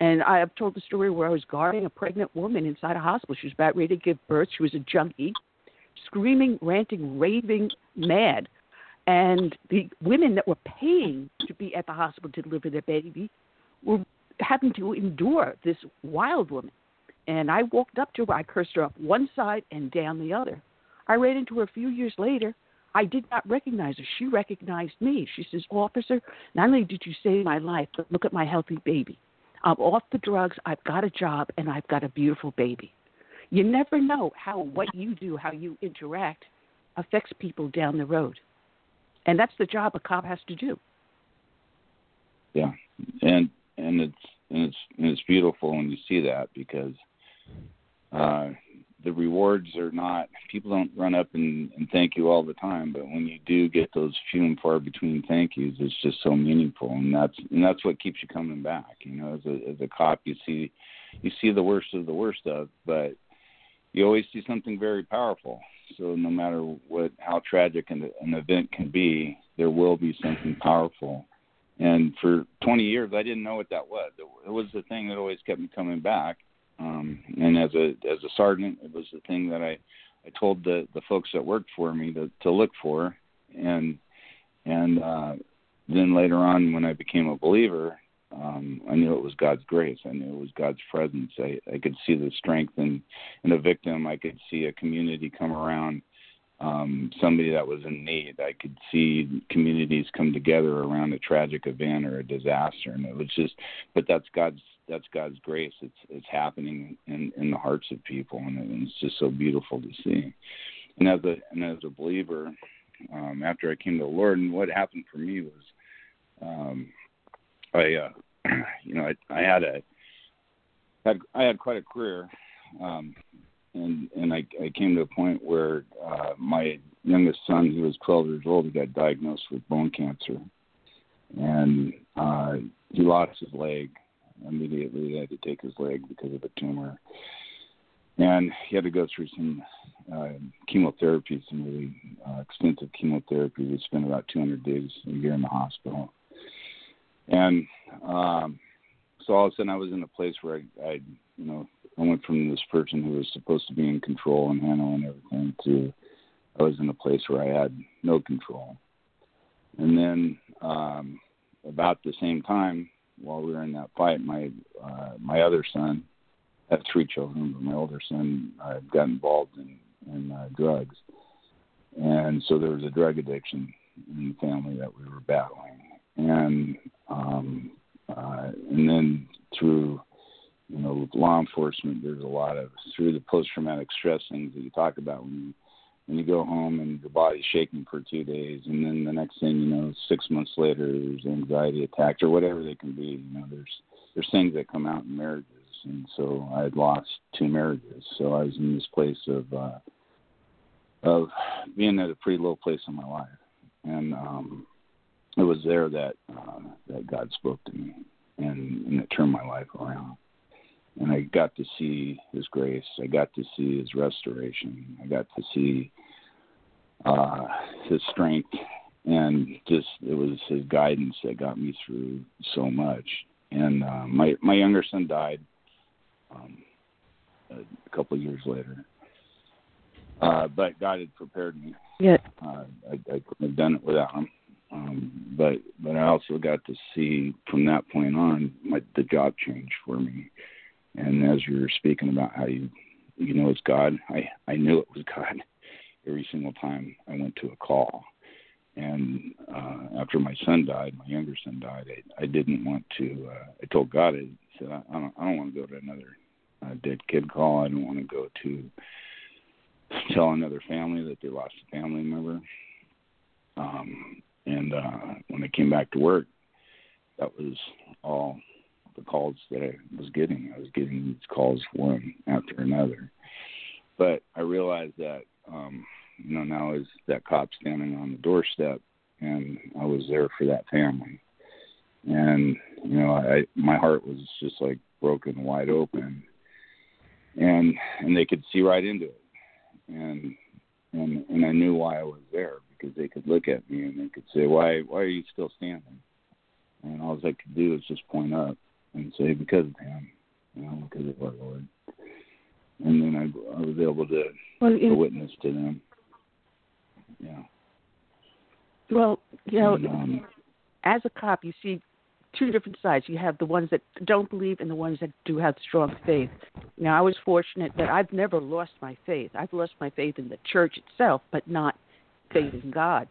And I have told the story where I was guarding a pregnant woman inside a hospital. She was about ready to give birth. She was a junkie, screaming, ranting, raving, mad. And the women that were paying to be at the hospital to deliver their baby were having to endure this wild woman. And I walked up to her. I cursed her up one side and down the other. I ran into her a few years later. I did not recognize her. She recognized me. She says, officer, not only did you save my life, but look at my healthy baby. I'm off the drugs. I've got a job, and I've got a beautiful baby. You never know how what you do, how you interact, affects people down the road. And that's the job a cop has to do. Yeah, and and it's and it's and it's beautiful when you see that, because uh, the rewards are not, people don't run up and, and thank you all the time, but when you do get those few and far between thank yous, it's just so meaningful, and that's and that's what keeps you coming back. You know, as a as a cop, you see you see the worst of the worst of, but you always see something very powerful. So no matter what, how tragic an, an event can be, there will be something powerful. And for twenty years, I didn't know what that was. It was the thing that always kept me coming back. Um, and as a as a sergeant, it was the thing that I, I told the, the folks that worked for me to, to look for. And and uh, then later on, when I became a believer, Um, I knew it was God's grace. I knew it was God's presence. I, I could see the strength in, in a victim. I could see a community come around, um, somebody that was in need. I could see communities come together around a tragic event or a disaster. And it was just, but that's God's, that's God's grace. It's, it's happening in, in the hearts of people. And it's just so beautiful to see. And as a, and as a believer, um, after I came to the Lord, and what happened for me was, um, I, uh, you know, I, I had a, had, I had quite a career, um, and and I, I came to a point where uh, my youngest son, he was twelve years old, he got diagnosed with bone cancer, and uh, he lost his leg immediately. They had to take his leg because of a tumor, and he had to go through some uh, chemotherapy, some really uh, extensive chemotherapy. We spent about two hundred days a year in the hospital. And um, so all of a sudden I was in a place where I, I, you know, I went from this person who was supposed to be in control and handling everything to I was in a place where I had no control. And then um, about the same time, while we were in that fight, my uh, my other son, I have three children, but my older son uh, got involved in, in uh, drugs. And so there was a drug addiction in the family that we were battling. And um, uh, and then through, you know, law enforcement, there's a lot of, through the post-traumatic stress things that you talk about when you, when you go home and your body's shaking for two days. And then the next thing you know, six months later, there's anxiety attacks or whatever they can be. You know, there's there's things that come out in marriages. And so I had lost two marriages. So I was in this place of, uh, of being at a pretty low place in my life. And, um, it was there that uh, that God spoke to me, and, and it turned my life around. And I got to see His grace. I got to see His restoration. I got to see uh, His strength, and just it was His guidance that got me through so much. And uh, my my younger son died um, a couple of years later. Uh, but God had prepared me. Yeah. Uh, I, I couldn't have done it without him. Um, but but I also got to see from that point on my, the job changed for me. And as you were speaking about how you you know it's God, I, I knew it was God every single time I went to a call. And uh, after my son died, my younger son died, I, I didn't want to. Uh, I told God, I said, I, I don't I don't want to go to another uh, dead kid call. I don't want to go to tell another family that they lost a family member. Um, and uh, when I came back to work, that was all the calls that I was getting. I was getting these calls one after another. But I realized that, um, you know, now is that cop standing on the doorstep, and I was there for that family. And, you know, I, my heart was just like broken wide open, and and they could see right into it. And, and and I knew why I was there, because they could look at me and they could say, why why are you still standing? And all I could do was just point up and say, because of him, you know, because of our Lord. And then I, I was able to, well, to witness to them. Yeah. Well, you know, and, um, as a cop, you see two different sides. You have the ones that don't believe and the ones that do have strong faith. Now, I was fortunate that I've never lost my faith. I've lost my faith in the church itself, but not faith in God.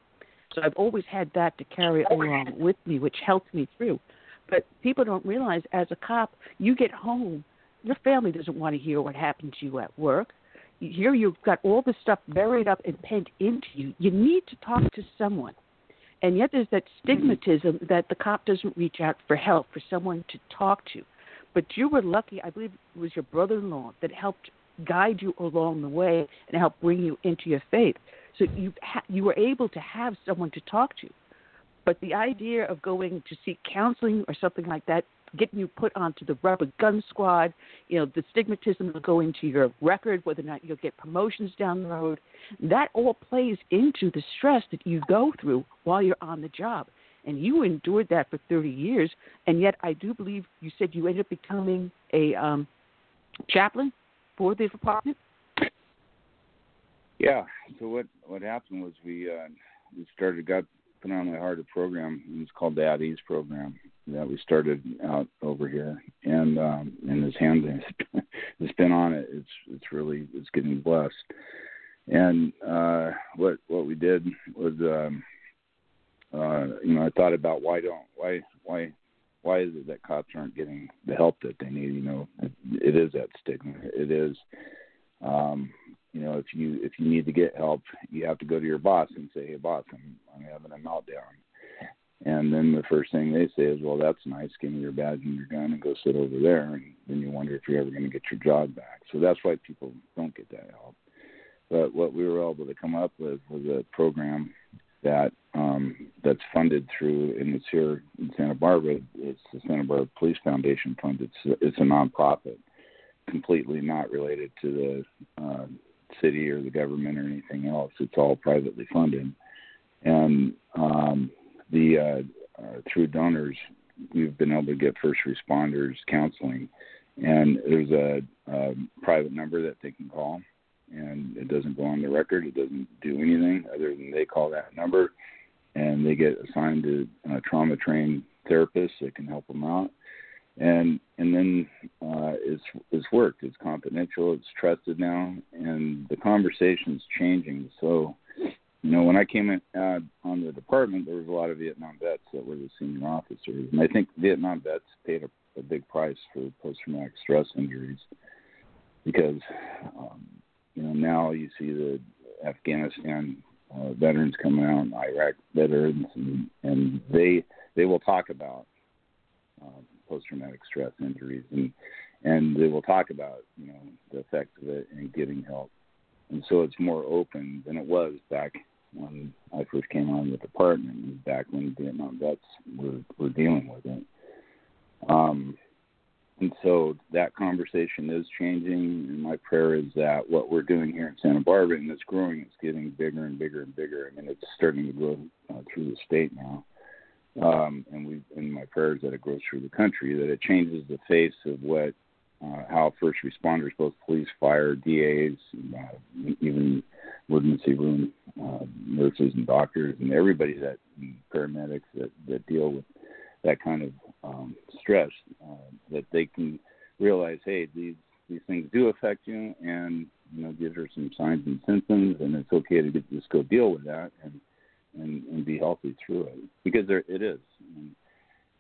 So I've always had that to carry along with me, which helped me through. But people don't realize, as a cop, you get home, your family doesn't want to hear what happened to you at work. Here you've got all this stuff buried up and pent into you. You need to talk to someone. And yet there's that stigmatism that the cop doesn't reach out for help, for someone to talk to. But you were lucky, I believe it was your brother-in-law that helped guide you along the way and helped bring you into your faith. So you ha- you were able to have someone to talk to. But the idea of going to seek counseling or something like that, getting you put onto the rubber gun squad, you know, the stigmatism of going to your record, whether or not you'll get promotions down the road, that all plays into the stress that you go through while you're on the job. And you endured that for thirty years, and yet I do believe you said you ended up becoming a um, chaplain for the department? Yeah, so what, what happened was we uh, we started, got put on a harder program. It was called the At Ease program that we started out over here. And um, and this hand that's been on it, it's it's really, it's getting blessed. And uh, what what we did was, um, uh, you know, I thought about why don't, why, why, why is it that cops aren't getting the help that they need? You know, it, it is that stigma. It is, um you know, if you if you need to get help, you have to go to your boss and say, hey, boss, I'm, I'm having a meltdown. And then the first thing they say is, well, that's nice. Give me your badge and your gun and go sit over there. And then you wonder if you're ever going to get your job back. So that's why people don't get that help. But what we were able to come up with was a program that um, that's funded through, and it's here in Santa Barbara. It's the Santa Barbara Police Foundation Fund. It's, it's a nonprofit, completely not related to the uh, city or the government or anything else. It's all privately funded, and um, the uh, uh, through donors, we've been able to get first responders counseling. And there's a, a private number that they can call, and it doesn't go on the record. It doesn't do anything other than they call that number, and they get assigned to uh, trauma-trained therapists that can help them out. And and then uh, it's it's worked. It's confidential. It's trusted now, and the conversation's changing. So, you know, when I came in uh, on the department, there was a lot of Vietnam vets that were the senior officers, and I think Vietnam vets paid a, a big price for post-traumatic stress injuries, because um, you know, now you see the Afghanistan uh, veterans coming out, and Iraq veterans, and, and they they will talk about. Um, post-traumatic stress injuries, and and they will talk about, you know, the effects of it and getting help. And so it's more open than it was back when I first came on the department, and back when Vietnam vets were, were dealing with it. Um, and so that conversation is changing, and my prayer is that what we're doing here in Santa Barbara, and it's growing, it's getting bigger and bigger and bigger. I mean, it's starting to grow uh, through the state now. Um, and we, in my prayers, that it grows through the country, that it changes the face of what, uh, how first responders, both police, fire, D As, uh, even emergency room uh, nurses and doctors and everybody that paramedics that, that deal with that kind of um, stress, uh, that they can realize, hey, these these things do affect you, and you know, these are some signs and symptoms, and it's okay to get, just go deal with that and and, and be healthy through it, because there it is. And,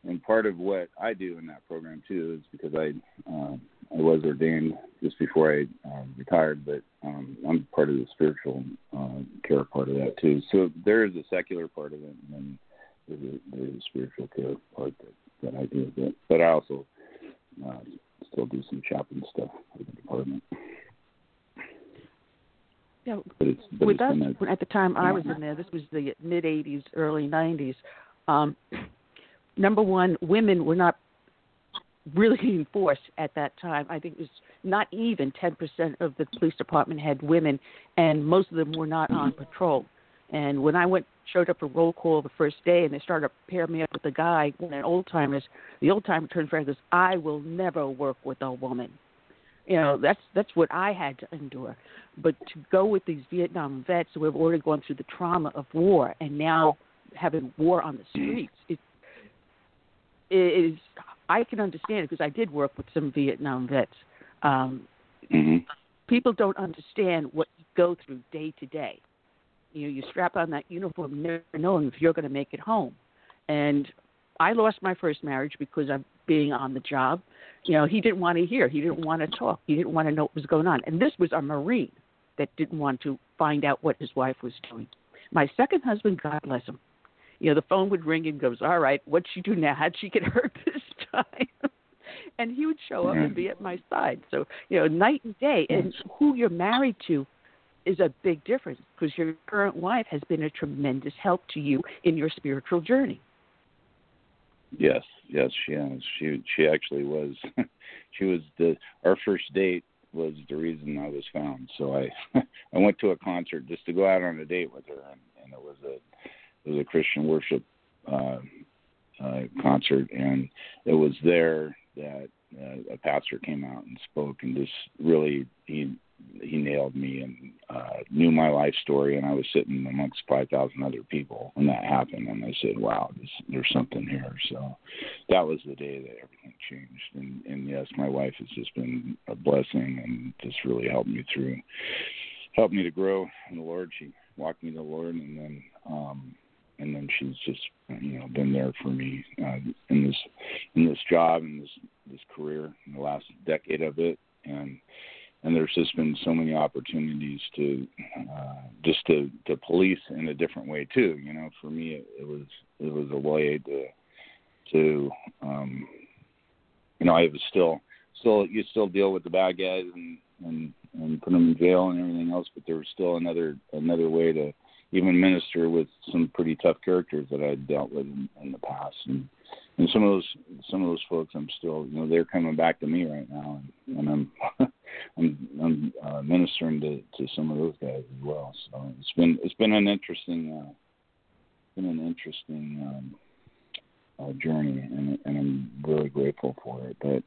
and part of what I do in that program too is because I uh, I was ordained just before I uh, retired, but um, I'm part of the spiritual uh, care part of that too. So there is a secular part of it, and then there's a, there's a spiritual care part that, that I do. But, but I also uh, still do some chaplain stuff with the department. Yeah, but it's, but with us, a, at the time I was in there, this was the mid-eighties, early nineties, um, number one, women were not really enforced at that time. I think it was not even ten percent of the police department had women, and most of them were not on patrol. And when I went, showed up for roll call the first day, and they started to pair me up with a guy, an old-timer, the old-timer turns around and goes, I will never work with a woman. You know, that's that's what I had to endure. But to go with these Vietnam vets who have already gone through the trauma of war and now having war on the streets, it, it is, I can understand it because I did work with some Vietnam vets. Um, mm-hmm. People don't understand what you go through day to day. You know, you strap on that uniform, never knowing if you're going to make it home. And I lost my first marriage because I'm being on the job. You know, he didn't want to hear. He didn't want to talk. He didn't want to know what was going on. And this was a Marine that didn't want to find out what his wife was doing. My second husband, God bless him, you know, the phone would ring and goes, all right, what'd she do now? How'd she get hurt this time? And he would show up and be at my side. So, you know, night and day. And who you're married to is a big difference, because your current wife has been a tremendous help to you in your spiritual journey. Yes, yes, she has. She she actually was. She was the our first date was the reason I was found. So I I went to a concert just to go out on a date with her, and, and it was a it was a Christian worship uh, uh, concert, and it was there that uh, a pastor came out and spoke, and just really he. He nailed me and uh, knew my life story, and I was sitting amongst five thousand other people when that happened, and I said, wow, this, there's something here. So that was the day that everything changed. And, and, yes, my wife has just been a blessing and just really helped me through, helped me to grow in the Lord. She walked me to the Lord, and then um, and then she's just, you know, been there for me uh, in this in this job and this, this career in the last decade of it. And And there's just been so many opportunities to uh, just to, to police in a different way too. You know, for me, it, it was it was a way to to um, you know, I was still still you still deal with the bad guys and, and, and put them in jail and everything else, but there was still another another way to even minister with some pretty tough characters that I had dealt with in, in the past. And, and some of those some of those folks, I'm still, you know, they're coming back to me right now, and, and I'm. I'm, I'm uh, ministering to, to some of those guys as well. So it's been it's been an interesting uh, been an interesting um, uh, journey, and, and I'm really grateful for it. But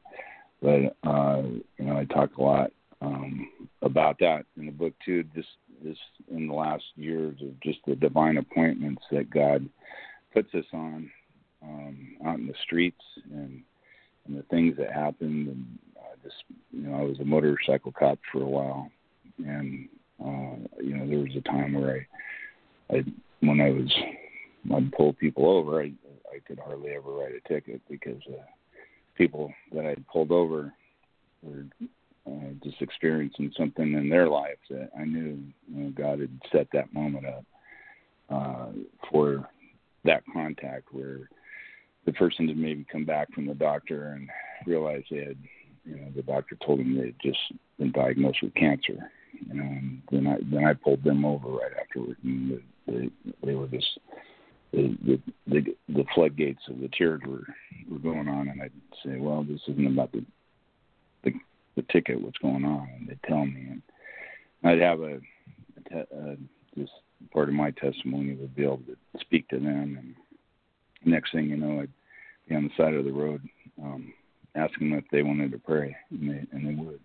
but uh, you know, I talk a lot um, about that in the book too. Just this in the last years of just the divine appointments that God puts us on um, out in the streets and and the things that happened. And Just, you know, I was a motorcycle cop for a while, and uh, you know, there was a time where I, I when I was, I'd pull people over. I, I could hardly ever write a ticket because uh, people that I'd pulled over were uh, just experiencing something in their lives that I knew, you know, God had set that moment up uh, for that contact where the person had maybe come back from the doctor and realized they had. You know, the doctor told them they had just been diagnosed with cancer. You know, and then I then I pulled them over right afterward, and they they were just the the the floodgates of the tears were, were going on, and I'd say, well, this isn't about the the, the ticket, what's going on? And they'd tell me, and I'd have a, a, te- a just part of my testimony would be able to speak to them, and next thing you know, I'd be on the side of the road. Um, asking them if they wanted to pray, and they, and they would.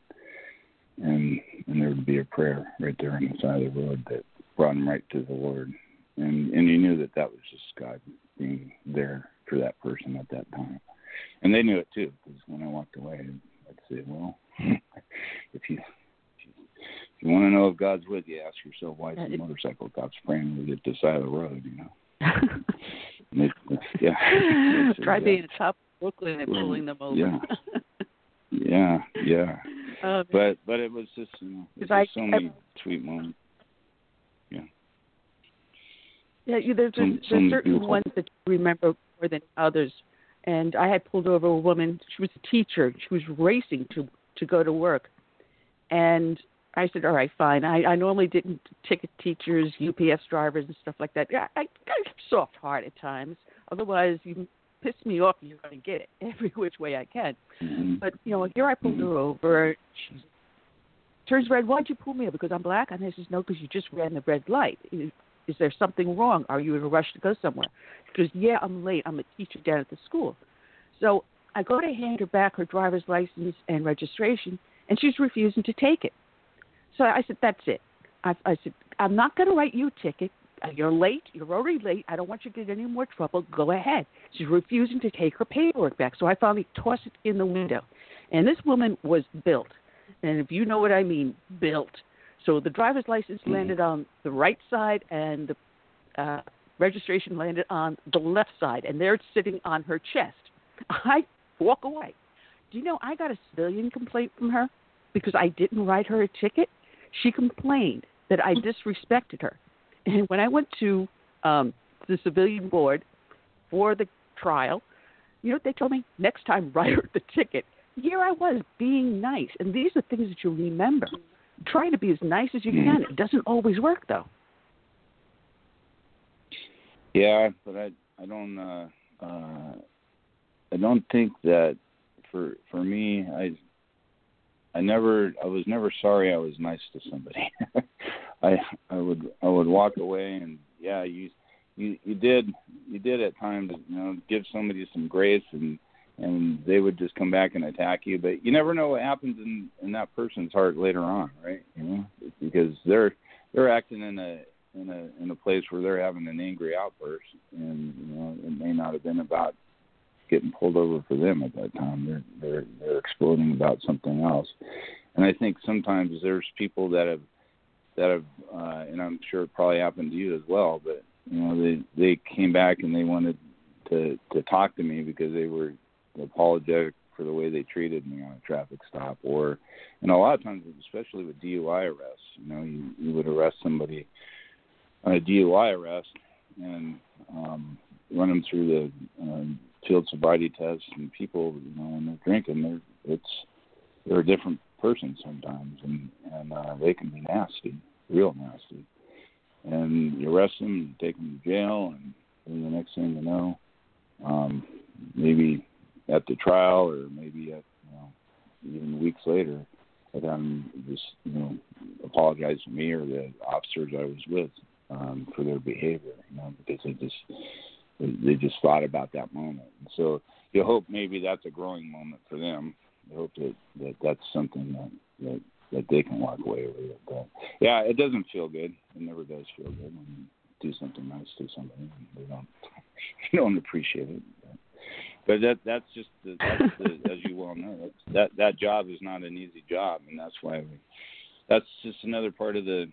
And and there would be a prayer right there on the side of the road that brought him right to the Lord. And and he knew that that was just God being there for that person at that time. And they knew it too, because when I walked away, I'd say, well, if you if you want to know if God's with you, ask yourself why is the motorcycle cop spraying with it to the side of the road, you know. it, yeah. It's, Try uh, being top of Brooklyn and pulling them over. Yeah, yeah. yeah. Um, but but it was just, you know, it was I, so many I, sweet moments. Yeah. Yeah, you, there's, so, there's, so there's certain beautiful ones that you remember more than others. And I had pulled over a woman. She was a teacher. She was racing to, to go to work. And I said, all right, fine. I, I normally didn't ticket teachers, U P S drivers, and stuff like that. I, I got a soft heart at times. Otherwise, you piss me off, you're going to get it every which way I can. Mm-hmm. But, you know, here I pulled her over. She turns red. Why'd you pull me over? Because I'm black? And I says, no, because you just ran the red light. It, Is there something wrong? Are you in a rush to go somewhere? She goes, yeah, I'm late. I'm a teacher down at the school. So I go to hand her back her driver's license and registration, and she's refusing to take it. So I said, that's it. I, I said, I'm not going to write you a ticket. You're late. You're already late. I don't want you to get any more trouble. Go ahead. She's refusing to take her paperwork back. So I finally tossed it in the window. And this woman was built. And if you know what I mean, built. So the driver's license landed on the right side and the uh, registration landed on the left side, and they're sitting on her chest. I walk away. Do you know, I got a civilian complaint from her because I didn't write her a ticket. She complained that I disrespected her. And when I went to um, the civilian board for the trial, you know what they told me? Next time, write her the ticket. Here I was being nice, and these are things that you remember. Trying to be as nice as you can. It doesn't always work, though. Yeah, but I, I don't, uh, uh, I don't think that for for me, I, I never, I was never sorry I was nice to somebody. I, I would, I would walk away, and yeah, you, you, you did, you did at times, you know, give somebody some grace and. And they would just come back and attack you, but you never know what happens in, in that person's heart later on, right? You know, because they're they're acting in a in a in a place where they're having an angry outburst, and you know it may not have been about getting pulled over for them at that time. They're they're they're exploding about something else, and I think sometimes there's people that have that have, uh, and I'm sure it probably happened to you as well. But you know, they they came back and they wanted to to talk to me because they were apologetic for the way they treated me on a traffic stop, or, and a lot of times, especially with D U I arrests, you know, you, you would arrest somebody on a D U I arrest and um, run them through the um, field sobriety test, and people, you know, when they're drinking, they're it's they're a different person sometimes, and and uh, they can be nasty, real nasty, and you arrest them, take them to jail, and, and the next thing you know, um, maybe. at the trial, or maybe at, you know, even weeks later, I got them just, you know, apologize to me or the officers I was with um, for their behavior, you know, because they just they just thought about that moment. And so you hope maybe that's a growing moment for them. You hope that, that that's something that, that that they can walk away with. But yeah, it doesn't feel good. It never does feel good when you do something nice to somebody and they don't they don't appreciate it. But. But that that's just, the, that's the, as you well know, that's, that that job is not an easy job, and that's why we, that's just another part of the,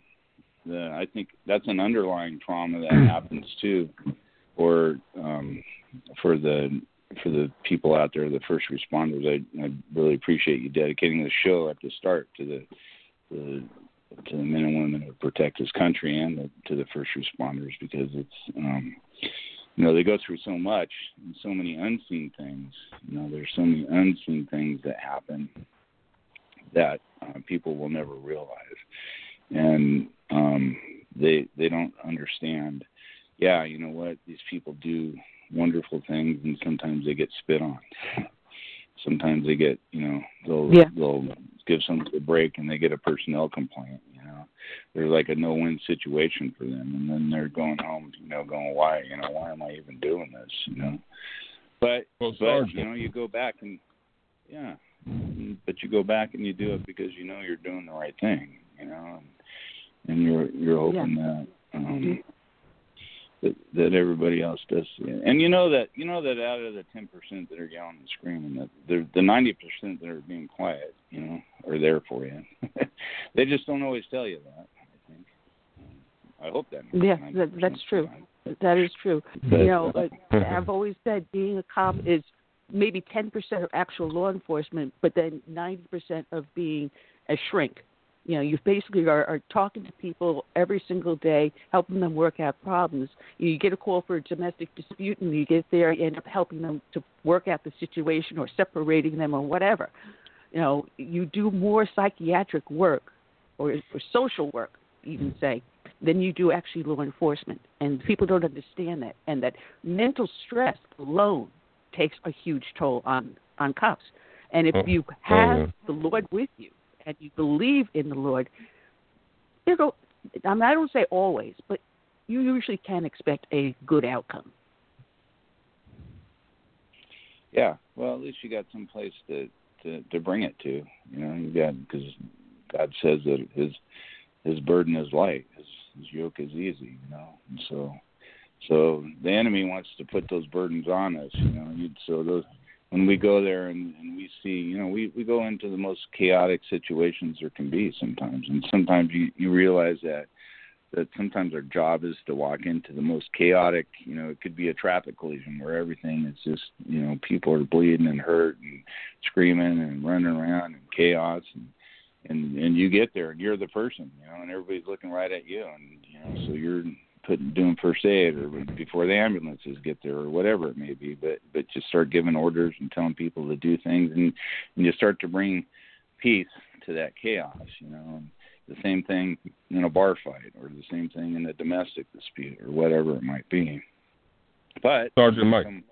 the, I think that's an underlying trauma that happens too, or um, for the for the people out there, the first responders. I, I really appreciate you dedicating the show at the start to the, the to the men and women who protect this country, and the, to the first responders, because it's. Um, You know, they go through so much and so many unseen things. You know, there's so many unseen things that happen that uh, people will never realize. And um, they they don't understand, yeah, you know what, these people do wonderful things, and sometimes they get spit on. Sometimes they get, you know, they'll, yeah. they'll give someone a break and they get a personnel complaint. There's like a no-win situation for them, and then they're going home, you know, going, why, you know, why am I even doing this, you know? But, well, but you know, you go back and, yeah, but you go back and you do it because you know you're doing the right thing, you know, and you're you're hoping yeah. that um, that that everybody else does see it. And you know that you know that out of the ten percent that are yelling and screaming, that the ninety percent that are being quiet, you know, are there for you. They just don't always tell you that. I think. I hope that. Yeah, that, that's true. That is true. But, you know, uh, I've always said being a cop is maybe ten percent of actual law enforcement, but then ninety percent of being a shrink. You know, you basically are, are talking to people every single day, helping them work out problems. You get a call for a domestic dispute, and you get there, you end up helping them to work out the situation or separating them or whatever. You know, you do more psychiatric work or, or social work, you can say, than you do actually law enforcement. And people don't understand that. And that mental stress alone takes a huge toll on, on cops. And if you have oh, yeah. the Lord with you and you believe in the Lord, you know, I mean, I don't say always, but you usually can expect a good outcome. Yeah. Well, at least you got some place to, to, to bring it to, you know, you got, because God says that his, his burden is light. His, his yoke is easy, you know? And so, So the enemy wants to put those burdens on us, you know. You'd, so those, when we go there and, and we see, you know, we, we go into the most chaotic situations there can be sometimes. And sometimes you, you realize that that sometimes our job is to walk into the most chaotic, you know, it could be a traffic collision where everything is just, you know, people are bleeding and hurt and screaming and running around and chaos. And, and, and you get there and you're the person, you know, and everybody's looking right at you. And, you know, so you're putting doing first aid or before the ambulances get there or whatever it may be, but but just start giving orders and telling people to do things, and, and you start to bring peace to that chaos, you know. And the same thing in a bar fight or the same thing in a domestic dispute or whatever it might be. But Sergeant Mike, um,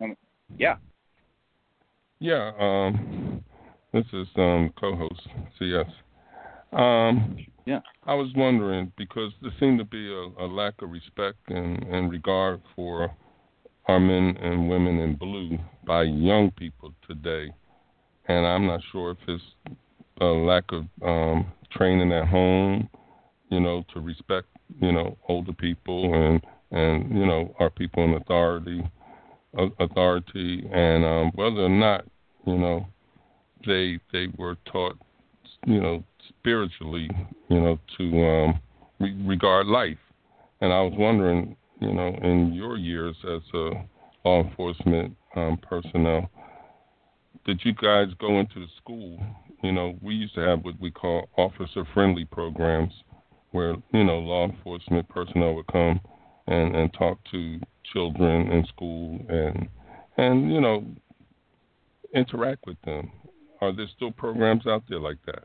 um, yeah, yeah. Um, this is um, co-host C S. Um, yeah, I was wondering because there seemed to be a, a lack of respect and, and regard for our men and women in blue by young people today, and I'm not sure if it's a lack of um, training at home, you know, to respect, you know, older people and and you know our people in authority, uh, authority, and um, whether or not you know they they were taught, you know, spiritually, you know, to um, re- regard life. And I was wondering, you know, in your years as a law enforcement um, personnel, did you guys go into the school? You know, we used to have what we call officer-friendly programs where, you know, law enforcement personnel would come and, and talk to children in school and, and, you know, interact with them. Are there still programs out there like that?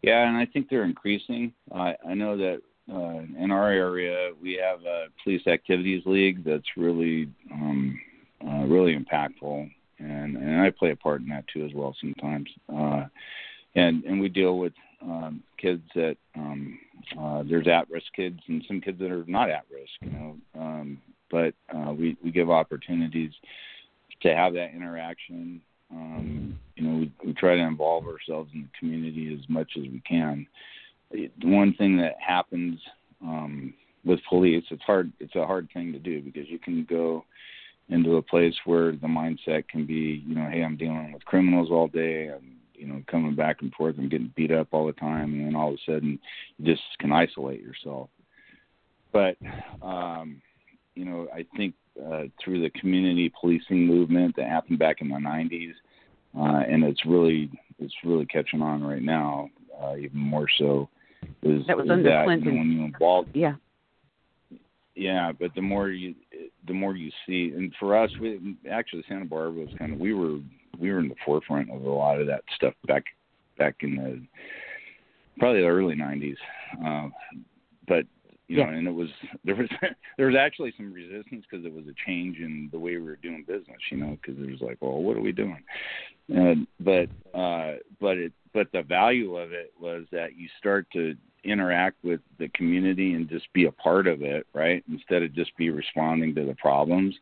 Yeah, and I think they're increasing. I, I know that uh, in our area we have a police activities league that's really, um, uh, really impactful, and, and I play a part in that too as well sometimes. Uh, and and we deal with um, kids that um, uh, there's at-risk kids and some kids that are not at-risk, you know. Um, but uh, we we give opportunities to have that interaction. Um, you know, we, we try to involve ourselves in the community as much as we can. The one thing that happens um, with police, it's hard. It's a hard thing to do because you can go into a place where the mindset can be, you know, hey, I'm dealing with criminals all day. I'm, you know, coming back and forth. I'm getting beat up all the time. And then all of a sudden you just can isolate yourself. But, um, you know, I think, Uh, through the community policing movement that happened back in the nineties, uh, and it's really it's really catching on right now, uh, even more so. Is, that was is under that, Clinton. You know, when you involve, yeah, yeah. But the more you the more you see, and for us, we actually Santa Barbara was kind of we were we were in the forefront of a lot of that stuff back back in the probably the early nineties, uh, but. You know, yeah. And it was there was there was actually some resistance because it was a change in the way we were doing business. You know, because it was like, well, what are we doing? And, but uh, but it but the value of it was that you start to interact with the community and just be a part of it, right? Instead of just be responding to the problems.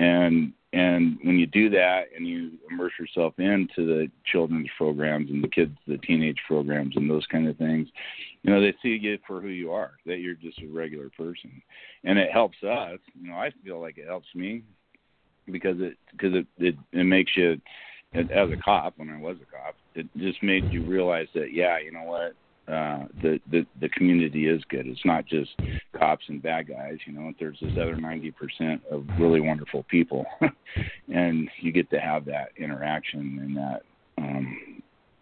And and when you do that and you immerse yourself into the children's programs and the kids, the teenage programs and those kind of things, you know, they see you for who you are, that you're just a regular person. And it helps us. You know, I feel like it helps me because it, because it, it, it makes you, as a cop, when I was a cop, it just made you realize that, yeah, you know what, Uh, the, the the community is good. It's not just cops and bad guys. You know, there's this other ninety percent of really wonderful people, and you get to have that interaction and that um,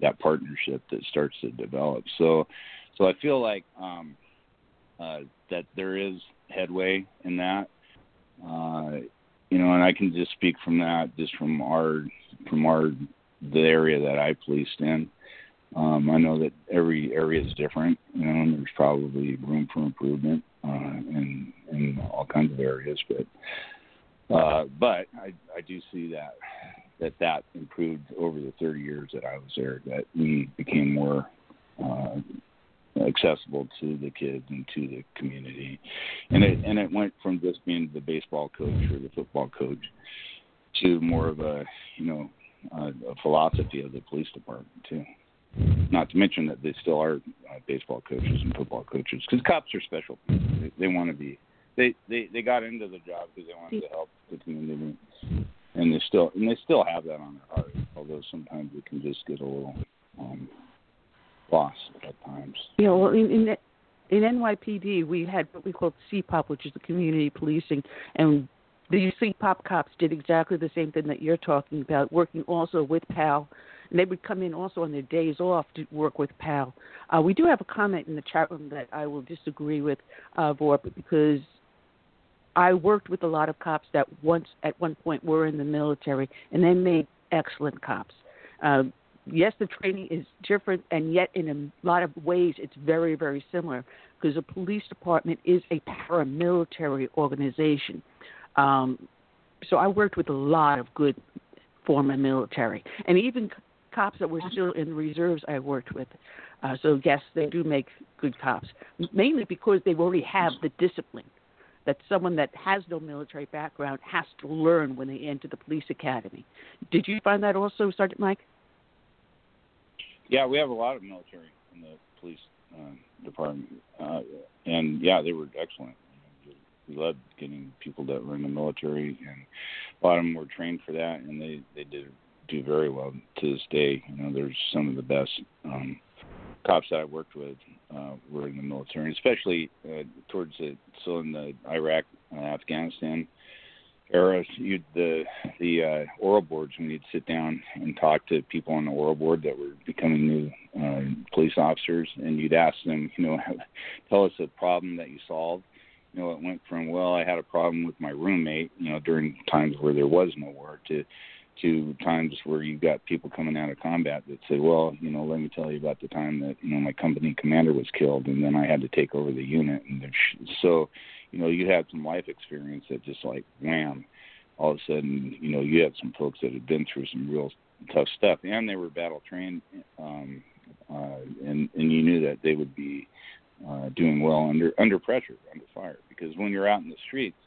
that partnership that starts to develop. So, so I feel like um, uh, that there is headway in that. Uh, you know, and I can just speak from that, just from our from our the area that I policed in. Um, I know that every area is different, you know, and there's probably room for improvement uh, in, in all kinds of areas. But uh, but I, I do see that, that that improved over the thirty years that I was there, that we became more uh, accessible to the kids and to the community. And it, and it went from just being the baseball coach or the football coach to more of a, you know, a, a philosophy of the police department, too. Not to mention that they still are uh, baseball coaches and football coaches, because cops are special. They, they want to be. They, they they got into the job because they wanted to help the community, and they still and they still have that on their heart. Although sometimes it can just get a little um, lost at times. Yeah, well, in, in in N Y P D we had what we called C POP, which is the community policing, and the C POP cops did exactly the same thing that you're talking about, working also with P A L. And they would come in also on their days off to work with P A L. Uh, we do have a comment in the chat room that I will disagree with, uh, Vorp, because I worked with a lot of cops that once at one point were in the military, and they made excellent cops. Uh, yes, the training is different, and yet in a lot of ways it's very, very similar, because the police department is a paramilitary organization. Um, so I worked with a lot of good former military, and even cops that were still in reserves I worked with. Uh, so, yes, they do make good cops, mainly because they already have the discipline that someone that has no military background has to learn when they enter the police academy. Did you find that also, Sergeant Mike? Yeah, we have a lot of military in the police uh, department. Uh, and, yeah, they were excellent. We loved getting people that were in the military, and a lot of them were trained for that, and they, they did do very well to this day. You know, there's some of the best um, cops that I worked with uh, were in the military, especially uh, towards the still in the Iraq, uh, Afghanistan era. You'd, the the uh, oral boards, when you'd sit down and talk to people on the oral board that were becoming new uh, police officers, and you'd ask them, you know, tell us a problem that you solved. You know, it went from, well, I had a problem with my roommate, you know, during times where there was no war, to to times where you got people coming out of combat that said, well, you know, let me tell you about the time that, you know, my company commander was killed, and then I had to take over the unit. And so, you know, you had some life experience that just like, wham, all of a sudden, you know, you had some folks that had been through some real tough stuff, and they were battle trained, um, uh, and, and you knew that they would be Uh, doing well under under pressure, under fire, because when you're out in the streets,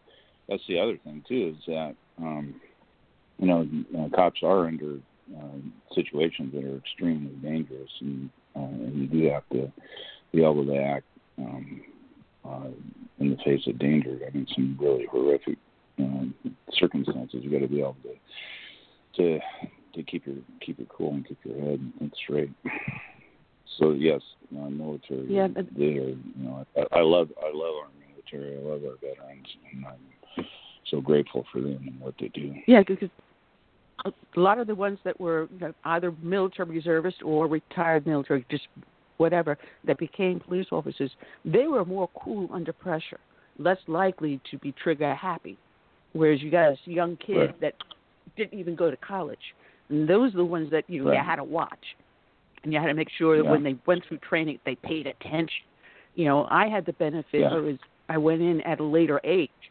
that's the other thing too, is that um, you know uh, cops are under uh, situations that are extremely dangerous, and, uh, and you do have to be able to act um, uh, in the face of danger. I mean, some really horrific um, circumstances. You got to be able to to to keep your keep it cool and keep your head and think straight. So yes, uh, military. Yeah, but, they are, you know, I, I love I love our military. I love our veterans, and I'm so grateful for them and what they do. Yeah, because a lot of the ones that were either military reservists or retired military, just whatever, that became police officers, they were more cool under pressure, less likely to be trigger happy. Whereas you got this young kid right. that didn't even go to college, and those are the ones that you, right. you had to watch. And you had to make sure that yeah. when they went through training, they paid attention. You know, I had the benefit yeah. of I went in at a later age.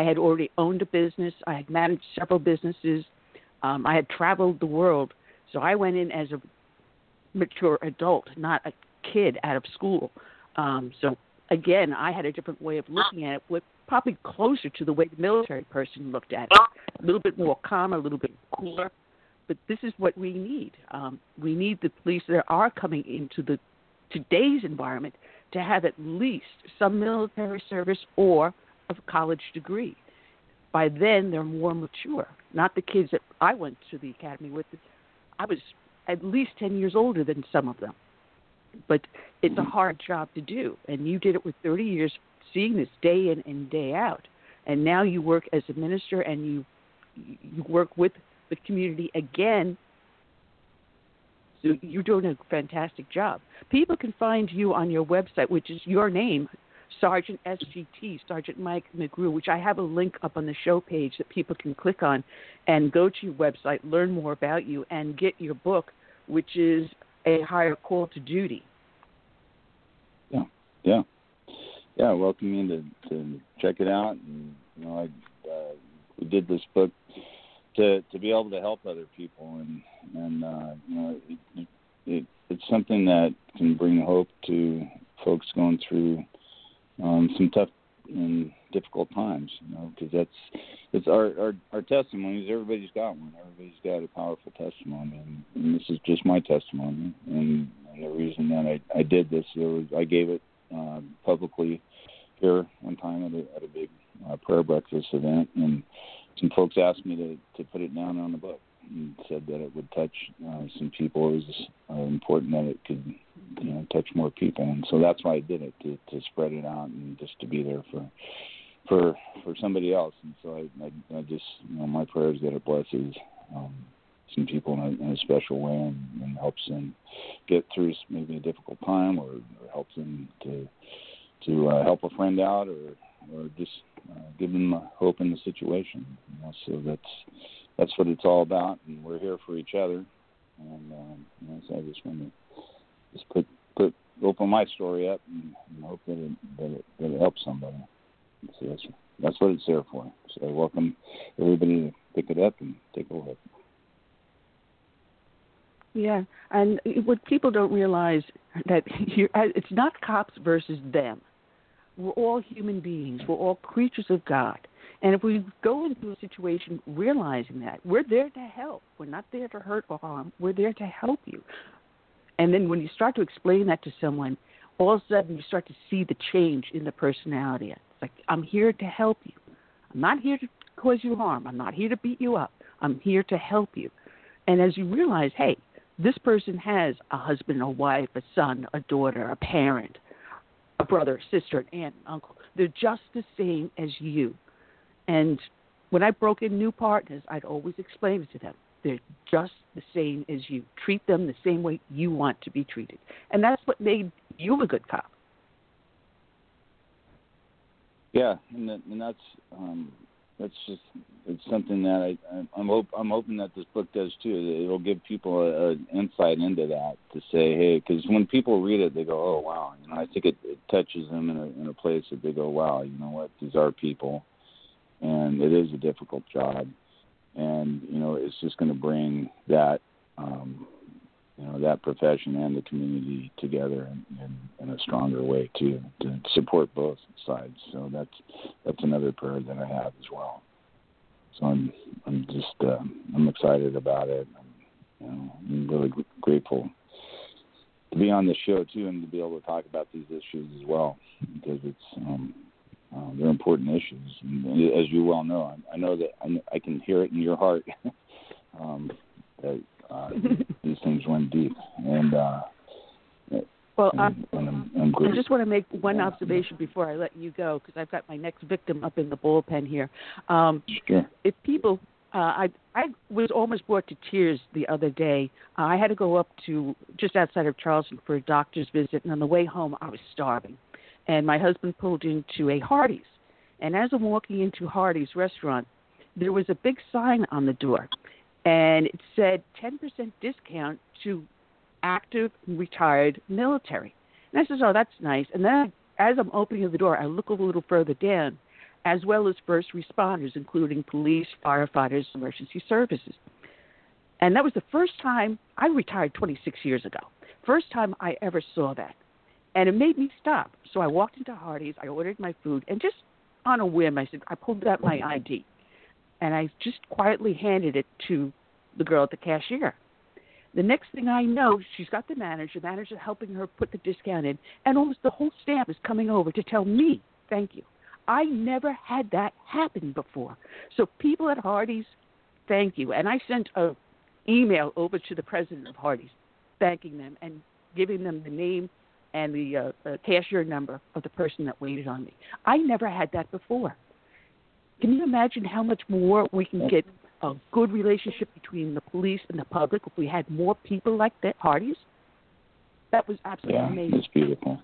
I had already owned a business. I had managed several businesses. Um, I had traveled the world. So I went in as a mature adult, not a kid out of school. Um, so, again, I had a different way of looking at it, probably closer to the way the military person looked at it. A little bit more calm, a little bit cooler. But this is what we need. Um, we need the police that are coming into the today's environment to have at least some military service or a college degree. By then, they're more mature. Not the kids that I went to the academy with. I was at least ten years older than some of them. But it's a hard job to do. And you did it with thirty years, seeing this day in and day out. And now you work as a minister and you you work with the community again. So you're doing a fantastic job. People can find you on your website, which is your name, Sergeant S G T, Sergeant Mike McGrew, which I have a link up on the show page that people can click on and go to your website, learn more about you, and get your book, which is A Higher Call to Duty. Yeah, yeah. Yeah, I welcome you to, to check it out. And, you know, I uh, we did this book to to be able to help other people, and and uh, you know, it, it, it's something that can bring hope to folks going through um, some tough and difficult times. You know, because that's it's our, our our testimonies. Everybody's got one. Everybody's got a powerful testimony, and, and this is just my testimony. And, and the reason that I, I did this, it was I gave it uh, publicly here one time at a, at a big uh, prayer breakfast event, and some folks asked me to, to put it down on the book and said that it would touch uh, some people. It was uh, important that it could, you know, touch more people. And so that's why I did it, to, to spread it out and just to be there for for for somebody else. And so I, I, I just, you know, my prayer is that it blesses um, some people in a, in a special way and, and helps them get through maybe a difficult time, or, or helps them to, to uh, help a friend out, or or just uh, give them hope in the situation. You know, so that's that's what it's all about, and we're here for each other. And um, you know, so I just want to just put put open my story up and, and hope that it, that it that it helps somebody. So that's that's what it's there for. So I welcome everybody to pick it up and take a look. Yeah, and what people don't realize that you're, it's not cops versus them. We're all human beings. We're all creatures of God. And if we go into a situation realizing that, we're there to help. We're not there to hurt or harm. We're there to help you. And then when you start to explain that to someone, all of a sudden you start to see the change in the personality. It's like, I'm here to help you. I'm not here to cause you harm. I'm not here to beat you up. I'm here to help you. And as you realize, hey, this person has a husband, a wife, a son, a daughter, a parent, a brother, sister, an aunt, an uncle. They're just the same as you. And when I broke in new partners, I'd always explain it to them. They're just the same as you. Treat them the same way you want to be treated. And that's what made you a good cop. Yeah, and, that, and that's um, that's just it's something that I, I'm, hope, I'm hoping that this book does too. It'll give people an insight into that, to say, hey, because when people read it, they go, oh, wow. You know, I think it, it touches them in a, in a place that they go, wow, you know what, these are people. And it is a difficult job, and you know it's just going to bring that, um, you know, that profession and the community together in, in, in a stronger way to to support both sides. So that's that's another prayer that I have as well. So I'm I'm just uh, I'm excited about it. I'm, you know, I'm really grateful to be on this show too, and to be able to talk about these issues as well, because it's. Um, Uh, they're important issues, and as you well know, I, I know that I, I can hear it in your heart um, that uh, these things went deep. And uh, well, and, I'm, and I'm, I'm I just want to make one observation before I let you go, because I've got my next victim up in the bullpen here. Um, sure. If people, uh, I I was almost brought to tears the other day. Uh, I had to go up to just outside of Charleston for a doctor's visit, and on the way home, I was starving. And my husband pulled into a Hardee's. And as I'm walking into Hardee's restaurant, there was a big sign on the door. And it said ten percent discount to active retired military. And I said, oh, that's nice. And then as I'm opening the door, I look a little further down, as well as first responders, including police, firefighters, emergency services. And that was the first time I retired twenty-six years ago. First time I ever saw that. And it made me stop. So I walked into Hardee's, I ordered my food, and just on a whim, I said, I pulled out my I D, and I just quietly handed it to the girl at the cashier. The next thing I know, she's got the manager, the manager helping her put the discount in, and almost the whole staff is coming over to tell me, thank you. I never had that happen before. So people at Hardee's, thank you. And I sent an email over to the president of Hardee's, thanking them and giving them the name and the uh, uh, cashier number of the person that waited on me. I never had that before. Can you imagine how much more we can get a good relationship between the police and the public if we had more people like that, Hardee's? That was absolutely yeah, amazing. That's beautiful.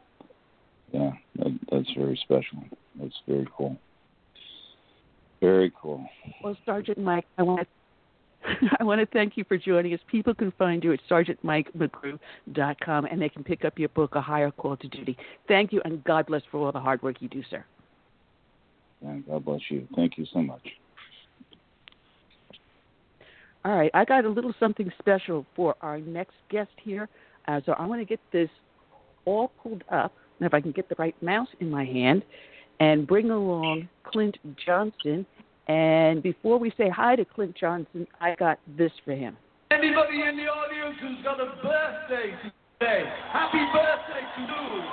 Yeah, that, that's very special. That's very cool. Very cool. Well, Sergeant Mike, I want to, I want to thank you for joining us. People can find you at sergeant mike mcgrew dot com, and they can pick up your book, A Higher Call to Duty. Thank you, and God bless for all the hard work you do, sir. And God bless you. Thank you so much. All right, I got a little something special for our next guest here. Uh, so I want to get this all pulled up, and if I can get the right mouse in my hand, and bring along Clint Johnson. And before we say hi to Clint Johnson, I got this for him. Anybody in the audience who's got a birthday today, happy birthday to you.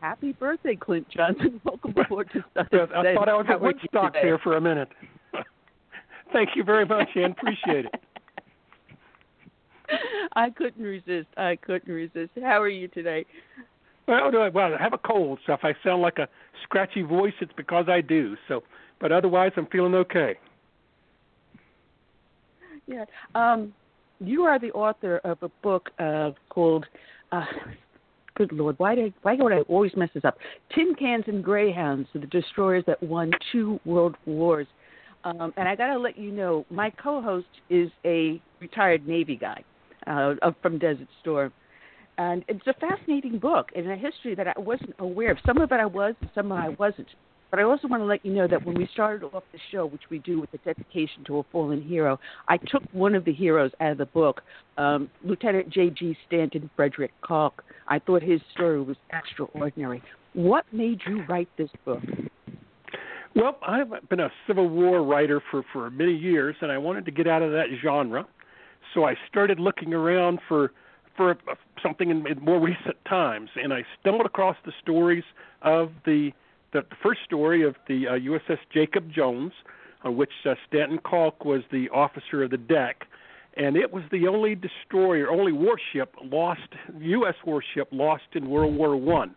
Happy birthday, Clint Johnson. Welcome aboard to Southern Sense. I thought I was at Woodstock there for a minute. Thank you very much, Ann. Appreciate it. I couldn't resist. I couldn't resist. How are you today? Well, well, I have a cold, so if I sound like a scratchy voice, it's because I do. So, but otherwise, I'm feeling okay. Yeah. Um, you are the author of a book uh, called... Uh, Good Lord, why did why would I always mess this up? Tin Cans and Greyhounds, the destroyers that won two world wars. Um, and I got to let you know, my co-host is a retired Navy guy uh, from Desert Storm. And it's a fascinating book and a history that I wasn't aware of. Some of it I was, and some of it I wasn't. But I also want to let you know that when we started off the show, which we do with a dedication to a fallen hero, I took one of the heroes out of the book, um, Lieutenant J G Stanton Frederick Kalk. I thought his story was extraordinary. What made you write this book? Well, I've been a Civil War writer for, for many years, and I wanted to get out of that genre. So I started looking around for for something in, in more recent times, and I stumbled across the stories of the, the first story of the uh, U S S Jacob Jones, on which uh, Stanton Kalk was the officer of the deck, and it was the only destroyer, only warship lost, U S warship lost in World War One.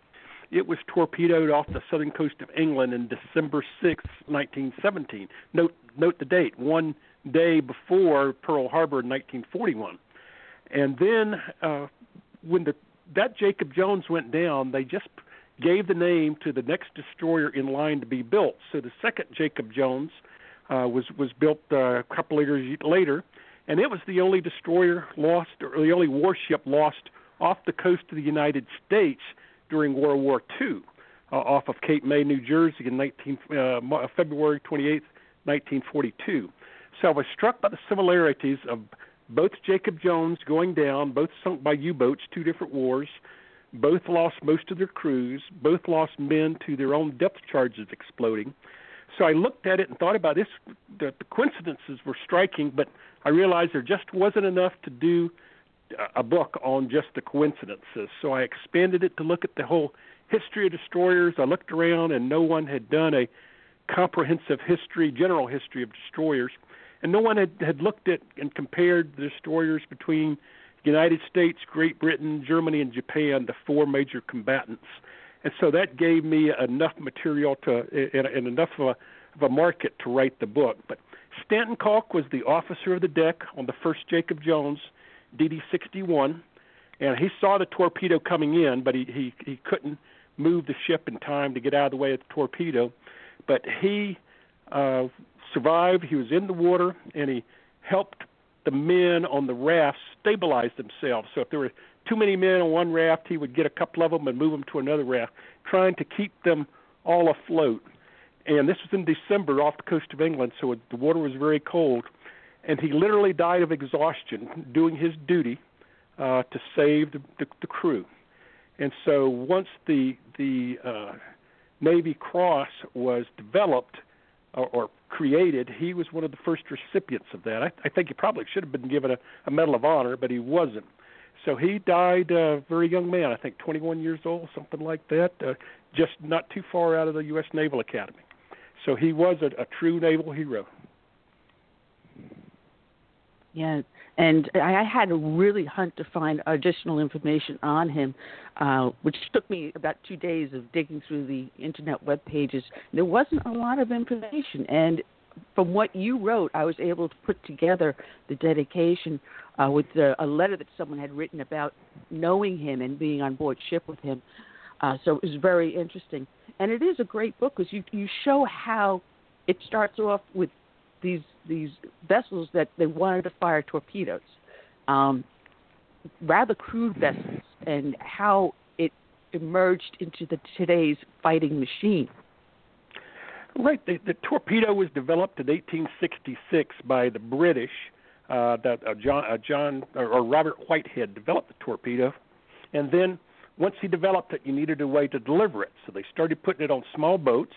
It was torpedoed off the southern coast of England in December sixth, nineteen seventeen. Note, note the date, one day before Pearl Harbor in nineteen forty-one. And then uh, when the, that Jacob Jones went down, they just gave the name to the next destroyer in line to be built. So the second Jacob Jones uh, was, was built uh, a couple of years later, and it was the only destroyer lost, or the only warship lost off the coast of the United States during World War Two, uh, off of Cape May, New Jersey, in nineteen, uh, February twenty-eighth, nineteen forty-two. So I was struck by the similarities of both Jacob Jones going down, both sunk by U-boats, two different wars, both lost most of their crews, both lost men to their own depth charges exploding. So I looked at it and thought about this. The coincidences were striking, but I realized there just wasn't enough to do a book on just the coincidences. So I expanded it to look at the whole history of destroyers. I looked around, and no one had done a comprehensive history, general history of destroyers. And no one had, had looked at and compared the destroyers between the United States, Great Britain, Germany, and Japan, the four major combatants. And so that gave me enough material to and, and enough of a, of a market to write the book. But Stanton Kalk was the officer of the deck on the first Jacob Jones, D D sixty-one, and he saw the torpedo coming in, but he, he, he couldn't move the ship in time to get out of the way of the torpedo. But he uh, survived. He was in the water, and he helped the men on the raft stabilize themselves. So if there were too many men on one raft, he would get a couple of them and move them to another raft, trying to keep them all afloat. And this was in December off the coast of England, so it, the water was very cold. And he literally died of exhaustion doing his duty uh, to save the, the, the crew. And so once the the uh, Navy Cross was developed or, or created, he was one of the first recipients of that. I, I think he probably should have been given a, a Medal of Honor, but he wasn't. So he died a uh, very young man, I think twenty-one years old, something like that, uh, just not too far out of the U S Naval Academy. So he was a, a true naval hero. Yeah, and I had to really hunt to find additional information on him, uh, which took me about two days of digging through the internet web pages. There wasn't a lot of information, and from what you wrote, I was able to put together the dedication uh, with the, a letter that someone had written about knowing him and being on board ship with him. Uh, so it was very interesting, and it is a great book because you you show how it starts off with these these vessels that they wanted to fire torpedoes, um, rather crude vessels, and how it emerged into the today's fighting machine. Right. The, the torpedo was developed in eighteen sixty-six by the British. Uh, that uh, John, uh, John or, or Robert Whitehead developed the torpedo, and then once he developed it, you needed a way to deliver it. So they started putting it on small boats,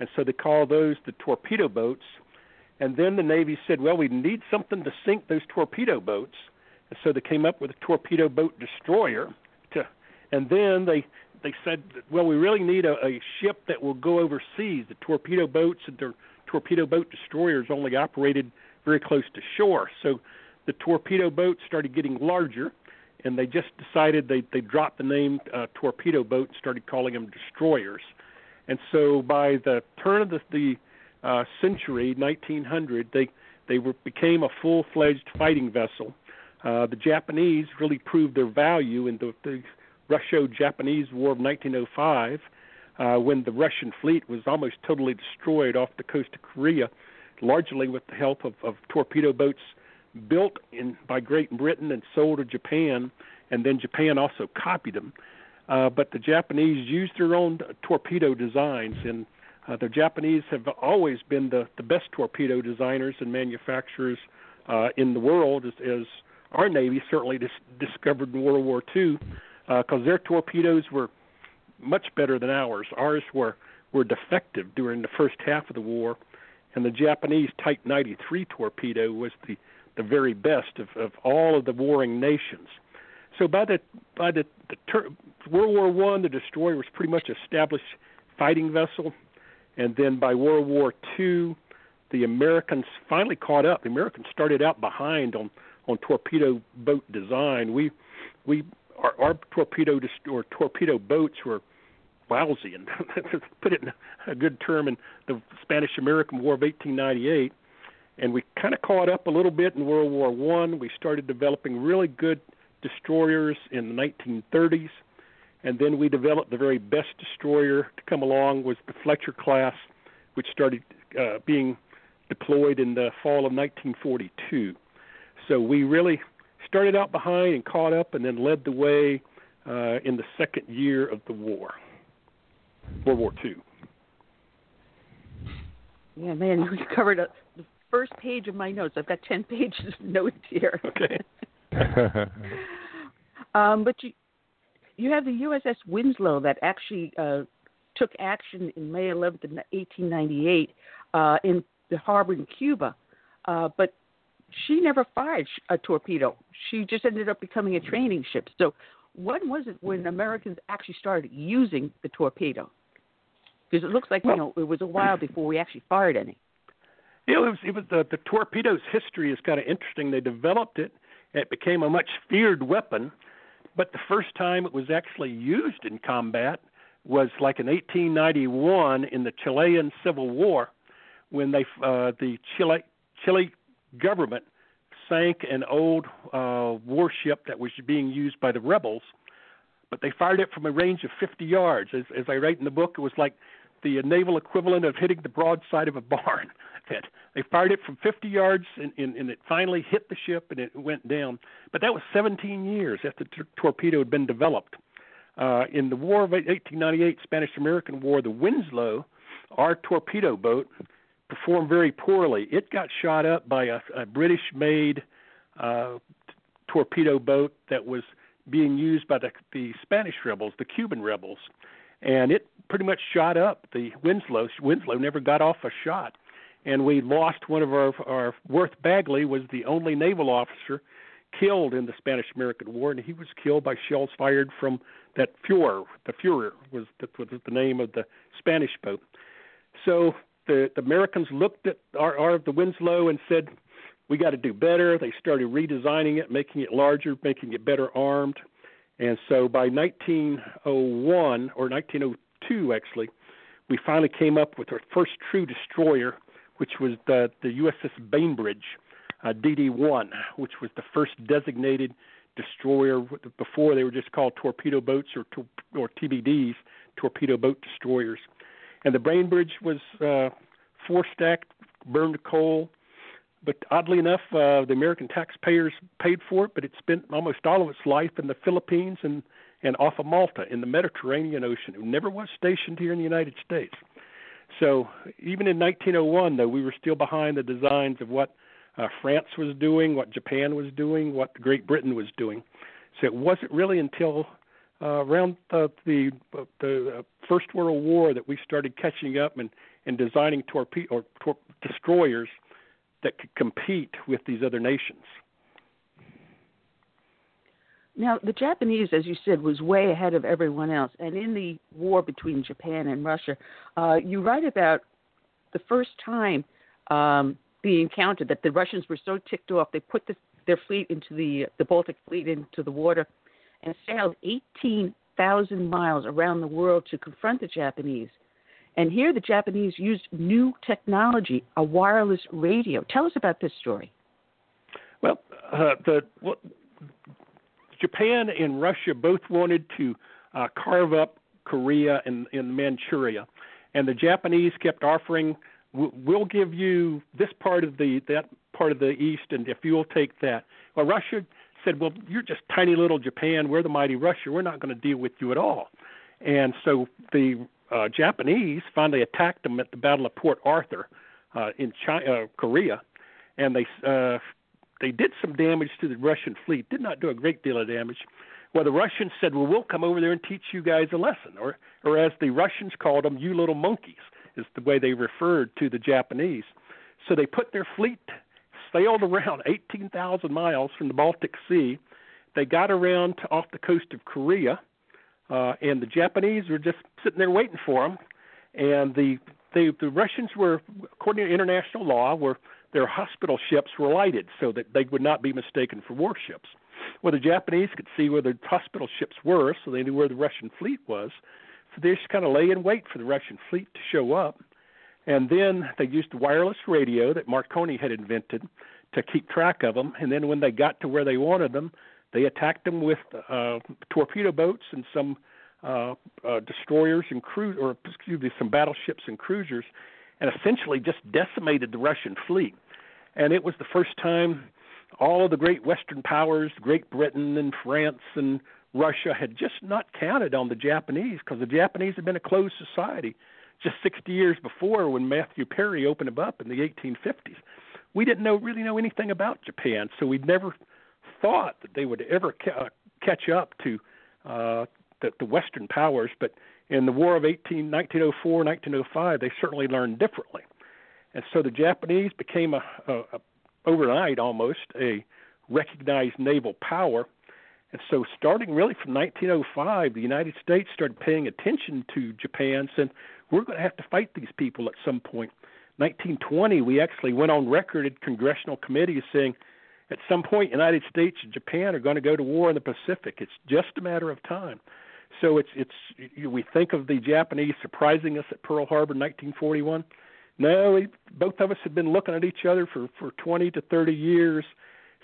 and so they called those the torpedo boats. And then the Navy said, well, we need something to sink those torpedo boats. And so they came up with a torpedo boat destroyer. To, and then they they said, well, we really need a, a ship that will go overseas. The torpedo boats and the torpedo boat destroyers only operated very close to shore. So the torpedo boats started getting larger, and they just decided they, they dropped the name uh, torpedo boat and started calling them destroyers. And so by the turn of the, the Uh, century, nineteen hundred, they they were, became a full-fledged fighting vessel. Uh, the Japanese really proved their value in the, the Russo-Japanese War of nineteen oh five, uh, when the Russian fleet was almost totally destroyed off the coast of Korea, largely with the help of, of torpedo boats built in by Great Britain and sold to Japan, and then Japan also copied them. Uh, but the Japanese used their own torpedo designs, and Uh, the Japanese have always been the, the best torpedo designers and manufacturers uh, in the world, as, as our Navy certainly dis- discovered in World War Two. because uh, their torpedoes were much better than ours. Ours were, were defective during the first half of the war, and the Japanese Type ninety-three torpedo was the, the very best of, of all of the warring nations. So by the by the, the ter- World War One, the destroyer was pretty much established fighting vessel, and then by World War Two, the Americans finally caught up. The Americans started out behind on, on torpedo boat design. We we our, our torpedo dist- or torpedo boats were lousy, and put it in a good term in the Spanish-American War of eighteen ninety-eight, and we kind of caught up a little bit in World War One. We started developing really good destroyers in the nineteen thirties, and then we developed the very best destroyer to come along was the Fletcher class, which started uh, being deployed in the fall of nineteen forty-two. So we really started out behind and caught up, and then led the way uh, in the second year of the war, World War Two. Yeah, man, you covered a, the first page of my notes. I've got ten pages of notes here. Okay. um, but you you have the U S S Winslow that actually uh, took action in May eleventh, eighteen ninety-eight, uh, in the harbor in Cuba. Uh, but she never fired a torpedo. She just ended up becoming a training ship. So when was it when Americans actually started using the torpedo? Because it looks like, well, you know, it was a while before we actually fired any. You know, it was, it was the, the torpedo's history is kind of interesting. They developed it. It became a much feared weapon, but the first time it was actually used in combat was like in eighteen ninety-one in the Chilean Civil War, when they uh, the Chile Chile government sank an old uh, warship that was being used by the rebels, but they fired it from a range of fifty yards. As, as I write in the book, it was like the naval equivalent of hitting the broadside of a barn. They fired it from fifty yards, and, and, and it finally hit the ship, and it went down. But that was seventeen years after the t- torpedo had been developed. Uh, in the War of eighteen ninety-eight, Spanish-American War, the Winslow, our torpedo boat, performed very poorly. It got shot up by a, a British-made uh, t- torpedo boat that was being used by the, the Spanish rebels, the Cuban rebels, and it pretty much shot up the Winslow. Winslow never got off a shot. And we lost one of our, our Worth Bagley was the only naval officer killed in the Spanish-American War, and he was killed by shells fired from that Fuhrer. The Fuhrer was the, was the name of the Spanish boat. So the, the Americans looked at our, our the Winslow and said, we got to do better. They started redesigning it, making it larger, making it better armed. And so by nineteen oh one, or nineteen oh two actually, we finally came up with our first true destroyer, which was the, the U S S Bainbridge, uh, D D one, which was the first designated destroyer. Before they were just called torpedo boats or to, or T B Ds, torpedo boat destroyers. And the Bainbridge was uh, four-stacked, burned coal. But oddly enough, uh, the American taxpayers paid for it, but it spent almost all of its life in the Philippines and, and off of Malta in the Mediterranean Ocean. It never was stationed here in the United States. So even in nineteen oh one, though, we were still behind the designs of what uh, France was doing, what Japan was doing, what Great Britain was doing. So it wasn't really until uh, around the, the, the First World War that we started catching up and, and designing torpe- or tor- destroyers that could compete with these other nations. Now, the Japanese, as you said, was way ahead of everyone else. And in the war between Japan and Russia, uh, you write about the first time um, the encounter that the Russians were so ticked off, they put the, their fleet into the, the Baltic fleet into the water and sailed eighteen thousand miles around the world to confront the Japanese. And here the Japanese used new technology, a wireless radio. Tell us about this story. Well, uh, the... Well, Japan and Russia both wanted to uh, carve up Korea and, and Manchuria, and the Japanese kept offering, "We'll give you this part of the that part of the East, and if you'll take that." Well, Russia said, "Well, you're just tiny little Japan. We're the mighty Russia. We're not going to deal with you at all." And so the uh, Japanese finally attacked them at the Battle of Port Arthur uh, in China, uh, Korea, and they. Uh, They did some damage to the Russian fleet, did not do a great deal of damage, Well, the Russians said, well, we'll come over there and teach you guys a lesson, or, or as the Russians called them, you little monkeys, is the way they referred to the Japanese. So they put their fleet, sailed around eighteen thousand miles from the Baltic Sea. They got around to, off the coast of Korea, uh, and the Japanese were just sitting there waiting for them. And the, they, the Russians were, according to international law, were their hospital ships were lighted so that they would not be mistaken for warships. Well, the Japanese could see where the hospital ships were, so they knew where the Russian fleet was. So they just kind of lay in wait for the Russian fleet to show up. And then they used the wireless radio that Marconi had invented to keep track of them. And then when they got to where they wanted them, they attacked them with uh, torpedo boats and some uh, uh, destroyers and cru- or excuse me, some battleships and cruisers, and essentially just decimated the Russian fleet. And it was the first time all of the great Western powers, Great Britain and France and Russia, had just not counted on the Japanese, because the Japanese had been a closed society just sixty years before, when Matthew Perry opened them up in the eighteen fifties. We didn't know really know anything about Japan, so we never thought that they would ever ca- catch up to uh, the, the Western powers. But in the War of nineteen oh four, nineteen oh five, they certainly learned differently. And so the Japanese became a, a, a overnight almost a recognized naval power. And so starting really from nineteen oh five, the United States started paying attention to Japan, saying, we're going to have to fight these people at some point. nineteen twenty, we actually went on record at congressional committees saying, at some point, United States and Japan are going to go to war in the Pacific. It's just a matter of time. So it's it's you, we think of the Japanese surprising us at Pearl Harbor in nineteen forty-one. No, we, both of us had been looking at each other for, for twenty to thirty years,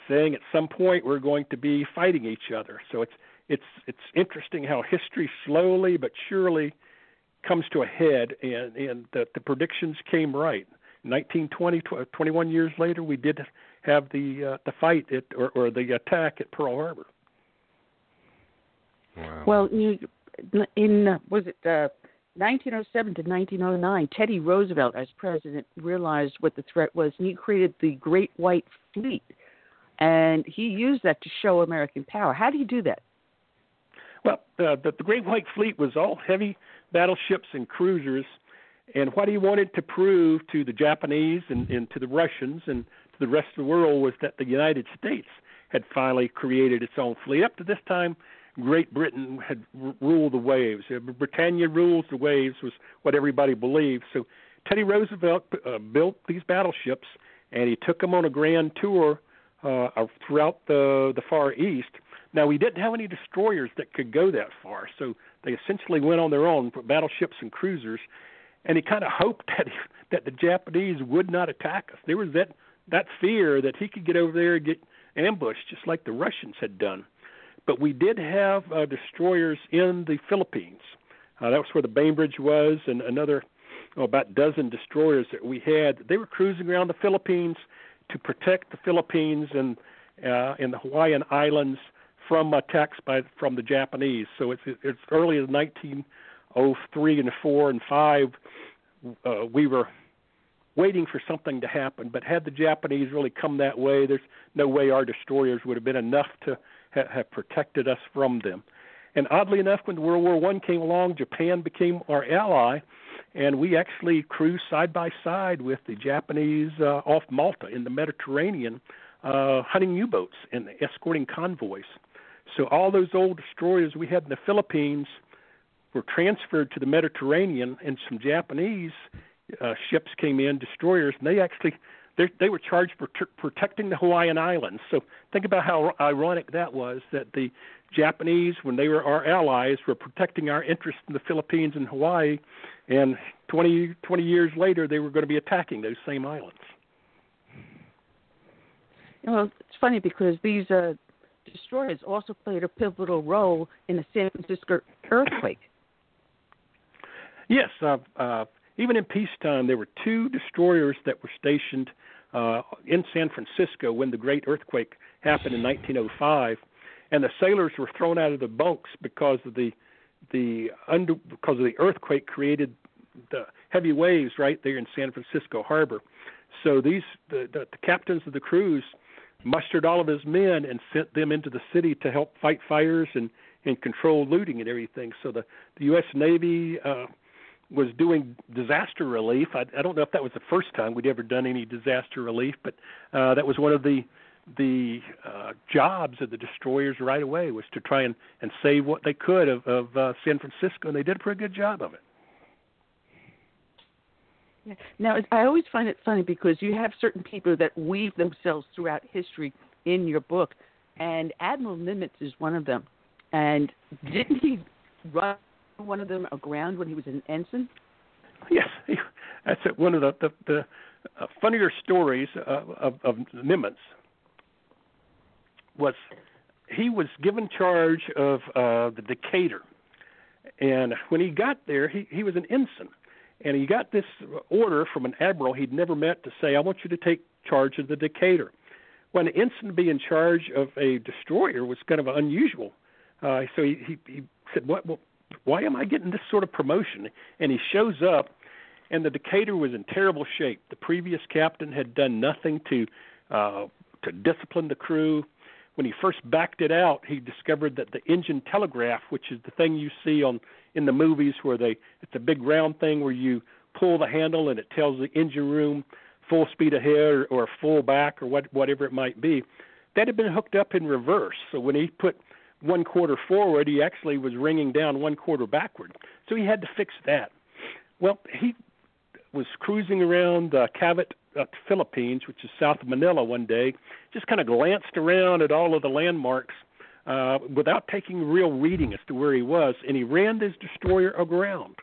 saying at some point we're going to be fighting each other. So it's it's it's interesting how history slowly but surely comes to a head, and, and the, the predictions came right. nineteen twenty, twenty-one years later, we did have the uh, the fight at, or, or the attack at Pearl Harbor. Wow. Well, you, in was it uh, nineteen oh seven to nineteen oh nine, Teddy Roosevelt, as president, realized what the threat was, and he created the Great White Fleet, and he used that to show American power. How do you do that? Well, uh, the, the Great White Fleet was all heavy battleships and cruisers, and what he wanted to prove to the Japanese and, and to the Russians and to the rest of the world was that the United States had finally created its own fleet. Up to this time, Great Britain had r- ruled the waves. Britannia rules the waves was what everybody believed. So Teddy Roosevelt uh, built these battleships, and he took them on a grand tour uh, throughout the, the Far East. Now, we didn't have any destroyers that could go that far, so they essentially went on their own, battleships and cruisers, and he kind of hoped that, he, that the Japanese would not attack us. There was that, that fear that he could get over there and get ambushed, just like the Russians had done. But we did have uh, destroyers in the Philippines. Uh, that was where the Bainbridge was, and another oh, about a dozen destroyers that we had. They were cruising around the Philippines to protect the Philippines and uh, and the Hawaiian Islands from attacks by from the Japanese. So it's, it's early as nineteen oh three and four and five. Uh, we were waiting for something to happen. But had the Japanese really come that way, there's no way our destroyers would have been enough to have protected us from them. And oddly enough, when World War One came along, Japan became our ally, and we actually cruised side by side with the Japanese uh, off Malta in the Mediterranean, uh, hunting U-boats and escorting convoys. So all those old destroyers we had in the Philippines were transferred to the Mediterranean, and some Japanese uh, ships came in, destroyers, and they actually They, they were charged for t- protecting the Hawaiian Islands. So think about how ironic that was, that the Japanese, when they were our allies, were protecting our interests in the Philippines and Hawaii, and twenty, twenty years later they were going to be attacking those same islands. Well, it's funny because these uh, destroyers also played a pivotal role in the San Francisco earthquake. Yes, uh, uh, even in peacetime, there were two destroyers that were stationed uh, in San Francisco when the great earthquake happened in nineteen oh five, and the sailors were thrown out of the bunks because of the the under because of the earthquake created the heavy waves right there in San Francisco harbor. So these the, the, the captains of the crews mustered all of his men and sent them into the city to help fight fires and, and control looting and everything. So the, the U S. Navy uh, was doing disaster relief. I, I don't know if that was the first time we'd ever done any disaster relief, but uh, that was one of the the uh, jobs of the destroyers right away, was to try and, and save what they could of, of uh, San Francisco, and they did a pretty good job of it. Now, I always find it funny because you have certain people that weave themselves throughout history in your book, and Admiral Nimitz is one of them. And didn't he run one of them aground when he was an ensign? Yes, that's one of the, the, the funnier stories of, of, of Nimitz. Was he was given charge of uh, the Decatur, and when he got there, he, he was an ensign. And he got this order from an admiral he'd never met to say, I want you to take charge of the Decatur. When an ensign to be in charge of a destroyer was kind of unusual. Uh, so he, he, he said, what, well, why am I getting this sort of promotion? And he shows up, and the Decatur was in terrible shape. The previous captain had done nothing to uh, to discipline the crew. When he first backed it out, he discovered that the engine telegraph, which is the thing you see on in the movies where they it's a big round thing where you pull the handle and it tells the engine room full speed ahead or, or full back or what, whatever it might be, that had been hooked up in reverse. So when he put one quarter forward, he actually was ringing down one quarter backward. So he had to fix that. Well, he was cruising around uh, Cavite, Uh, Philippines, which is south of Manila, one day, just kind of glanced around at all of the landmarks uh, without taking real reading as to where he was, and he ran his destroyer aground.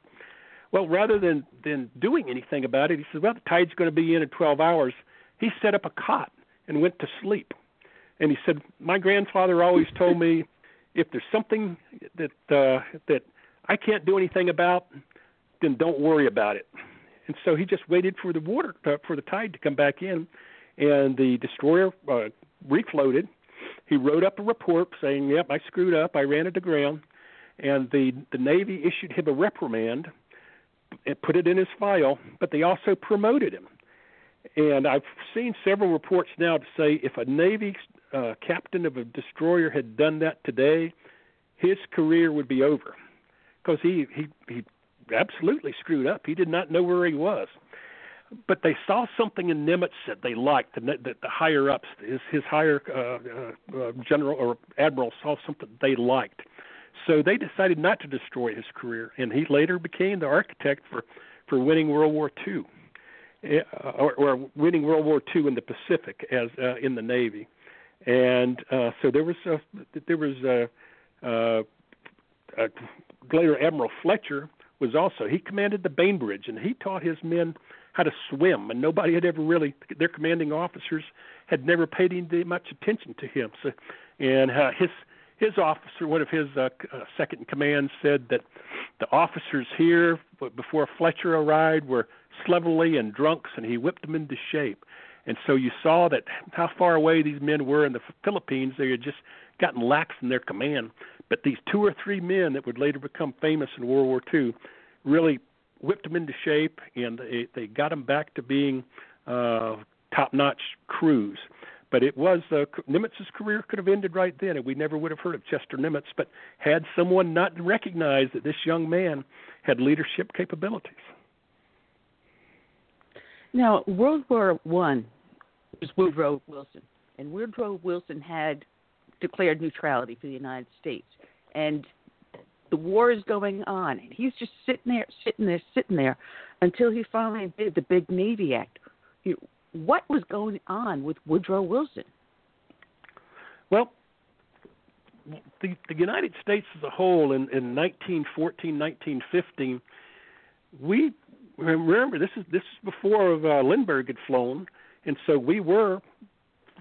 Well, rather than, than doing anything about it, he said, well, the tide's going to be in in twelve hours. He set up a cot and went to sleep. And he said, my grandfather always told me, if there's something that uh, that I can't do anything about, then don't worry about it. And so he just waited for the water, uh, for the tide to come back in, and the destroyer uh, refloated. He wrote up a report saying, yep, I screwed up, I ran it aground, and the, the Navy issued him a reprimand and put it in his file, but they also promoted him. And I've seen several reports now to say if a Navy uh, captain of a destroyer had done that today, his career would be over, because he he, he absolutely screwed up. He did not know where he was. But they saw something in Nimitz that they liked, the, the, the higher-ups, his, his higher uh, uh, general or admiral saw something they liked. So they decided not to destroy his career, and he later became the architect for, for winning World War Two, uh, or, or winning World War Two in the Pacific as uh, in the Navy. And uh, so there was a, there was a, a, a later Admiral Fletcher, was also, he commanded the Bainbridge, and he taught his men how to swim, and nobody had ever really, their commanding officers had never paid any much attention to him. So, and uh, his his officer, one of his uh, uh, second in command, said that the officers here before Fletcher arrived were slovenly and drunks, and he whipped them into shape. And so you saw that how far away these men were in the Philippines. They had just gotten lax in their command. But these two or three men that would later become famous in World War Two really whipped them into shape, and they, they got them back to being uh, top-notch crews. But it was uh, Nimitz's career could have ended right then, and we never would have heard of Chester Nimitz, but had someone not recognized that this young man had leadership capabilities. Now, World War One was Woodrow Wilson, and Woodrow Wilson had declared neutrality for the United States, and the war is going on, and he's just sitting there, sitting there, sitting there, until he finally did the Big Navy Act. What was going on with Woodrow Wilson? Well, the, the United States as a whole in, in nineteen fourteen, nineteen fifteen, we remember this is this is before uh, Lindbergh had flown, and so we were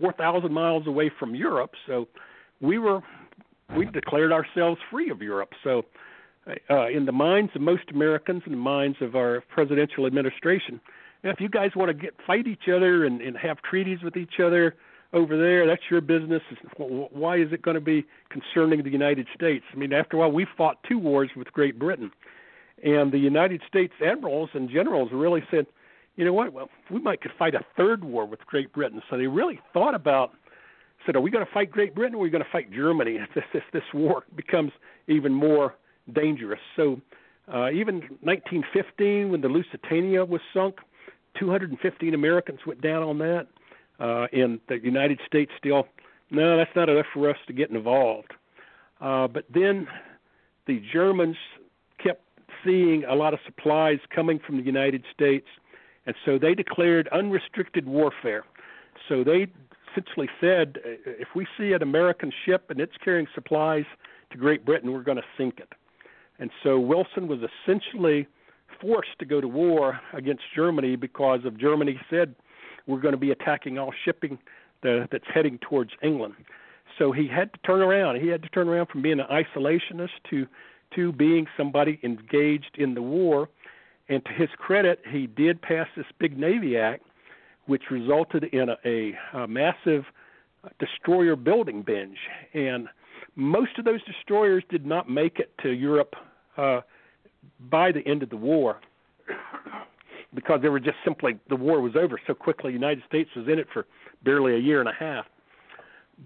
four thousand miles away from Europe. So we were we declared ourselves free of Europe. So uh, in the minds of most Americans, in the minds of our presidential administration, if you guys want to get fight each other and, and have treaties with each other over there, that's your business. Why is it going to be concerning the United States? I mean, after a while, we fought two wars with Great Britain. And the United States admirals and generals really said, you know what, well, we might could fight a third war with Great Britain. So they really thought about said, are we going to fight Great Britain or are we going to fight Germany if this, if this war becomes even more dangerous? So uh, even nineteen fifteen, when the Lusitania was sunk, two hundred fifteen Americans went down on that. Uh, and the United States still, no, that's not enough for us to get involved. Uh, but then the Germans kept seeing a lot of supplies coming from the United States, and so they declared unrestricted warfare. So they essentially said, if we see an American ship and it's carrying supplies to Great Britain, we're going to sink it. And so Wilson was essentially forced to go to war against Germany because of Germany said, we're going to be attacking all shipping that's heading towards England. So he had to turn around. He had to turn around from being an isolationist to to being somebody engaged in the war. And to his credit, he did pass this big Navy Act, which resulted in a, a, a massive destroyer building binge. And most of those destroyers did not make it to Europe uh, by the end of the war because they were just simply, the war was over so quickly. The United States was in it for barely a year and a half.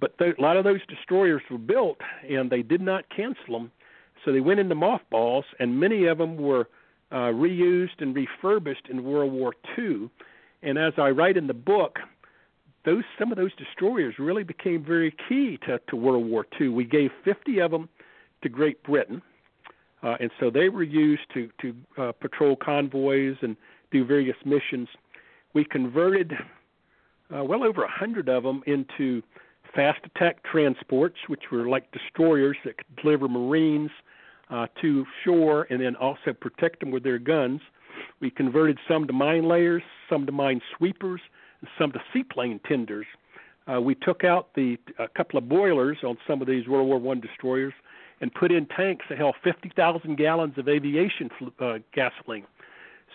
But th- a lot of those destroyers were built, and they did not cancel them. So they went into mothballs, and many of them were uh, reused and refurbished in World War Two. And as I write in the book, those some of those destroyers really became very key to, to World War Two. We gave fifty of them to Great Britain, uh, and so they were used to, to uh, patrol convoys and do various missions. We converted uh, well over one hundred of them into fast attack transports, which were like destroyers that could deliver Marines uh, to shore and then also protect them with their guns. We converted some to mine layers, some to mine sweepers, and some to seaplane tenders. Uh, we took out the a couple of boilers on some of these World War One destroyers and put in tanks that held fifty thousand gallons of aviation uh, gasoline.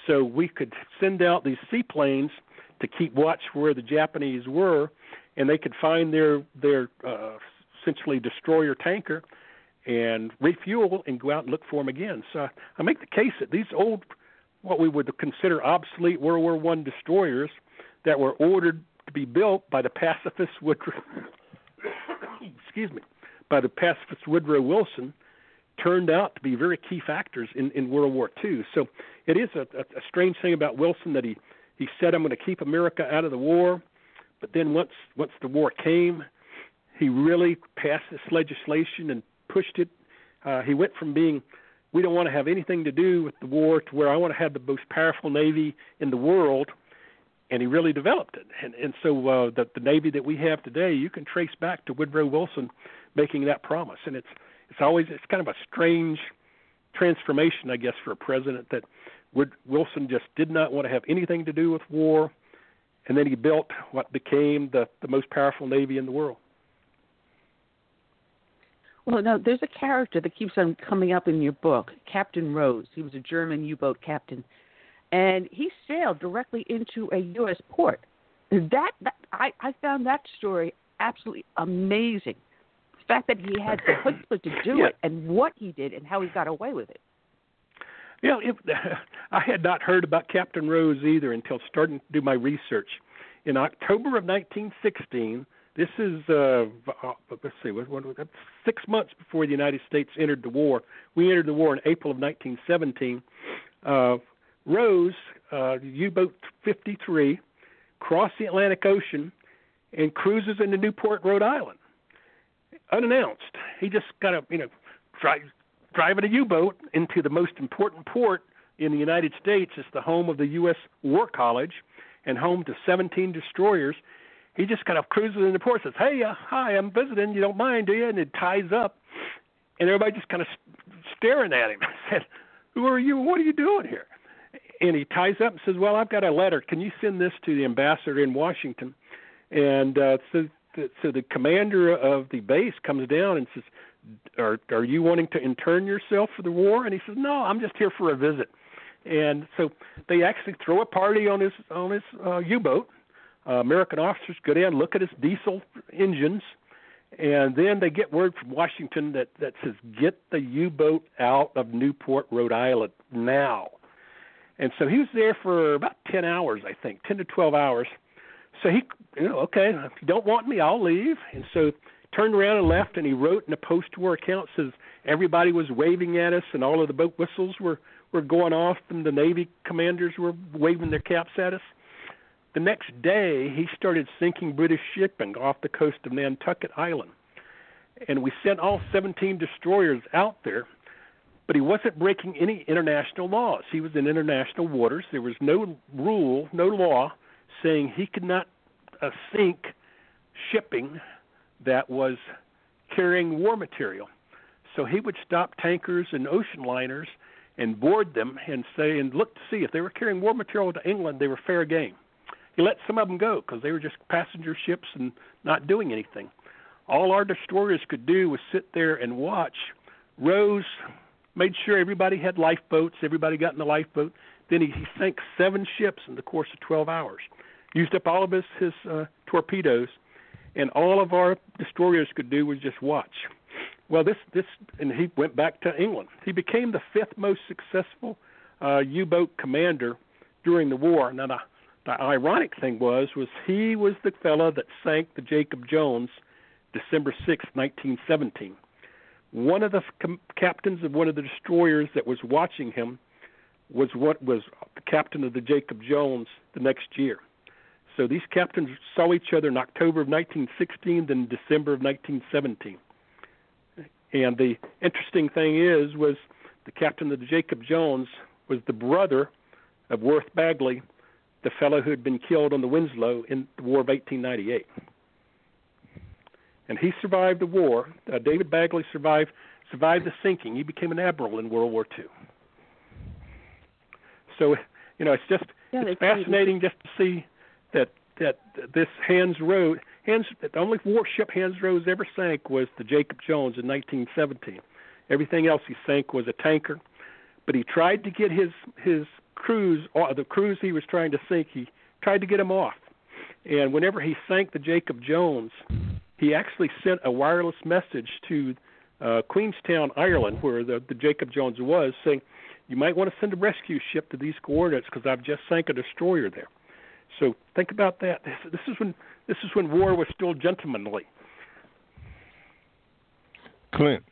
So we could send out these seaplanes to keep watch where the Japanese were, and they could find their their uh, essentially destroyer tanker and refuel and go out and look for them again. So I make the case that these old, what we would consider obsolete World War One destroyers that were ordered to be built by the pacifist Woodrow, excuse me, by the pacifist Woodrow Wilson, turned out to be very key factors in, in World War Two. So it is a, a, a strange thing about Wilson that he, he said, I'm going to keep America out of the war. But then once once the war came, he really passed this legislation and pushed it. Uh, he went from being, we don't want to have anything to do with the war, to where I want to have the most powerful Navy in the world, and he really developed it. And, and so uh, the, the Navy that we have today, you can trace back to Woodrow Wilson making that promise. And it's it's always it's kind of a strange transformation, I guess, for a president that Wood, Wilson just did not want to have anything to do with war. And then he built what became the, the most powerful Navy in the world. Well, now, there's a character that keeps on coming up in your book, Captain Rose. He was a German U-boat captain. And he sailed directly into a U S port. That, that I, I found that story absolutely amazing. The fact that he had the chutzpah to do yeah. it and what he did and how he got away with it. Yeah, you know, I had not heard about Captain Rose either until starting to do my research. In October of nineteen sixteen, this is, uh, let's see, what, what, that's six months before the United States entered the war. We entered the war in April of nineteen seventeen. Uh, Rose, uh, U-boat fifty-three, crossed the Atlantic Ocean and cruises into Newport, Rhode Island, unannounced. He just got a, you know, tried. Driving a U-boat into the most important port in the United States is the home of the U S War College and home to seventeen destroyers. He just kind of cruises in the port and says, hey, uh, hi, I'm visiting. You don't mind, do you? And it ties up. And everybody just kind of st- staring at him. I said, who are you? What are you doing here? And he ties up and says, well, I've got a letter. Can you send this to the ambassador in Washington? And uh, so, th- so the commander of the base comes down and says, Are, are you wanting to intern yourself for the war? And he says, no, I'm just here for a visit. And so they actually throw a party on his on his uh, U-boat. Uh, American officers go down, look at his diesel engines, and then they get word from Washington that, that says, get the U-boat out of Newport, Rhode Island now. And so he was there for about ten hours, I think, ten to twelve hours. So he, you know, okay, if you don't want me, I'll leave. And so turned around and left, and he wrote in a post-war account, says everybody was waving at us, and all of the boat whistles were, were going off, and the Navy commanders were waving their caps at us. The next day, he started sinking British shipping off the coast of Nantucket Island. And we sent all seventeen destroyers out there, but he wasn't breaking any international laws. He was in international waters. There was no rule, no law, saying he could not uh, sink shipping that was carrying war material. So he would stop tankers and ocean liners and board them and say and look to see if they were carrying war material to England, they were fair game. He let some of them go because they were just passenger ships and not doing anything. All our destroyers could do was sit there and watch, rows, made sure everybody had lifeboats, everybody got in the lifeboat. Then he, he sank seven ships in the course of twelve hours, used up all of his, his uh, torpedoes, and all of our destroyers could do was just watch. Well, this, this, and he went back to England. He became the fifth most successful uh, U-boat commander during the war. Now, the, the ironic thing was, was he was the fellow that sank the Jacob Jones December sixth, nineteen seventeen. One of the com- captains of one of the destroyers that was watching him was what was the captain of the Jacob Jones the next year. So these captains saw each other in October of nineteen sixteen, then December of nineteen seventeen. And the interesting thing is, was the captain of the Jacob Jones was the brother of Worth Bagley, the fellow who had been killed on the Winslow in the War of eighteen ninety-eight. And he survived the war. Uh, David Bagley survived survived the sinking. He became an admiral in World War Two. So, you know, it's just yeah, it's fascinating crazy. Just to see that that this Hans Rose, Hans, the only warship Hans Rose ever sank was the Jacob Jones in nineteen seventeen. Everything else he sank was a tanker, but he tried to get his his cruise, or the cruise he was trying to sink, he tried to get him off. And whenever he sank the Jacob Jones, he actually sent a wireless message to uh, Queenstown, Ireland, where the, the Jacob Jones was, saying, "You might want to send a rescue ship to these coordinates because I've just sank a destroyer there." So think about that. This, this is when this is when war was still gentlemanly. Clint,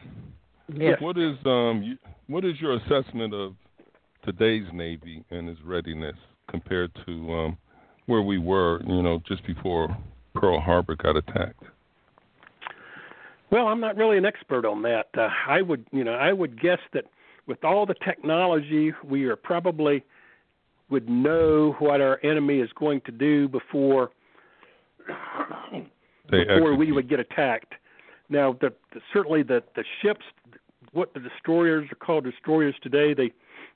yes. what is um you, what is your assessment of today's Navy and its readiness compared to um, where we were, you know, just before Pearl Harbor got attacked? Well, I'm not really an expert on that. Uh, I would, you know, I would guess that with all the technology, we are probably would know what our enemy is going to do before they before execute. we would get attacked. Now, the, the, certainly the, the ships, what the destroyers are called destroyers today, they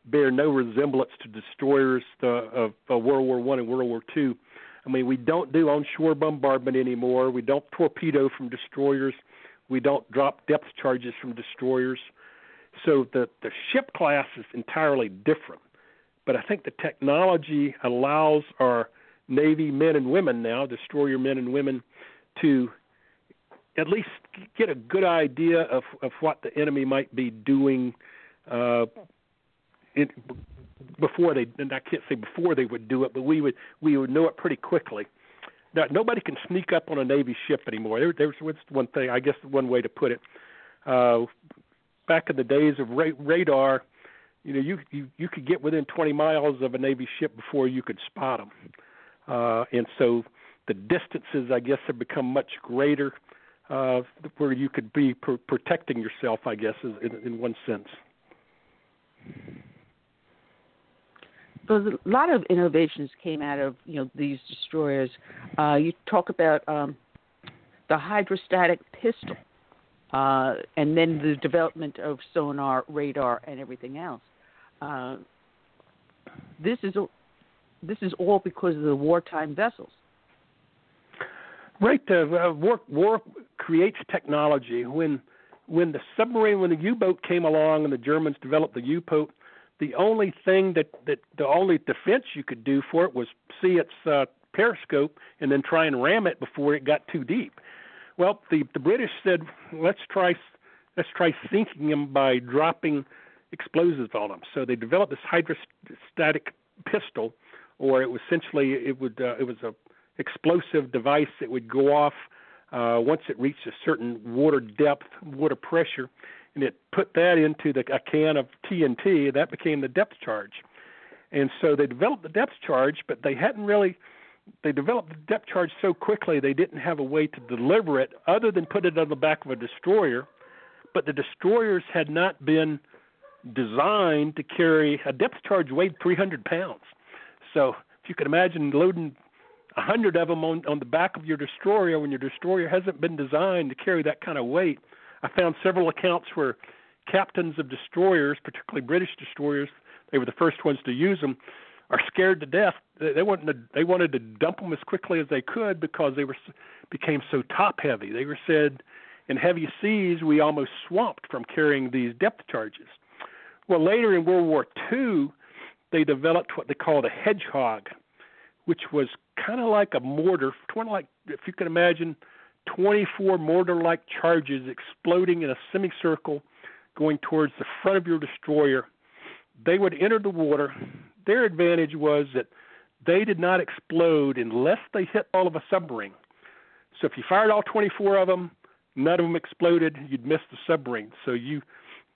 bear no resemblance to destroyers uh, of uh, World War One and World War Two. I mean, we don't do onshore bombardment anymore. We don't torpedo from destroyers. We don't drop depth charges from destroyers. So the, the ship class is entirely different. But I think the technology allows our Navy men and women now, destroyer men and women, to at least get a good idea of, of what the enemy might be doing uh, it, before they, and I can't say before they would do it, but we would we would know it pretty quickly. Now, nobody can sneak up on a Navy ship anymore. There, there's one thing, I guess one way to put it. Uh, back in the days of ra- radar, you know, you, you you could get within twenty miles of a Navy ship before you could spot them. Uh, and so the distances, I guess, have become much greater uh, where you could be pr- protecting yourself, I guess, in, in one sense. So a lot of innovations came out of, you know, these destroyers. Uh, you talk about um, the hydrostatic pistol uh, and then the development of sonar, radar, and everything else. Uh, this is this is all because of the wartime vessels. Right. Uh, war, war creates technology. When, when the submarine, when the U-boat came along and the Germans developed the U-boat, the only thing that, that the only defense you could do for it was see its uh, periscope and then try and ram it before it got too deep. Well, the, the British said, let's try let's try sinking them by dropping explosives on them. So they developed this hydrostatic pistol, or it was essentially it would uh, it was a explosive device that would go off uh, once it reached a certain water depth, water pressure, and it put that into the, a can of T N T. That became the depth charge. And so they developed the depth charge, but they hadn't really – they developed the depth charge so quickly they didn't have a way to deliver it other than put it on the back of a destroyer. But the destroyers had not been designed to carry – a depth charge weighed three hundred pounds. So if you can imagine loading one hundred of them on, on the back of your destroyer when your destroyer hasn't been designed to carry that kind of weight. I found several accounts where captains of destroyers, particularly British destroyers – they were the first ones to use them, are scared to death. They wanted to, they wanted to dump them as quickly as they could because they were became so top-heavy. They were said, in heavy seas, we almost swamped from carrying these depth charges. Well, later in World War Two, they developed what they called a hedgehog, which was kind of like a mortar, like if you can imagine twenty-four mortar-like charges exploding in a semicircle going towards the front of your destroyer. They would enter the water. Their advantage was that they did not explode unless they hit all of a submarine. So if you fired all twenty-four of them, none of them exploded, you'd miss the submarine. So you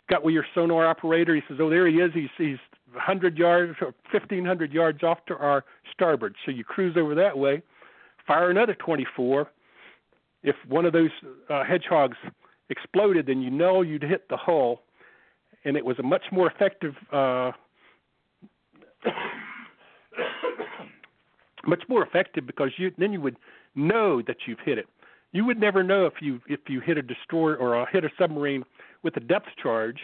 got with your sonar operator. He says, oh, there he is. He's, he's one hundred yards or fifteen hundred yards off to our starboard. So you cruise over that way, fire another twenty-four. If one of those uh, hedgehogs exploded, then you know you'd hit the hull. And it was a much more effective, uh, much more effective because you, then you would know that you've hit it. You would never know if you if you hit a destroyer or a, hit a submarine with a depth charge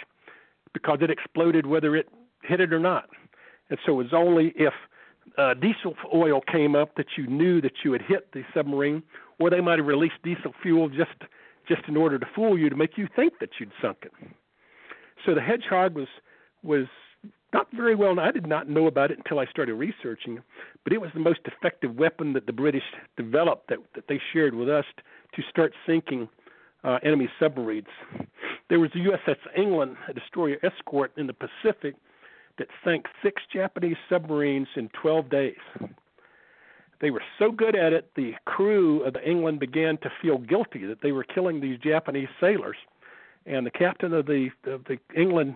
because it exploded whether it hit it or not. And so it was only if uh, diesel oil came up that you knew that you had hit the submarine, or they might have released diesel fuel just just in order to fool you to make you think that you'd sunk it. So the hedgehog was was not very well known. I did not know about it until I started researching it, but it was the most effective weapon that the British developed that, that they shared with us to start sinking uh, enemy submarines. There was the U S S England, a destroyer escort in the Pacific, that sank six Japanese submarines in twelve days. They were so good at it, the crew of the England began to feel guilty that they were killing these Japanese sailors. And the captain of the, of the England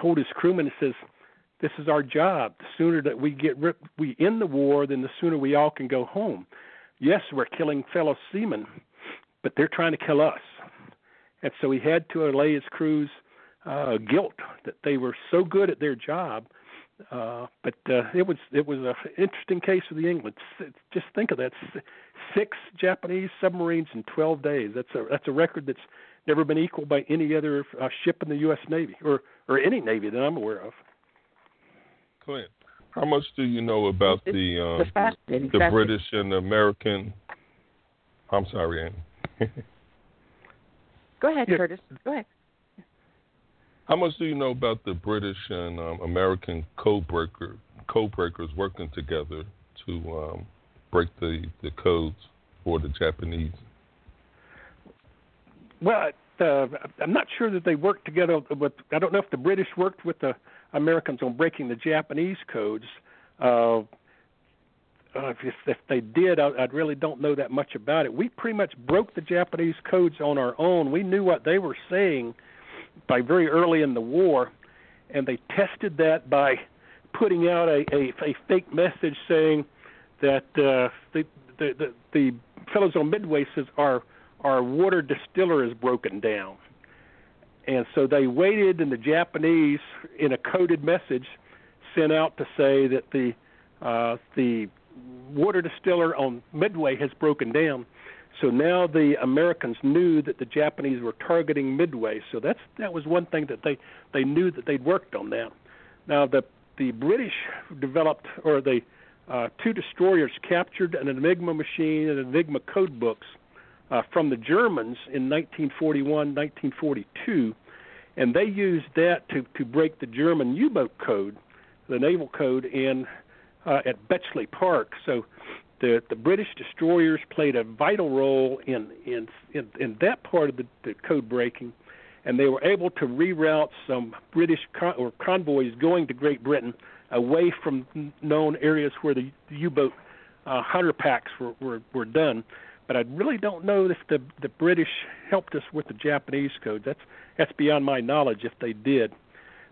told his crewman, he says, this is our job. The sooner that we get ripped, we end the war, then the sooner we all can go home. Yes, we're killing fellow seamen, but they're trying to kill us. And so he had to allay his crew's uh, guilt that they were so good at their job. Uh, but uh, it was it was an interesting case of the England. Just think of that: six Japanese submarines in twelve days. That's a that's a record that's never been equaled by any other uh, ship in the U S Navy or, or any Navy that I'm aware of. Clint, how much do you know about the um, the, fact, the exactly. British and the American? I'm sorry, Annie. Go ahead, yeah. Curtis. Go ahead. How much do you know about the British and um, American code breaker, code breakers working together to um, break the, the codes for the Japanese? Well, uh, I'm not sure that they worked together. With, I don't know if the British worked with the Americans on breaking the Japanese codes. Uh, if, if they did, I, I really don't know that much about it. We pretty much broke the Japanese codes on our own. We knew what they were saying by very early in the war, and they tested that by putting out a, a, a fake message saying that uh, the, the, the the fellows on Midway says our our water distiller is broken down, and so they waited, and the Japanese, in a coded message, sent out to say that the uh, the water distiller on Midway has broken down. So now the Americans knew that the Japanese were targeting Midway. So that's that was one thing that they, they knew that they'd worked on that. Now the the British developed, or the uh, two destroyers captured an Enigma machine and Enigma code books uh, from the Germans in nineteen forty-one, nineteen forty-two, and they used that to, to break the German U-boat code, the naval code, in uh, at Bletchley Park. So. The, the British destroyers played a vital role in in, in, in that part of the, the code breaking, and they were able to reroute some British con- or convoys going to Great Britain away from known areas where the U-boat uh, hunter packs were, were, were done. But I really don't know if the the British helped us with the Japanese codes. That's that's beyond my knowledge if they did.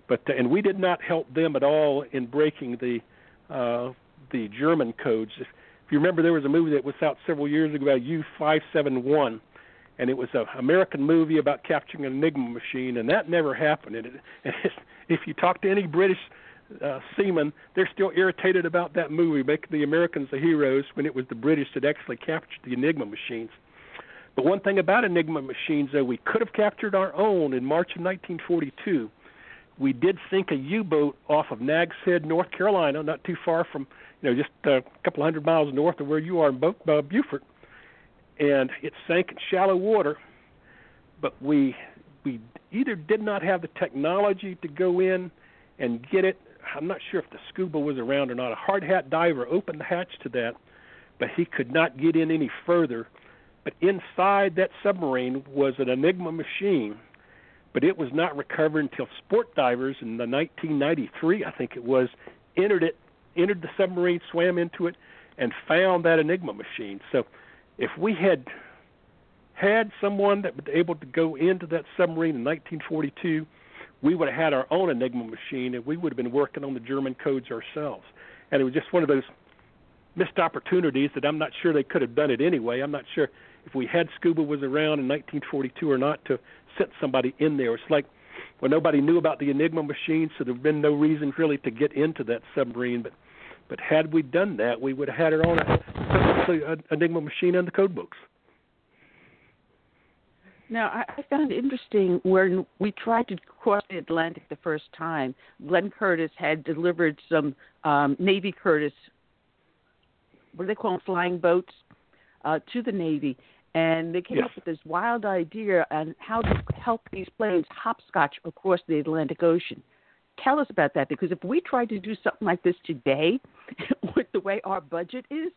But the, and we did not help them at all in breaking the uh, the German codes. If you remember, there was a movie that was out several years ago about U five seventy-one, and it was an American movie about capturing an Enigma machine, and that never happened. And, it, and if you talk to any British Uh, seamen, they're still irritated about that movie, making the Americans the heroes when it was the British that actually captured the Enigma machines. But one thing about Enigma machines, though, we could have captured our own in March of nineteen forty-two. We did sink a U-boat off of Nag's Head, North Carolina, not too far from, you know, just a couple hundred miles north of where you are in Beaufort, and it sank in shallow water. But we we either did not have the technology to go in and get it. I'm not sure if the scuba was around or not. A hard hat diver opened the hatch to that, but he could not get in any further. But inside that submarine was an Enigma machine, but it was not recovered until sport divers in the nineteen ninety-three, I think it was, entered it, entered the submarine, swam into it, and found that Enigma machine. So if we had had someone that was able to go into that submarine in nineteen forty-two, we would have had our own Enigma machine, and we would have been working on the German codes ourselves. And it was just one of those missed opportunities that I'm not sure they could have done it anyway. I'm not sure if we had scuba was around in nineteen forty-two or not to send somebody in there. It's like, well, nobody knew about the Enigma machine, so there would have been no reason really to get into that submarine. But but had we done that, we would have had our own Enigma machine in the code books. Now, I found it interesting when we tried to cross the Atlantic the first time, Glenn Curtiss had delivered some um, Navy Curtiss, what do they call them, flying boats, uh, to the Navy. And they came yes. up with this wild idea on how to help these planes hopscotch across the Atlantic Ocean. Tell us about that, because if we tried to do something like this today with the way our budget is,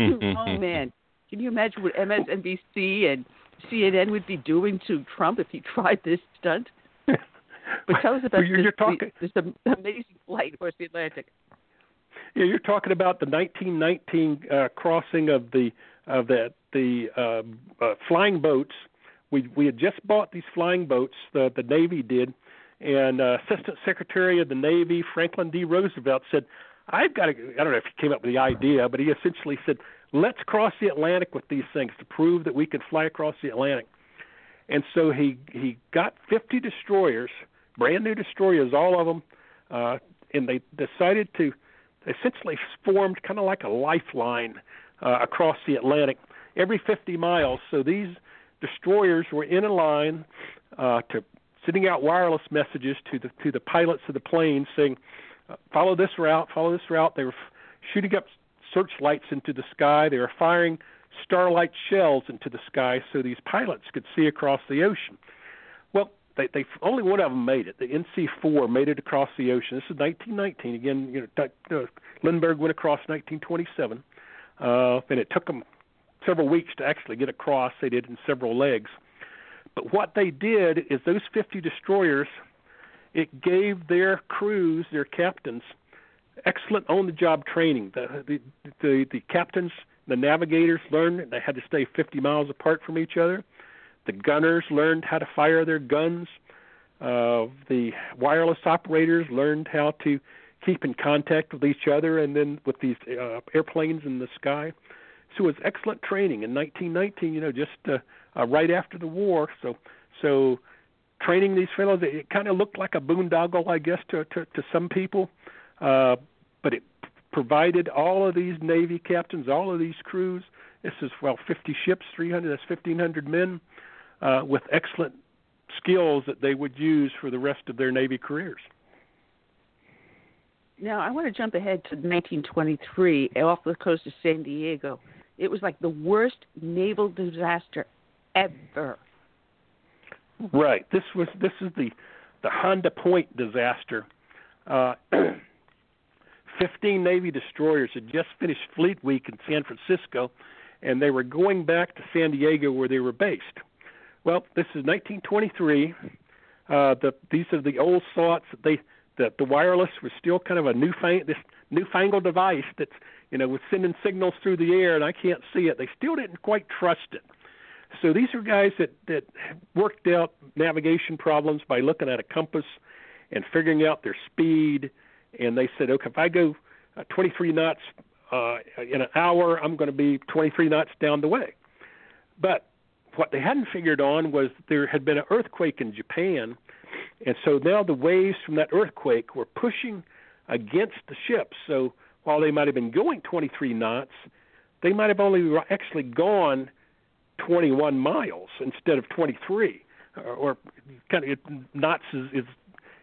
oh, man, can you imagine what M S N B C and C N N would be doing to Trump if he tried this stunt? But tell us about well, you're, this, you're talking, this amazing flight across the Atlantic. Yeah, you're talking about the nineteen nineteen uh, crossing of the of the the uh, uh, flying boats. We we had just bought these flying boats. The the Navy did, and uh, Assistant Secretary of the Navy Franklin D. Roosevelt said, "I've got to." I don't know if he came up with the idea, but he essentially said, let's cross the Atlantic with these things to prove that we can fly across the Atlantic. And so he, he got fifty destroyers, brand new destroyers, all of them, uh, and they decided to essentially formed kind of like a lifeline uh, across the Atlantic every fifty miles. So these destroyers were in a line uh, to sending out wireless messages to the to the pilots of the planes saying, follow this route, follow this route. They were shooting up searchlights into the sky. They were firing starlight shells into the sky so these pilots could see across the ocean. Well, they, they only one of them made it. The N C four made it across the ocean. This is nineteen nineteen. Again, you know, Lindbergh went across in nineteen twenty-seven, uh, and it took them several weeks to actually get across. They did in several legs. But what they did is those fifty destroyers, it gave their crews, their captains, excellent on-the-job training. The, the the the captains, the navigators learned they had to stay fifty miles apart from each other. The gunners learned how to fire their guns. Uh, the wireless operators learned how to keep in contact with each other and then with these uh, airplanes in the sky. So it was excellent training in nineteen nineteen. You know, just uh, uh, right after the war. So so training these fellows, it kind of looked like a boondoggle, I guess, to to, to some people. Uh, but it provided all of these Navy captains, all of these crews, this is, well, fifty ships, three hundred, that's fifteen hundred men, uh, with excellent skills that they would use for the rest of their Navy careers. Now, I want to jump ahead to nineteen twenty-three, off the coast of San Diego. It was like the worst naval disaster ever. Right. This was this is the, the Honda Point disaster. Uh fifteen Navy destroyers had just finished Fleet Week in San Francisco, and they were going back to San Diego where they were based. Well, this is nineteen twenty-three. Uh, the, these are the old thoughts that they that the wireless was still kind of a newfang, this newfangled device that's you know, was sending signals through the air, and I can't see it. They still didn't quite trust it. So these are guys that, that worked out navigation problems by looking at a compass and figuring out their speed. And they said, okay, if I go uh, twenty-three knots uh, in an hour, I'm going to be twenty-three knots down the way. But what they hadn't figured on was there had been an earthquake in Japan, and so now the waves from that earthquake were pushing against the ship. So while they might have been going twenty-three knots, they might have only actually gone twenty-one miles instead of twenty-three, or, or kind of it, knots is, is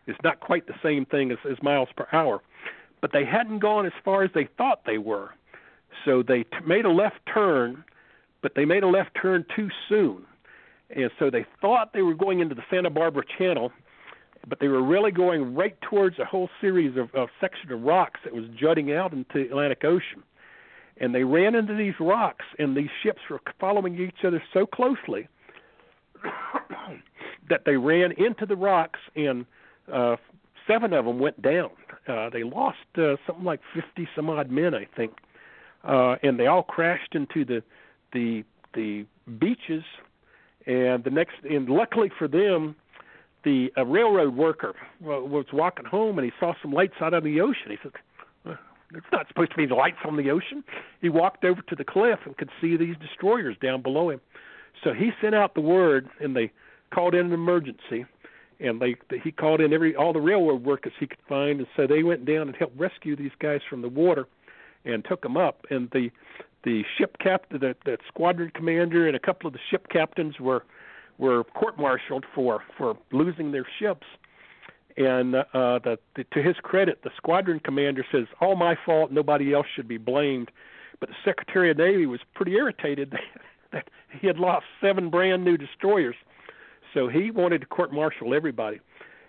is not quite the same thing as, as miles per hour. But they hadn't gone as far as they thought they were, so they t- made a left turn. But they made a left turn too soon, and so they thought they were going into the Santa Barbara Channel, but they were really going right towards a whole series of, of section of rocks that was jutting out into the Atlantic Ocean. And they ran into these rocks, and these ships were following each other so closely that they ran into the rocks, and uh, seven of them went down. Uh, they lost uh, something like fifty-some-odd men, I think, uh, and they all crashed into the the the beaches, and the next and luckily for them, the a railroad worker was walking home, and he saw some lights out on the ocean. He said, well, "There's not supposed to be lights on the ocean." He walked over to the cliff and could see these destroyers down below him. So he sent out the word, and they called in an emergency, and they he called in every all the railroad workers he could find, and so they went down and helped rescue these guys from the water, and took them up. And the The ship captain, the, the squadron commander, and a couple of the ship captains were were court-martialed for, for losing their ships. And uh, the, the, to his credit, the squadron commander says, "All my fault. Nobody else should be blamed." But the Secretary of Navy was pretty irritated that he had lost seven brand new destroyers, so he wanted to court-martial everybody.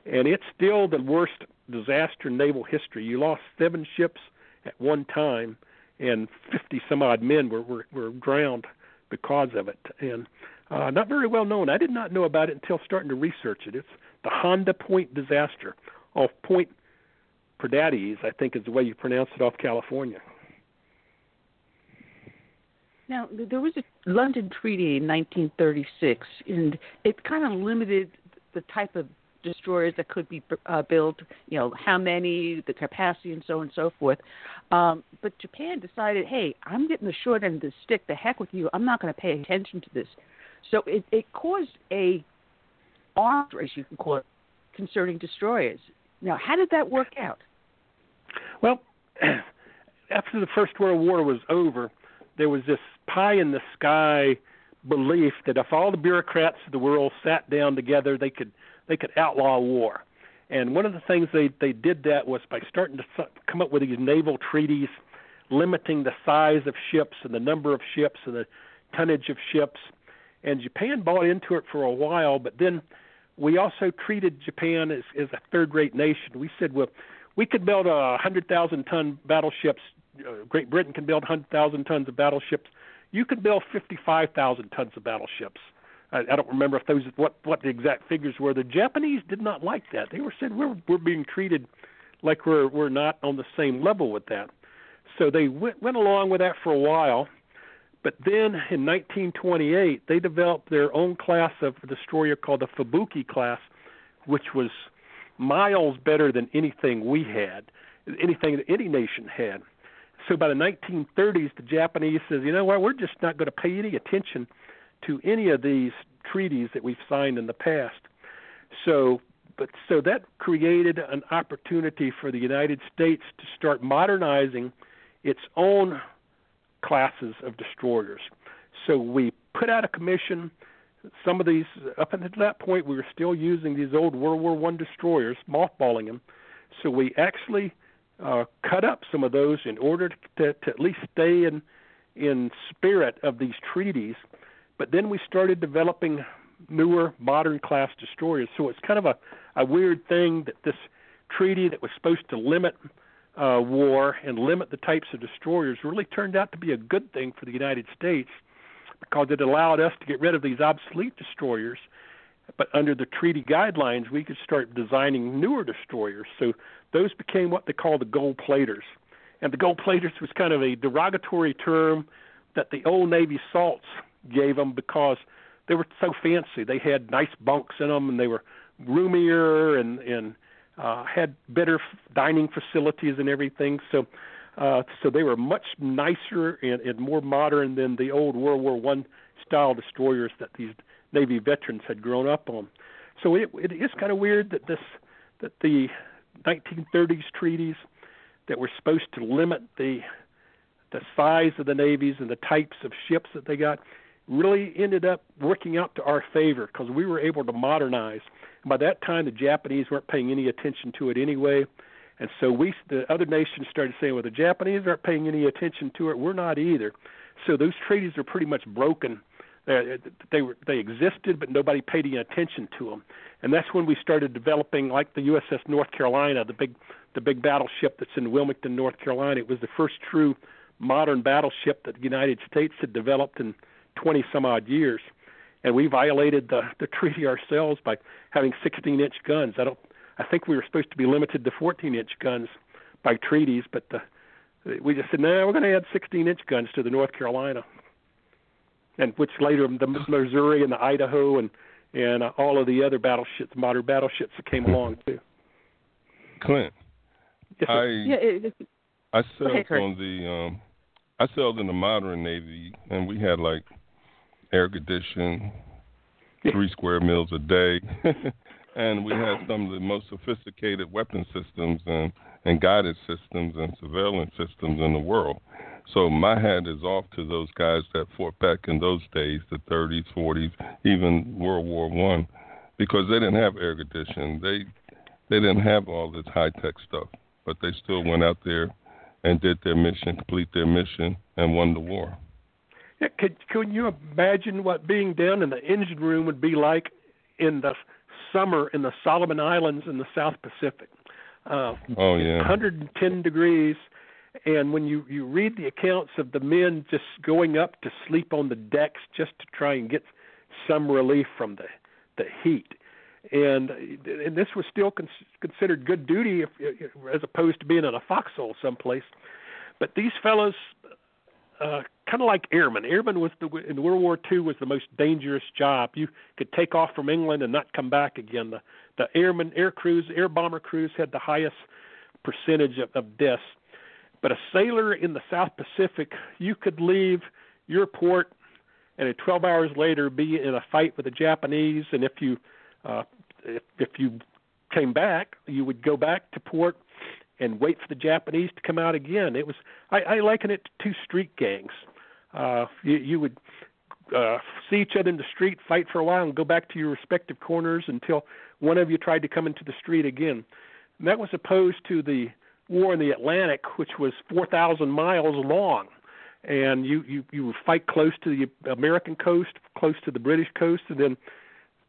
And it's still the worst disaster in naval history. You lost seven ships at one time, and fifty-some-odd men were, were, were drowned because of it, and uh, not very well known. I did not know about it until starting to research it. It's the Honda Point disaster off Point Pedernales, I think is the way you pronounce it, off California. Now, there was a London Treaty in nineteen thirty-six, and it kind of limited the type of destroyers that could be uh, built, you know, how many, the capacity, and so on and so forth. Um, but Japan decided, hey, I'm getting the short end of the stick, the heck with you, I'm not going to pay attention to this. So it, it caused a arms race, you can call it, concerning destroyers. Now, how did that work out? Well, after the First World War was over, there was this pie-in-the-sky belief that if all the bureaucrats of the world sat down together, they could They could outlaw war. And one of the things they, they did that was by starting to come up with these naval treaties, limiting the size of ships and the number of ships and the tonnage of ships. And Japan bought into it for a while, but then we also treated Japan as, as a third-rate nation. We said, well, we could build a one hundred thousand ton battleships. Great Britain can build one hundred thousand tons of battleships. You could build fifty-five thousand tons of battleships. I don't remember if those what, what the exact figures were. The Japanese did not like that. They were said we're we're being treated like we're we're not on the same level with that. So they went went along with that for a while, but then in nineteen twenty-eight they developed their own class of destroyer called the Fubuki class, which was miles better than anything we had, anything that any nation had. So by the nineteen thirties, the Japanese says, you know what, we're just not going to pay any attention to any of these treaties that we've signed in the past. So but so that created an opportunity for the United States to start modernizing its own classes of destroyers. So we put out a commission. Some of these, up until that point, we were still using these old World War One destroyers, mothballing them. So we actually uh, cut up some of those in order to, to at least stay in, in spirit of these treaties. But then we started developing newer, modern-class destroyers. So it's kind of a, a weird thing that this treaty that was supposed to limit uh, war and limit the types of destroyers really turned out to be a good thing for the United States, because it allowed us to get rid of these obsolete destroyers. But under the treaty guidelines, we could start designing newer destroyers. So those became what they call the gold platers. And the gold platers was kind of a derogatory term that the old Navy salts gave them because they were so fancy. They had nice bunks in them, and they were roomier and, and uh, had better dining facilities and everything. So uh, so they were much nicer and, and more modern than the old World War One style destroyers that these Navy veterans had grown up on. So it, it is kind of weird that this that the nineteen thirties treaties that were supposed to limit the the size of the navies and the types of ships that they got really ended up working out to our favor because we were able to modernize. And by that time, the Japanese weren't paying any attention to it anyway. And so we, the other nations started saying, well, the Japanese aren't paying any attention to it. We're not either. So those treaties are pretty much broken. Uh, they were they existed, but nobody paid any attention to them. And that's when we started developing, like the U S S North Carolina, the big the big battleship that's in Wilmington, North Carolina. It was the first true modern battleship that the United States had developed in twenty-some-odd years. And we violated the, the treaty ourselves by having sixteen-inch guns. I don't. I think we were supposed to be limited to fourteen-inch guns by treaties, but the, we just said, no, we're going to add sixteen-inch guns to the North Carolina. And which later the Missouri and the Idaho and and uh, all of the other battleships, modern battleships, that came along too. Clint, yes, I yeah, it, it, I served okay, on the um, I served in the modern Navy, and we had like air conditioning, yeah. three square meals a day, and we had some of the most sophisticated weapon systems and and guided systems and surveillance systems in the world. So my hat is off to those guys that fought back in those days, the thirties, forties, even World War One, because they didn't have air conditioning. They they didn't have all this high-tech stuff, but they still went out there and did their mission, complete their mission, and won the war. Yeah, could, could you imagine what being down in the engine room would be like in the summer in the Solomon Islands in the South Pacific? Uh, oh, yeah. one hundred ten degrees. And when you, you read the accounts of the men just going up to sleep on the decks just to try and get some relief from the, the heat. And and this was still con- considered good duty if, as opposed to being in a foxhole someplace. But these fellows, uh, kind of like airmen, airmen was the, in World War Two was the most dangerous job. You could take off from England and not come back again. The, the airmen, air crews, air bomber crews had the highest percentage of, of deaths. But a sailor in the South Pacific, you could leave your port and twelve hours later be in a fight with the Japanese. And if you uh, if, if you came back, you would go back to port and wait for the Japanese to come out again. It was I, I liken it to two street gangs. Uh, you, you would uh, see each other in the street, fight for a while, and go back to your respective corners until one of you tried to come into the street again. And that was opposed to the war in the Atlantic, which was four thousand miles long, and you, you, you would fight close to the American coast, close to the British coast, and then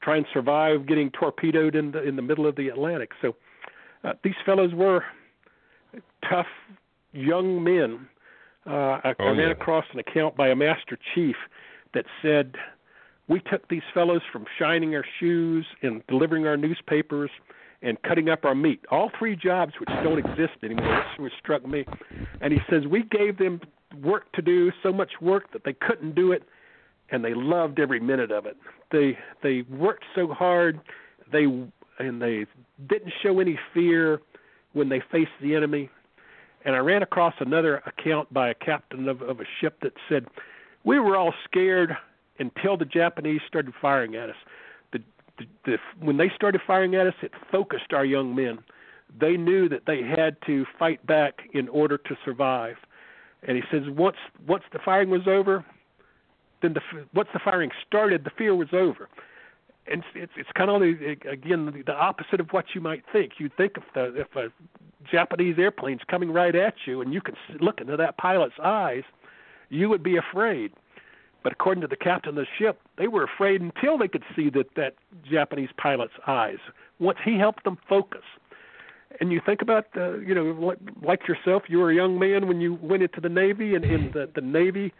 try and survive getting torpedoed in the in the middle of the Atlantic. So uh, these fellows were tough young men. Uh, I, oh, I ran yeah. across an account by a master chief that said, we took these fellows from shining our shoes and delivering our newspapers and cutting up our meat, all three jobs which don't exist anymore, which struck me. And he says, we gave them work to do, so much work that they couldn't do it, and they loved every minute of it. They they worked so hard, they and they didn't show any fear when they faced the enemy. And I ran across another account by a captain of, of a ship that said, we were all scared until the Japanese started firing at us. The, the, when they started firing at us, it focused our young men. They knew that they had to fight back in order to survive. And he says, once once the firing was over, then the once the firing started, the fear was over. And it's it's kind of again the opposite of what you might think. You'd think if the, if a Japanese airplane's coming right at you and you can look into that pilot's eyes, you would be afraid. But according to the captain of the ship, they were afraid until they could see that, that Japanese pilot's eyes. Once he helped them focus. And you think about, uh, you know, like, like yourself, you were a young man when you went into the Navy, and, and the, the Navy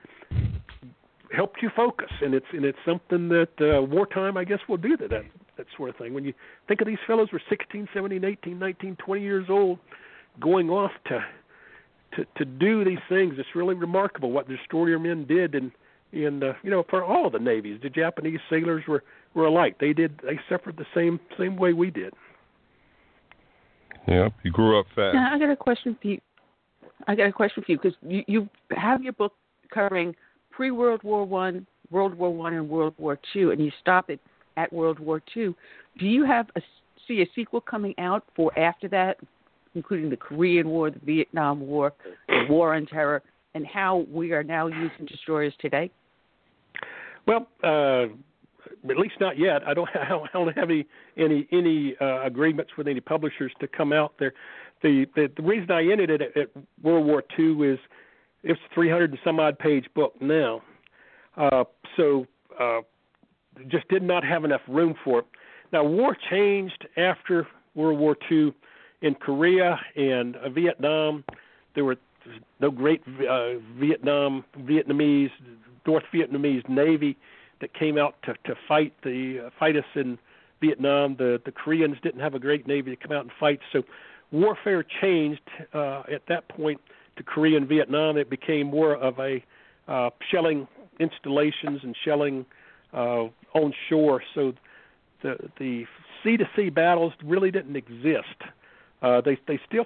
helped you focus. And it's and it's something that uh, wartime, I guess, will do that, that, that sort of thing. When you think of these fellows were sixteen, seventeen, eighteen, nineteen, twenty years old going off to to, to do these things. It's really remarkable what the destroyer men did, and and uh, you know, for all the navies, the Japanese sailors were, were alike. They did they suffered the same same way we did. Yep, you grew up fast. Now, I got a question for you. I got a question for you because you, you have your book covering pre-World War One, World War One, and World War Two, and you stop it at World War Two. Do you have a see a sequel coming out for after that, including the Korean War, the Vietnam War, the War on Terror, and how we are now using destroyers today? Well, uh, at least not yet. I don't. I don't, I don't have any any, any uh, agreements with any publishers to come out there. The the, the reason I ended it at, at World War Two is it's a three hundred and some odd page book now, uh, so uh, just did not have enough room for it. Now, war changed after World War Two. In Korea and uh, Vietnam, there were no great uh, Vietnam Vietnamese North Vietnamese Navy that came out to, to fight the uh, fight us in Vietnam. The the Koreans didn't have a great navy to come out and fight, so warfare changed uh, at that point to Korea and Vietnam. It became more of a uh, shelling installations and shelling uh, on shore. So the the sea to sea battles really didn't exist. Uh, they they still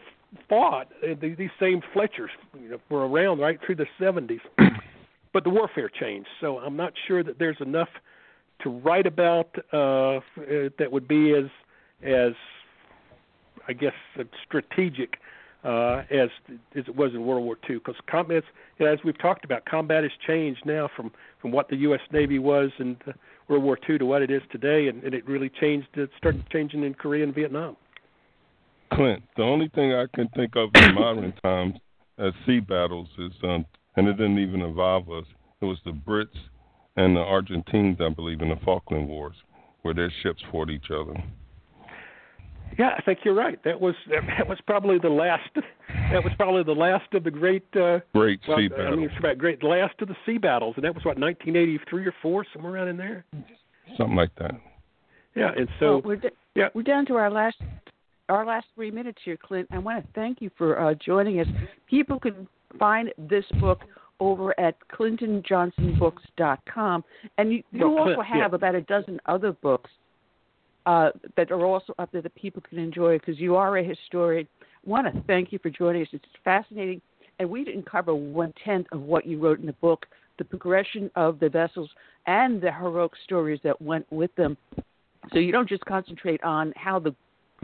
fought. They, these same Fletchers you know, were around right through the seventies, but the warfare changed. So I'm not sure that there's enough to write about uh, that would be as as I guess strategic uh, as as it was in World War Two. Because combat, you know, as we've talked about, combat has changed now from, from what the U S Navy was in World War Two to what it is today, and, and it really changed. It started changing in Korea and Vietnam. Clint, the only thing I can think of in modern times as sea battles is, um, and it didn't even involve us, it was the Brits and the Argentines, I believe, in the Falkland Wars, where their ships fought each other. Yeah, I think you're right. That was that was probably the last. That was probably the last of the great uh, great well, sea battles. I mean, about great last of the sea battles, and that was what nineteen eighty-three or four, somewhere around in there. Something like that. Yeah, and so well, we're d- yeah, we're down to our last. Our last three minutes here, Clint. I want to thank you for uh, joining us. People can find this book over at clinton johnson books dot com. And you, you well, also Clint, have yeah. about a dozen other books uh, that are also up there that people can enjoy because you are a historian. I want to thank you for joining us. It's fascinating. And we didn't cover one-tenth of what you wrote in the book, the progression of the vessels and the heroic stories that went with them. So you don't just concentrate on how the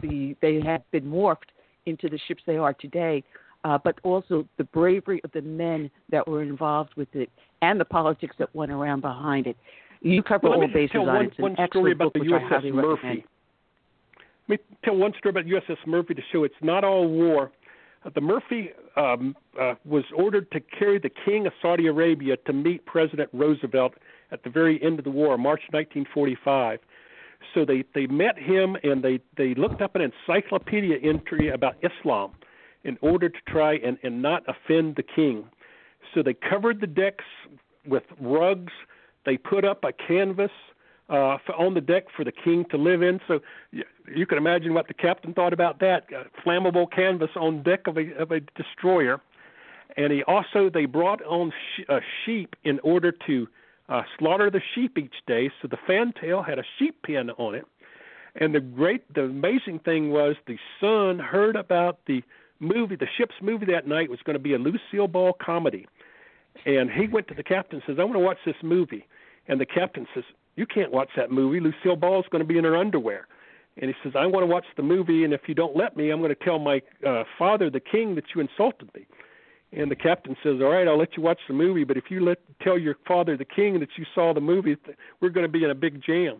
The, they have been morphed into the ships they are today, uh, but also the bravery of the men that were involved with it and the politics that went around behind it. You cover well, all bases on one, it. It's an excellent book, which I highly recommend. Let me tell one story about U S S Murphy to show it's not all war. The Murphy um, uh, was ordered to carry the King of Saudi Arabia to meet President Roosevelt at the very end of the war, March nineteen forty-five. So they, they met him, and they, they looked up an encyclopedia entry about Islam in order to try and, and not offend the king. So they covered the decks with rugs. They put up a canvas uh, for, on the deck for the king to live in. So you, you can imagine what the captain thought about that, uh, flammable canvas on deck of a, of a destroyer. And he also they brought on sh- uh, sheep in order to Uh, slaughter the sheep each day, so the fantail had a sheep pen on it. And the great, the amazing thing was the son heard about the movie, the ship's movie that night was going to be a Lucille Ball comedy. And he went to the captain and says, I want to watch this movie. And the captain says, you can't watch that movie. Lucille Ball's going to be in her underwear. And he says, I want to watch the movie, and if you don't let me, I'm going to tell my uh, father, the king, that you insulted me. And the captain says, all right, I'll let you watch the movie, but if you let tell your father, the king, that you saw the movie, we're going to be in a big jam.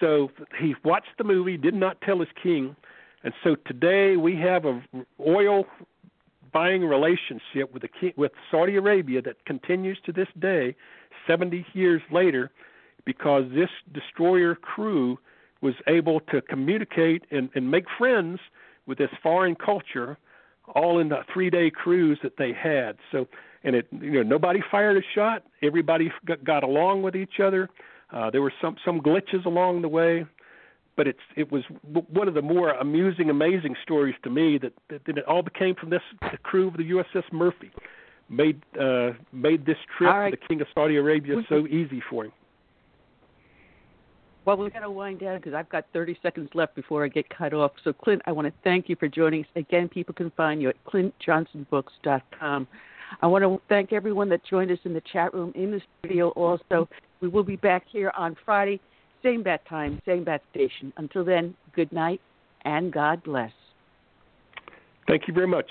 So he watched the movie, did not tell his king. And so today we have a oil-buying relationship with the king, with Saudi Arabia that continues to this day, seventy years later, because this destroyer crew was able to communicate and, and make friends with this foreign culture all in the three-day cruise that they had. So, and it, you know, nobody fired a shot. Everybody got along with each other. Uh, there were some, some glitches along the way, But it's it was one of the more amusing, amazing stories to me that, that, that it all became from this the crew of the U S S Murphy. Made uh, made this trip right. to the King of Saudi Arabia we, so easy for him. Well, we've got to wind down because I've got thirty seconds left before I get cut off. So, Clint, I want to thank you for joining us. Again, people can find you at clint johnson books dot com. I want to thank everyone that joined us in the chat room, in the studio also. We will be back here on Friday, same bat time, same bat station. Until then, good night and God bless. Thank you very much.